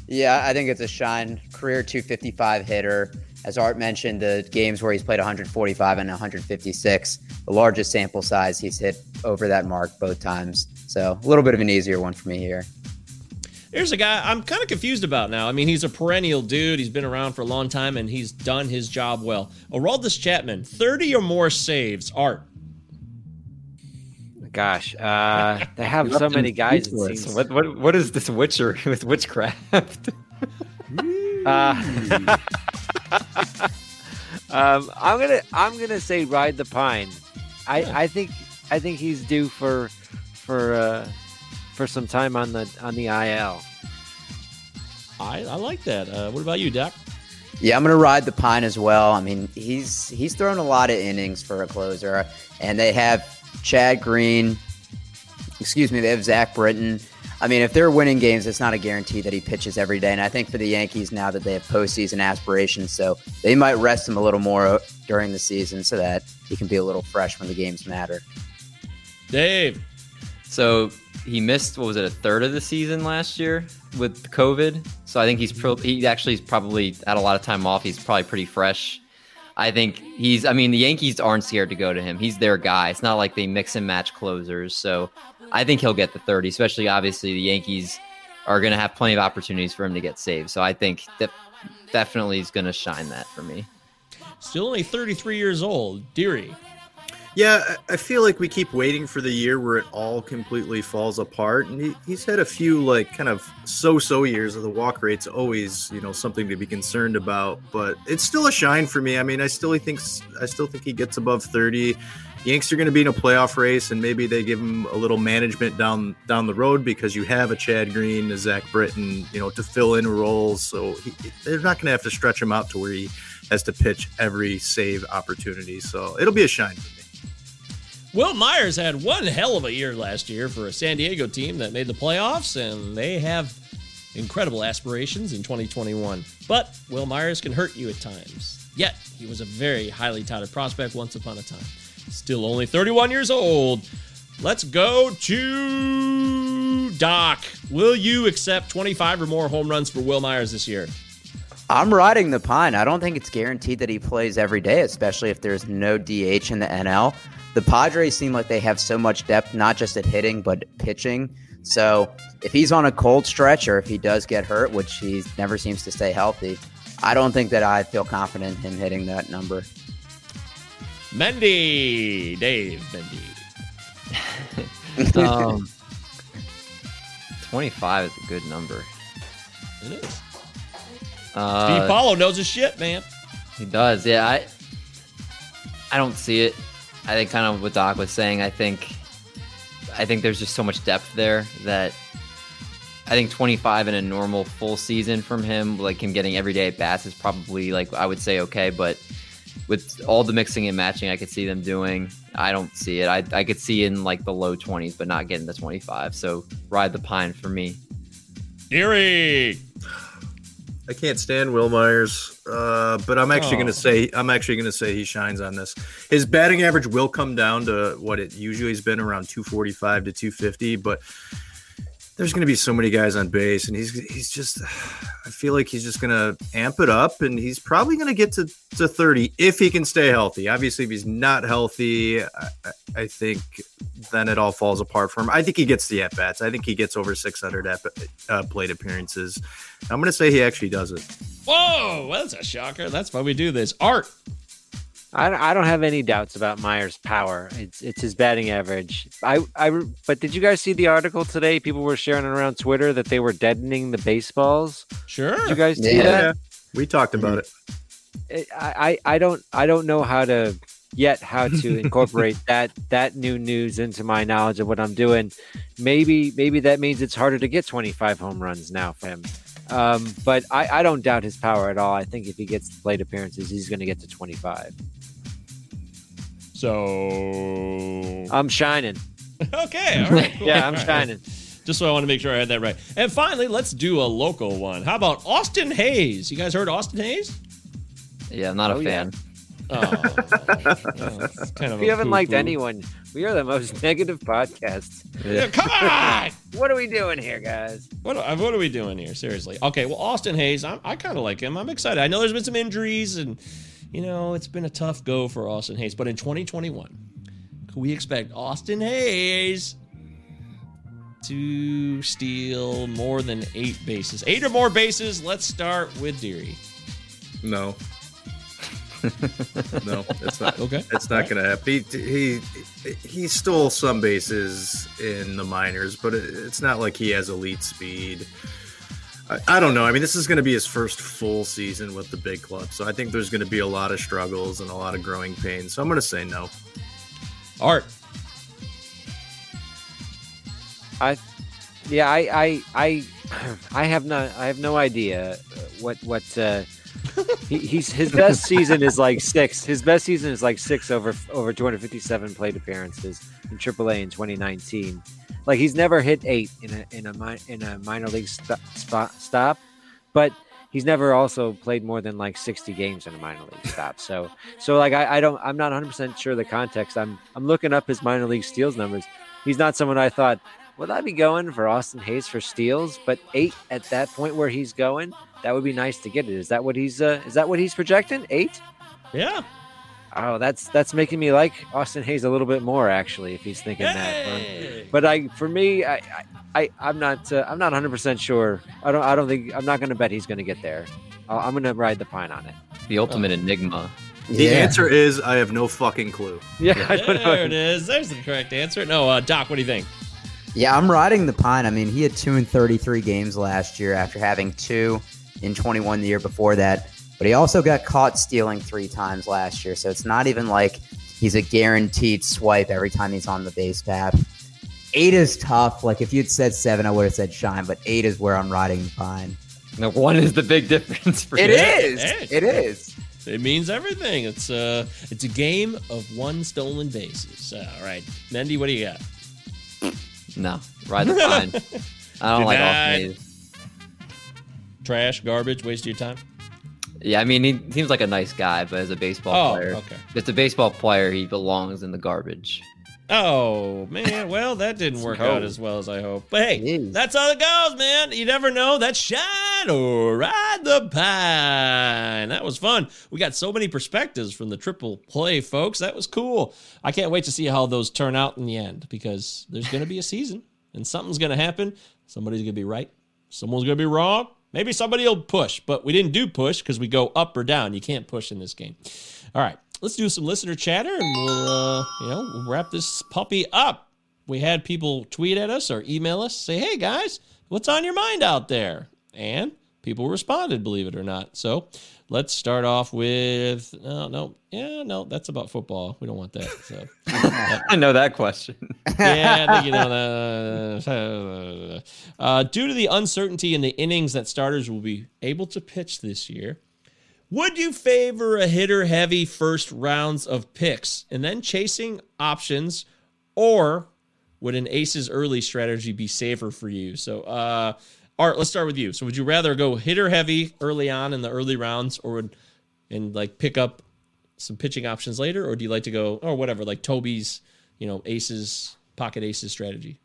Yeah, I think it's a shine. Career two fifty-five hitter. As Art mentioned, the games where he's played one forty-five and one fifty-six, the largest sample size, he's hit over that mark both times. So a little bit of an easier one for me here. Here's a guy I'm kind of confused about now. I mean, he's a perennial dude. He's been around for a long time, and he's done his job well. Aroldis Chapman, thirty or more saves. Art. Gosh, uh, they have so many guys. It seems. What, what, what is this witchery with witchcraft? uh, um, I'm gonna, I'm gonna say ride the pine. I, yeah. I think, I think he's due for, for, uh, for some time on the on the I L. I, I like that. Uh, what about you, Doc? Yeah, I'm going to ride the pine as well. I mean, he's he's thrown a lot of innings for a closer, and they have Chad Green. Excuse me, they have Zach Britton. I mean, if they're winning games, it's not a guarantee that he pitches every day. And I think for the Yankees now that they have postseason aspirations, so they might rest him a little more during the season so that he can be a little fresh when the games matter. Dave. So he missed, what was it, a third of the season last year with COVID. So I think he's pro- he actually probably had a lot of time off. He's probably pretty fresh. I think he's, I mean, the Yankees aren't scared to go to him. He's their guy. It's not like they mix and match closers. So I think he'll get the thirty, especially obviously the Yankees are going to have plenty of opportunities for him to get saved. So I think that definitely is going to shine that for me. Still only thirty-three years old, Deary. Yeah, I feel like we keep waiting for the year where it all completely falls apart. And he, he's had a few, like, kind of so-so years of the walk rate's always, you know, something to be concerned about. But it's still a shine for me. I mean, I still think I still think he gets above thirty. Yanks are going to be in a playoff race, and maybe they give him a little management down down the road because you have a Chad Green, a Zach Britton, you know, to fill in roles. So he, they're not going to have to stretch him out to where he has to pitch every save opportunity. So it'll be a shine for me. Will Myers had one hell of a year last year for a San Diego team that made the playoffs, and they have incredible aspirations in twenty twenty-one. But Will Myers can hurt you at times. Yet, he was a very highly touted prospect once upon a time. Still only thirty-one years old. Let's go to Doc. Will you accept twenty-five or more home runs for Will Myers this year? I'm riding the pine. I don't think it's guaranteed that he plays every day, especially if there's no D H in the N L. The Padres seem like they have so much depth, not just at hitting, but pitching. So if he's on a cold stretch or if he does get hurt, which he never seems to stay healthy, I don't think that I feel confident in him hitting that number. Mendy, Dave Mendy. um, twenty-five is a good number. It is. Uh, Steve Follow knows his shit, man. He does, yeah. I, I don't see it. I think kind of what Doc was saying, I think I think there's just so much depth there that I think twenty-five in a normal full season from him, like him getting every day at bats is probably, like, I would say okay, but with all the mixing and matching I could see them doing, I don't see it. I, I could see in like the low twenties, but not getting to twenty-five. So ride the pine for me. Eerie! I can't stand Will Myers, uh, but I'm actually oh. going to say I'm actually going to say he shines on this. His batting average will come down to what it usually has been, around two forty-five to two fifty, but there's going to be so many guys on base, and he's he's just I feel like he's just going to amp it up, and he's probably going to get to to thirty if he can stay healthy. Obviously, if he's not healthy, I, I think then it all falls apart for him. I think he gets the at-bats. I think he gets over six hundred at, uh, plate appearances. I'm going to say he actually does it. Whoa, that's a shocker. That's why we do this. Art. I don't have any doubts about Myers' power. It's it's his batting average. I, I, but did you guys see the article today? People were sharing around Twitter that they were deadening the baseballs. Sure. Did you guys see yeah. that? We talked about it. I, I don't I don't know how to yet how to incorporate that that new news into my knowledge of what I'm doing. Maybe maybe that means it's harder to get twenty-five home runs now for him. Um, but I, I don't doubt his power at all. I think if he gets the plate appearances, he's going to get to twenty-five. So I'm shining. Okay. All right. Cool. Yeah, I'm all shining. Right. Just so I want to make sure I had that right. And finally, let's do a local one. How about Austin Hayes? You guys heard Austin Hayes? Yeah, I'm not oh, a fan. Yeah. Oh, oh, it's kind of we haven't poo-poo. Liked anyone. We are the most negative podcast. Yeah, come on! What are we doing here, guys? What what are we doing here? Seriously. Okay, well, Austin Hayes, I'm, I kind of like him. I'm excited. I know there's been some injuries, and, you know, it's been a tough go for Austin Hayes. But in twenty twenty-one, could we expect Austin Hayes to steal more than eight bases? Eight or more bases. Let's start with Deary. No. No, it's not. Okay, it's not going to happen. He, he he stole some bases in the minors, but it, it's not like he has elite speed. I, I don't know. I mean, this is going to be his first full season with the big club, so I think there's going to be a lot of struggles and a lot of growing pains. So I'm going to say no. Art. I, yeah, I, I, I, I have not. I have no idea what what. Uh, he, he's his best season is like six. His best season is like six over over two hundred fifty-seven plate appearances in Triple A in twenty nineteen. Like he's never hit eight in a in a in a minor league st- spot stop, but he's never also played more than like sixty games in a minor league stop. So so like I, I don't I'm not one hundred percent sure the context. I'm I'm looking up his minor league steals numbers. He's not someone I thought would I be going for Austin Hayes for steals, but eight at that point where he's going. That would be nice to get it. Is that what he's uh, is that what he's projecting? Eight? Yeah. Oh, that's that's making me like Austin Hayes a little bit more actually if he's thinking hey! that. But, but I for me I I I'm not uh, I'm not one hundred percent sure. I don't I don't think I'm not going to bet he's going to get there. Uh, I'm going to ride the pine on it. The ultimate oh. enigma. The yeah. answer is I have no fucking clue. Yeah, yeah. I don't know. There it is. There's the correct answer. No, uh, Doc, what do you think? Yeah, I'm riding the pine. I mean, he had two in thirty-three games last year after having two in twenty-one the year before that, but he also got caught stealing three times last year, so it's not even like he's a guaranteed swipe every time he's on the base path. Eight is tough. Like if you'd said seven, I would have said shine, but eight is where I'm riding the pine. No, one is the big difference for it you. Is hey. It is it means everything. It's uh it's a game of one stolen bases. All right, Mendy, what do you got? No, ride the pine. I don't Good like Austin Hayes. Trash, garbage, waste of your time? Yeah, I mean, he seems like a nice guy, but as a baseball oh, player, okay. If it's a baseball player, he belongs in the garbage. Oh, man. Well, that didn't work cold. out as well as I hoped. But hey, that's how it goes, man. You never know. That's Shine or Ride the Pine. That was fun. We got so many perspectives from the Triple Play, folks. That was cool. I can't wait to see how those turn out in the end because there's going to be a season and something's going to happen. Somebody's going to be right. Someone's going to be wrong. Maybe somebody will push, but we didn't do push because we go up or down. You can't push in this game. All right, let's do some listener chatter, and we'll, uh, you know, we'll wrap this puppy up. We had people tweet at us or email us, say, hey, guys, what's on your mind out there? And people responded, believe it or not. So let's start off with, no, no, yeah, no, that's about football. We don't want that. So I know that question. Yeah, I think you know that. Uh, due to the uncertainty in the innings that starters will be able to pitch this year, would you favor a hitter-heavy first rounds of picks and then chasing options, or would an aces early strategy be safer for you? So, uh, Art, let's start with you. So would you rather go hitter-heavy early on in the early rounds or would and like pick up some pitching options later, or do you like to go, or whatever, like Toby's, you know, aces, pocket aces strategy?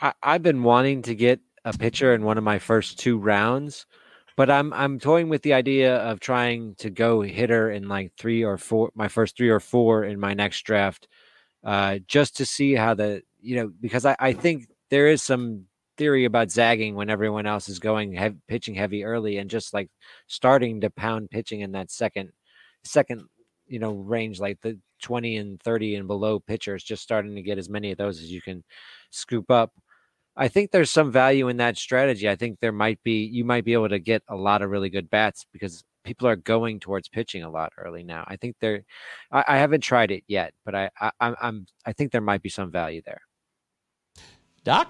I, I've been wanting to get a pitcher in one of my first two rounds, but I'm I'm toying with the idea of trying to go hitter in like three or four, my first three or four in my next draft, uh, just to see how the, you know, because I, I think there is some theory about zagging when everyone else is going heavy, pitching heavy early and just like starting to pound pitching in that second, second, you know, range, like the twenty and thirty and below pitchers, just starting to get as many of those as you can scoop up. I think there's some value in that strategy. I think there might be, you might be able to get a lot of really good bats because people are going towards pitching a lot early now. I think they're, I, I haven't tried it yet, but I, I, I'm, I think there might be some value there. Doc?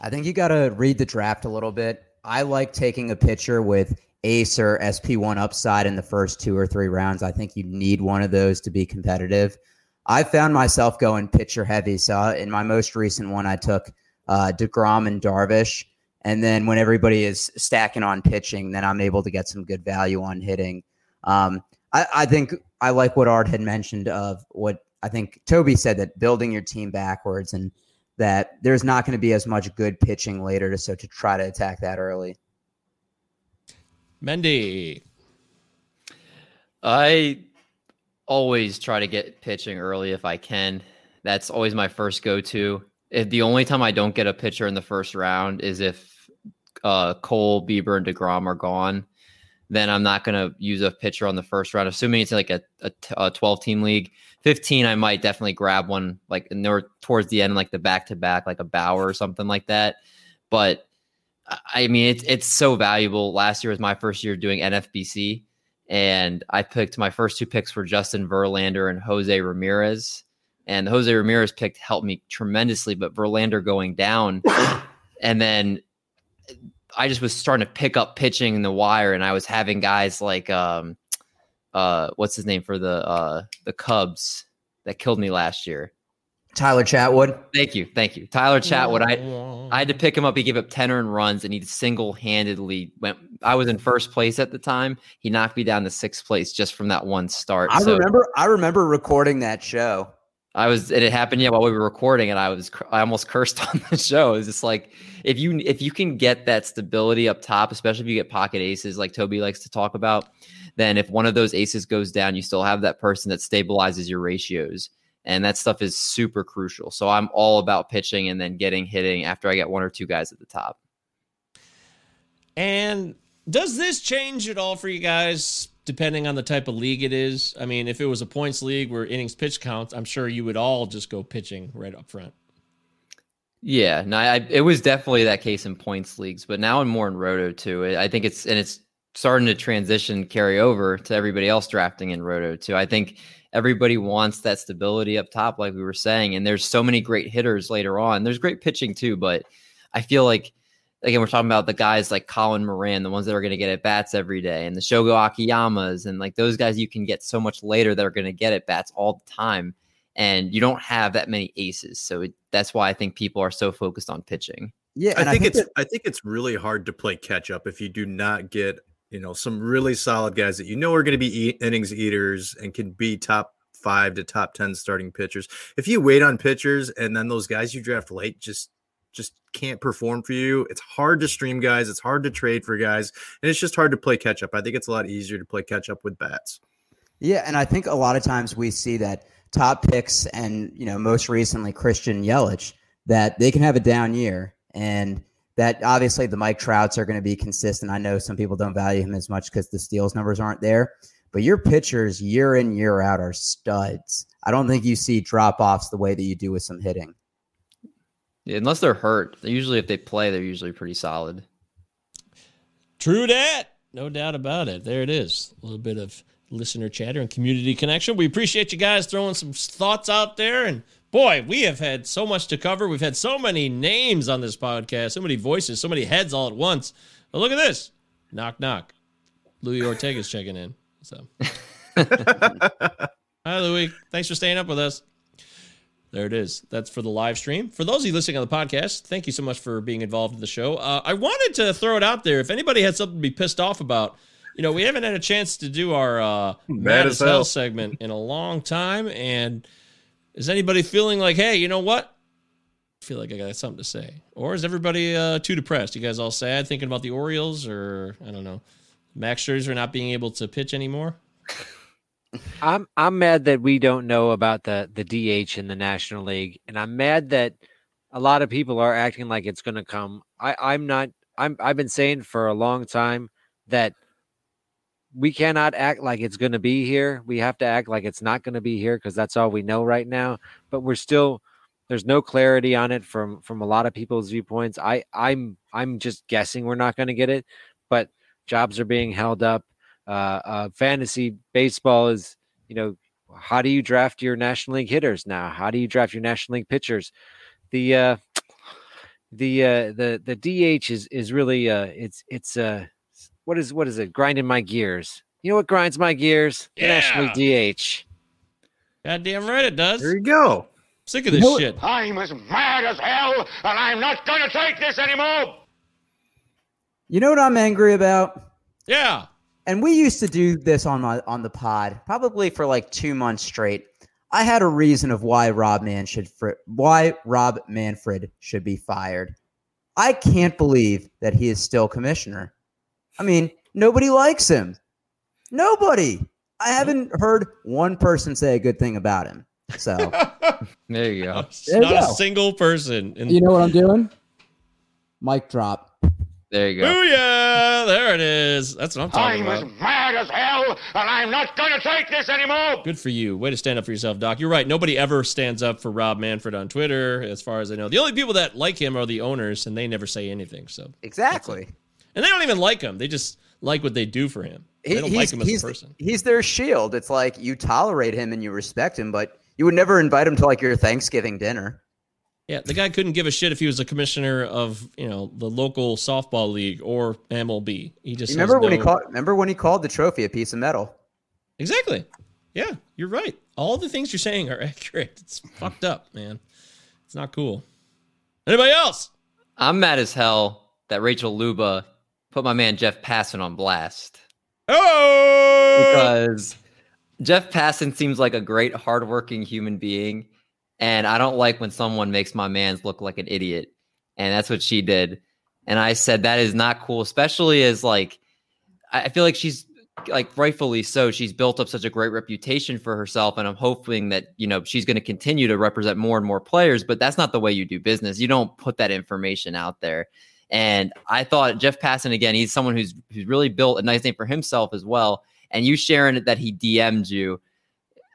I think you got to read the draft a little bit. I like taking a pitcher with ace or S P one upside in the first two or three rounds. I think you need one of those to be competitive. I found myself going pitcher heavy. So in my most recent one, I took uh, DeGrom and Darvish. And then when everybody is stacking on pitching, then I'm able to get some good value on hitting. Um, I, I think I like what Art had mentioned of what I think Toby said, that building your team backwards and that there's not going to be as much good pitching later. So to try to attack that early. Mendy. I always try to get pitching early if I can. That's always my first go-to. If the only time I don't get a pitcher in the first round is if uh, Cole, Bieber, and DeGrom are gone, then I'm not going to use a pitcher on the first round. Assuming it's like a, a, a twelve-team league. fifteen, I might definitely grab one, like in there, towards the end, like the back-to-back, like a Bauer or something like that. But, I mean, it's it's so valuable. Last year was my first year doing N F B C, and I picked, my first two picks were Justin Verlander and Jose Ramirez. And the Jose Ramirez pick helped me tremendously, but Verlander going down. And then I just was starting to pick up pitching in the wire, and I was having guys like, um, uh, what's his name for the uh, the Cubs that killed me last year? Tyler Chatwood. Thank you. Thank you. Tyler Chatwood. I, I had to pick him up. He gave up ten earned runs, and he single-handedly went. I was in first place at the time. He knocked me down to sixth place just from that one start. I so, remember I remember recording that show. I was, and it happened yeah while we were recording, and I was I almost cursed on the show. It's just like, if you if you can get that stability up top, especially if you get pocket aces like Toby likes to talk about, then if one of those aces goes down, you still have that person that stabilizes your ratios. And that stuff is super crucial. So I'm all about pitching and then getting hitting after I get one or two guys at the top. And does this change at all for you guys, depending on the type of league it is? I mean, if it was a points league where innings pitch counts, I'm sure you would all just go pitching right up front. Yeah, no, I, it was definitely that case in points leagues, but now I'm more in Roto too. I think it's, and it's starting to transition, carry over to everybody else drafting in Roto too. I think everybody wants that stability up top, like we were saying. And there's so many great hitters later on. There's great pitching too, but I feel like, again, we're talking about the guys like Colin Moran, the ones that are going to get at bats every day, and the Shogo Akiyamas, and like those guys you can get so much later that are going to get at bats all the time. And you don't have that many aces. So it, that's why I think people are so focused on pitching. Yeah. I think, I think it's, that- I think it's really hard to play catch up if you do not get, you know, some really solid guys that you know are going to be eat, innings eaters and can be top five to top ten starting pitchers. If you wait on pitchers and then those guys you draft late just just can't perform for you, it's hard to stream guys. It's hard to trade for guys. And it's just hard to play catch up. I think it's a lot easier to play catch up with bats. Yeah, and I think a lot of times we see that top picks and, you know, most recently Christian Yelich, that they can have a down year. And that obviously the Mike Trouts are going to be consistent. I know some people don't value him as much because the steals numbers aren't there, but your pitchers year in, year out are studs. I don't think you see drop-offs the way that you do with some hitting. Yeah, unless they're hurt. Usually if they play, they're usually pretty solid. True that. No doubt about it. There it is. A little bit of listener chatter and community connection. We appreciate you guys throwing some thoughts out there, and boy, we have had so much to cover. We've had so many names on this podcast, so many voices, so many heads all at once. But look at this. Knock, knock. Louis Ortega's checking in. So, hi, Louis. Thanks for staying up with us. There it is. That's for the live stream. For those of you listening on the podcast, thank you so much for being involved in the show. Uh, I wanted to throw it out there. If anybody had something to be pissed off about, you know, we haven't had a chance to do our uh, Mad as Hell segment in a long time, and is anybody feeling like, hey, you know what? I feel like I got something to say. Or is everybody uh, too depressed? You guys all sad thinking about the Orioles, or, I don't know, Max Scherzer not being able to pitch anymore? I'm I'm mad that we don't know about the, the D H in the National League, and I'm mad that a lot of people are acting like it's going to come. I, I'm not – I'm I've been saying for a long time that we cannot act like it's going to be here. We have to act like it's not going to be here because that's all we know right now. But we're still, there's no clarity on it from, from a lot of people's viewpoints. I, I'm I'm just guessing we're not going to get it, but jobs are being held up. uh, uh, fantasy baseball is, you know, how do you draft your National League hitters now? How do you draft your National League pitchers? The uh, the uh, the the D H is is really uh, it's it's uh, what is what is it? Grinding my gears. You know what grinds my gears? Yeah. National League D H. Goddamn right it does. There you go. Sick of this no, shit. I'm as mad as hell, and I'm not going to take this anymore. You know what I'm angry about? Yeah. And we used to do this on my on the pod, probably for like two months straight. I had a reason of why Rob Man should fr- why Rob Manfred should be fired. I can't believe that he is still commissioner. I mean, nobody likes him. Nobody. I haven't heard one person say a good thing about him. So there you go. There Not you go. A single person. In- you know what I'm doing? Mic drop. There you go. Booyah! There it is. That's what I'm talking I'm about. I'm as mad as hell, and I'm not going to take this anymore. Good for you. Way to stand up for yourself, Doc. You're right. Nobody ever stands up for Rob Manfred on Twitter, as far as I know. The only people that like him are the owners, and they never say anything. So exactly. And they don't even like him. They just like what they do for him. They don't he's, like him as a person. He's their shield. It's like you tolerate him and you respect him, but you would never invite him to like your Thanksgiving dinner. Yeah, the guy couldn't give a shit if he was a commissioner of, you know, the local softball league or M L B. He just remember when no... he called. Remember when he called the trophy a piece of metal? Exactly. Yeah, you're right. All the things you're saying are accurate. It's fucked up, man. It's not cool. Anybody else? I'm mad as hell that Rachel Luba put my man Jeff Passan on blast. Oh, because Jeff Passan seems like a great, hardworking human being. And I don't like when someone makes my mans look like an idiot. And that's what she did. And I said, that is not cool, especially as like, I feel like she's like rightfully so. She's built up such a great reputation for herself. And I'm hoping that, you know, she's going to continue to represent more and more players, but that's not the way you do business. You don't put that information out there. And I thought Jeff Passan, again, he's someone who's, who's really built a nice name for himself as well. And you sharing it that he D M'd you,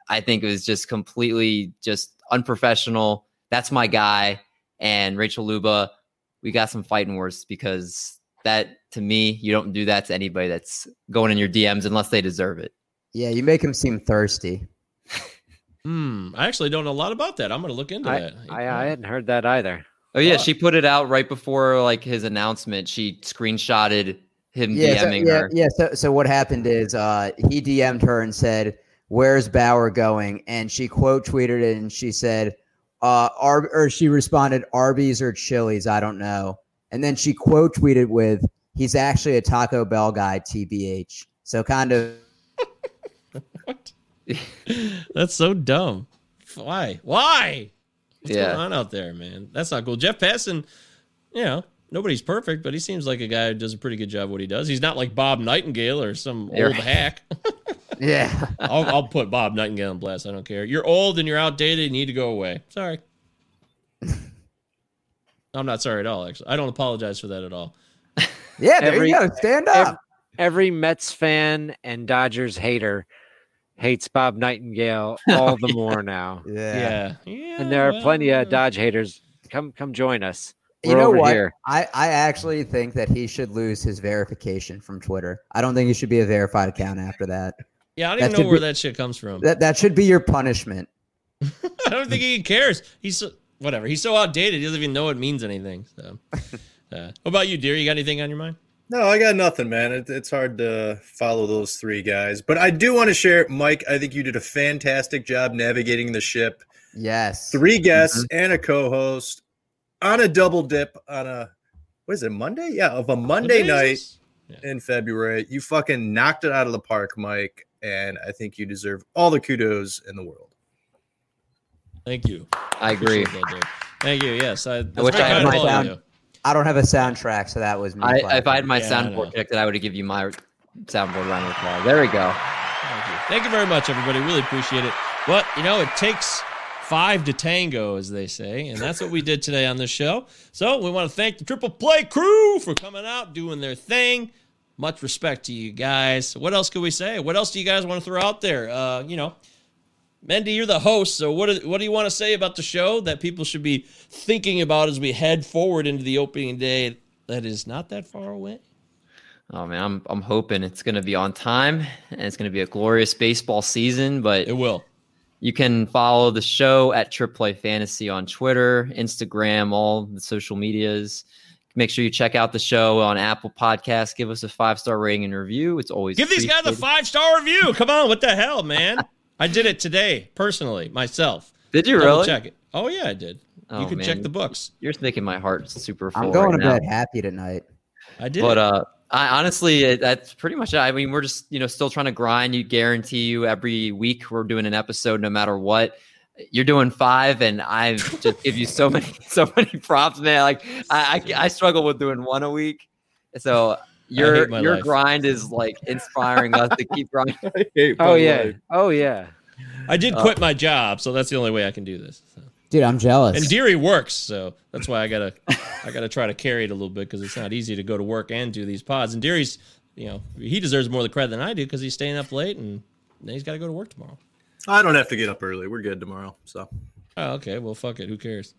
I think it was just completely just, unprofessional. That's my guy. And Rachel Luba, we got some fighting words because that, to me, you don't do that to anybody that's going in your D Ms unless they deserve it. Yeah, you make him seem thirsty. Hmm. I actually don't know a lot about that. I'm going to look into I, that. I, I hadn't heard that either. Oh, yeah. Uh, she put it out right before like his announcement. She screenshotted him yeah, DMing so, yeah, her. Yeah. So, so what happened is uh, he D M'd her and said, "Where's Bauer going?" And she quote tweeted it and she said, uh, Ar- or she responded, "Arby's or Chili's, I don't know." And then she quote tweeted with, "He's actually a Taco Bell guy, T B H." So kind of. What? That's so dumb. Why? Why? What's yeah. going on out there, man? That's not cool. Jeff Passan, you know, nobody's perfect, but he seems like a guy who does a pretty good job of what he does. He's not like Bob Nightingale or some You're old right. hack. Yeah. I'll, I'll put Bob Nightingale on blast. I don't care. You're old and you're outdated. You need to go away. Sorry. I'm not sorry at all, actually. I don't apologize for that at all. Yeah, there every, you go. Stand up. Every, every Mets fan and Dodgers hater hates Bob Nightingale all oh, the yeah. more now. Yeah. yeah. yeah and there well, are plenty yeah. of Dodge haters. Come come join us. We're you know what? Here. I, I actually think that he should lose his verification from Twitter. I don't think he should be a verified account after that. Yeah, I don't even know where be, that shit comes from. That that should be your punishment. I don't think he cares. He's so, whatever. He's so outdated. He doesn't even know it means anything. So, uh, what about you, dear? You got anything on your mind? No, I got nothing, man. It, it's hard to follow those three guys, but I do want to share, Mike. I think you did a fantastic job navigating the ship. Yes, three guests mm-hmm. and a co-host on a double dip on a what is it Monday? Yeah, of a Monday night yeah. in February. You fucking knocked it out of the park, Mike. And I think you deserve all the kudos in the world. Thank you. I, I agree. That, Thank you. Yes. I, I, wish I, had my sound, I don't have a soundtrack, so that was me. I, if I had my yeah, soundboard connected, I would have given you my soundboard round of applause. There we go. Thank you. Thank you very much, everybody. Really appreciate it. But, you know, it takes five to tango, as they say, and that's what we did today on this show. So we want to thank the Triple Play crew for coming out, doing their thing. Much respect to you guys. What else could we say? What else do you guys want to throw out there? Uh, you know, Mendy, you're the host, so what, are, what do you want to say about the show that people should be thinking about as we head forward into the opening day that is not that far away? Oh man, I'm I'm hoping it's going to be on time and it's going to be a glorious baseball season. But it will. You can follow the show at Triple Play Fantasy on Twitter, Instagram, all the social medias. Make sure you check out the show on Apple Podcasts. Give us a five star rating and review. It's always give these guys a five star review. Come on, what the hell, man? I did it today personally myself. Did you really? Check it. Oh yeah, I did. Oh, you can man. Check the books. You're making my heart super full. I'm going right to bed now. Happy tonight. I did, but uh. I honestly, it, that's pretty much it. I mean, we're just, you know, still trying to grind. You guarantee you every week we're doing an episode, no matter what. You're doing five, and I just give you so many, so many props, man. Like I, I, I struggle with doing one a week. So your your life. Grind is like inspiring us to keep grinding. Oh yeah, life. Oh yeah. I did quit uh, my job, so that's the only way I can do this. So. Dude, I'm jealous. And Deary works, so that's why I gotta, I gotta try to carry it a little bit because it's not easy to go to work and do these pods. And Deary's, you know, he deserves more of the credit than I do because he's staying up late and then he's got to go to work tomorrow. I don't have to get up early. We're good tomorrow. So. Oh, okay. Well, fuck it. Who cares?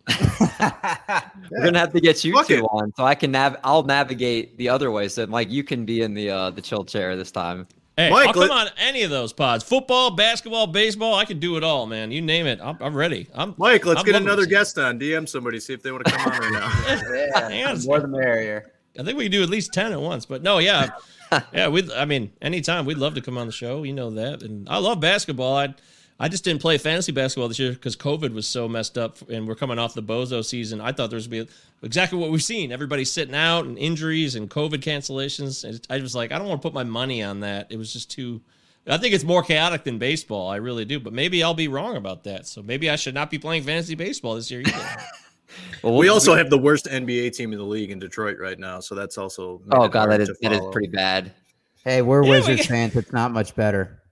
We're gonna have to get you fuck two it. On, so I can nav. I'll navigate the other way, so Mike, you can be in the uh, the chill chair this time. Hey, Mike, I'll come let- on any of those pods. Football, basketball, baseball. I can do it all, man. You name it. I'm, I'm ready. I'm Mike, let's I'm get another guest on. D M somebody, see if they want to come on right now. Yeah, yeah, more the merrier. I think we can do at least ten at once. But, no, yeah. yeah, we. I mean, anytime. We'd love to come on the show. You know that. And I love basketball. I I just didn't play fantasy basketball this year because COVID was so messed up, and we're coming off the bozo season. I thought there was going to be exactly what we've seen. Everybody sitting out and injuries and COVID cancellations. And I was like, I don't want to put my money on that. It was just too – I think it's more chaotic than baseball. I really do. But maybe I'll be wrong about that. So maybe I should not be playing fantasy baseball this year either. Well, we also have the worst N B A team in the league in Detroit right now. So that's also – oh, God, that is that is pretty bad. Hey, we're yeah, Wizards we fans. It's not much better.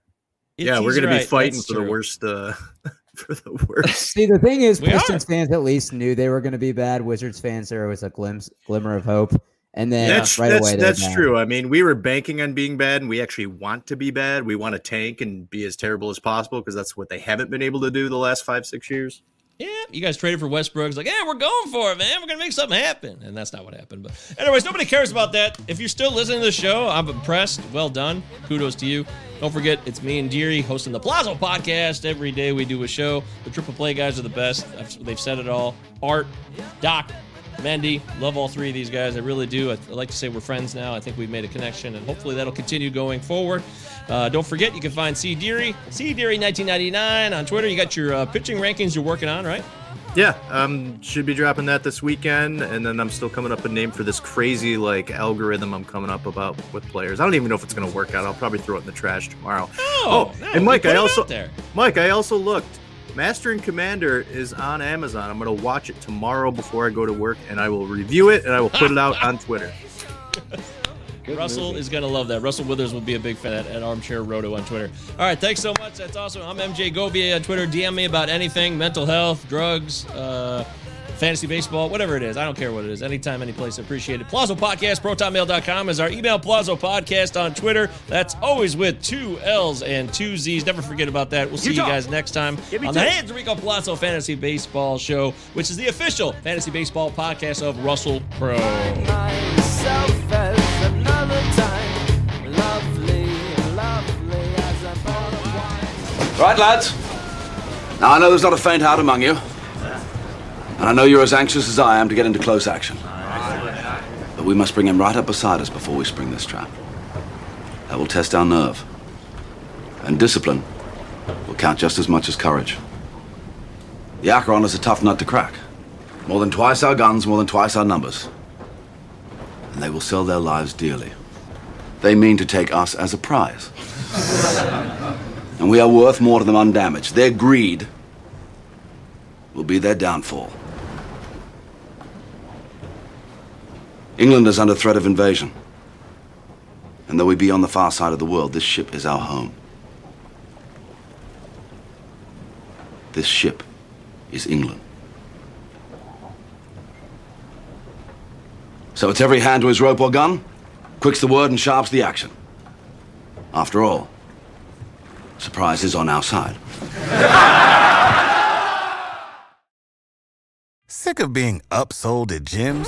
It's yeah, we're going right. to be fighting that's for true. the worst uh, – for the worst. See, the thing is, we Pistons are. fans at least knew they were going to be bad. Wizards fans, there was a glimpse, glimmer of hope, and then that's, uh, right that's, away that's true. I mean, we were banking on being bad, and we actually want to be bad. We want to tank and be as terrible as possible because that's what they haven't been able to do the last five, six years. Yeah, you guys traded for Westbrook. It's like, yeah, we're going for it, man. We're going to make something happen. And that's not what happened. But anyways, nobody cares about that. If you're still listening to the show, I'm impressed. Well done. Kudos to you. Don't forget, it's me and Deary hosting the Plaza Podcast. Every day we do a show. The Triple Play guys are the best. I've, they've said it all. Art, Doc, Mendy, love all three of these guys. I really do. I, I like to say we're friends now. I think we've made a connection, and hopefully that'll continue going forward. Uh, don't forget, you can find C. Deary, C. Deary nineteen ninety-nine on Twitter. You got your uh, pitching rankings you're working on, right? Yeah, um, should be dropping that this weekend, and then I'm still coming up with a name for this crazy like algorithm I'm coming up about with players. I don't even know if it's going to work out. I'll probably throw it in the trash tomorrow. Oh, oh no, and Mike, I also there. Mike, I also looked. Master and Commander is on Amazon. I'm going to watch it tomorrow before I go to work, and I will review it, and I will put it out on Twitter. Good Russell movie. Is going to love that. Russell Withers will be a big fan at, at Armchair Roto on Twitter. All right, thanks so much. That's awesome. I'm M J Govier on Twitter. D M me about anything, mental health, drugs, uh, fantasy baseball, whatever it is. I don't care what it is. Anytime, any place, appreciate it. Plazo Podcast, protonmail dot com is our email. Plazo Podcast on Twitter. That's always with two L's and two Z's. Never forget about that. We'll see you, you guys next time on the Enrico Palazzo Fantasy Baseball Show, which is the official fantasy baseball podcast of Russell Pro. Right, lads. Now, I know there's not a faint heart among you. And I know you're as anxious as I am to get into close action. But we must bring him right up beside us before we spring this trap. That will test our nerve. And discipline will count just as much as courage. The Acheron is a tough nut to crack. More than twice our guns, more than twice our numbers. And they will sell their lives dearly. They mean to take us as a prize. And we are worth more to them undamaged. Their greed will be their downfall. England is under threat of invasion. And though we be on the far side of the world, this ship is our home. This ship is England. So it's every hand to his rope or gun, quick's the word and sharp's the action. After all, surprise is on our side. Sick of being upsold at gyms?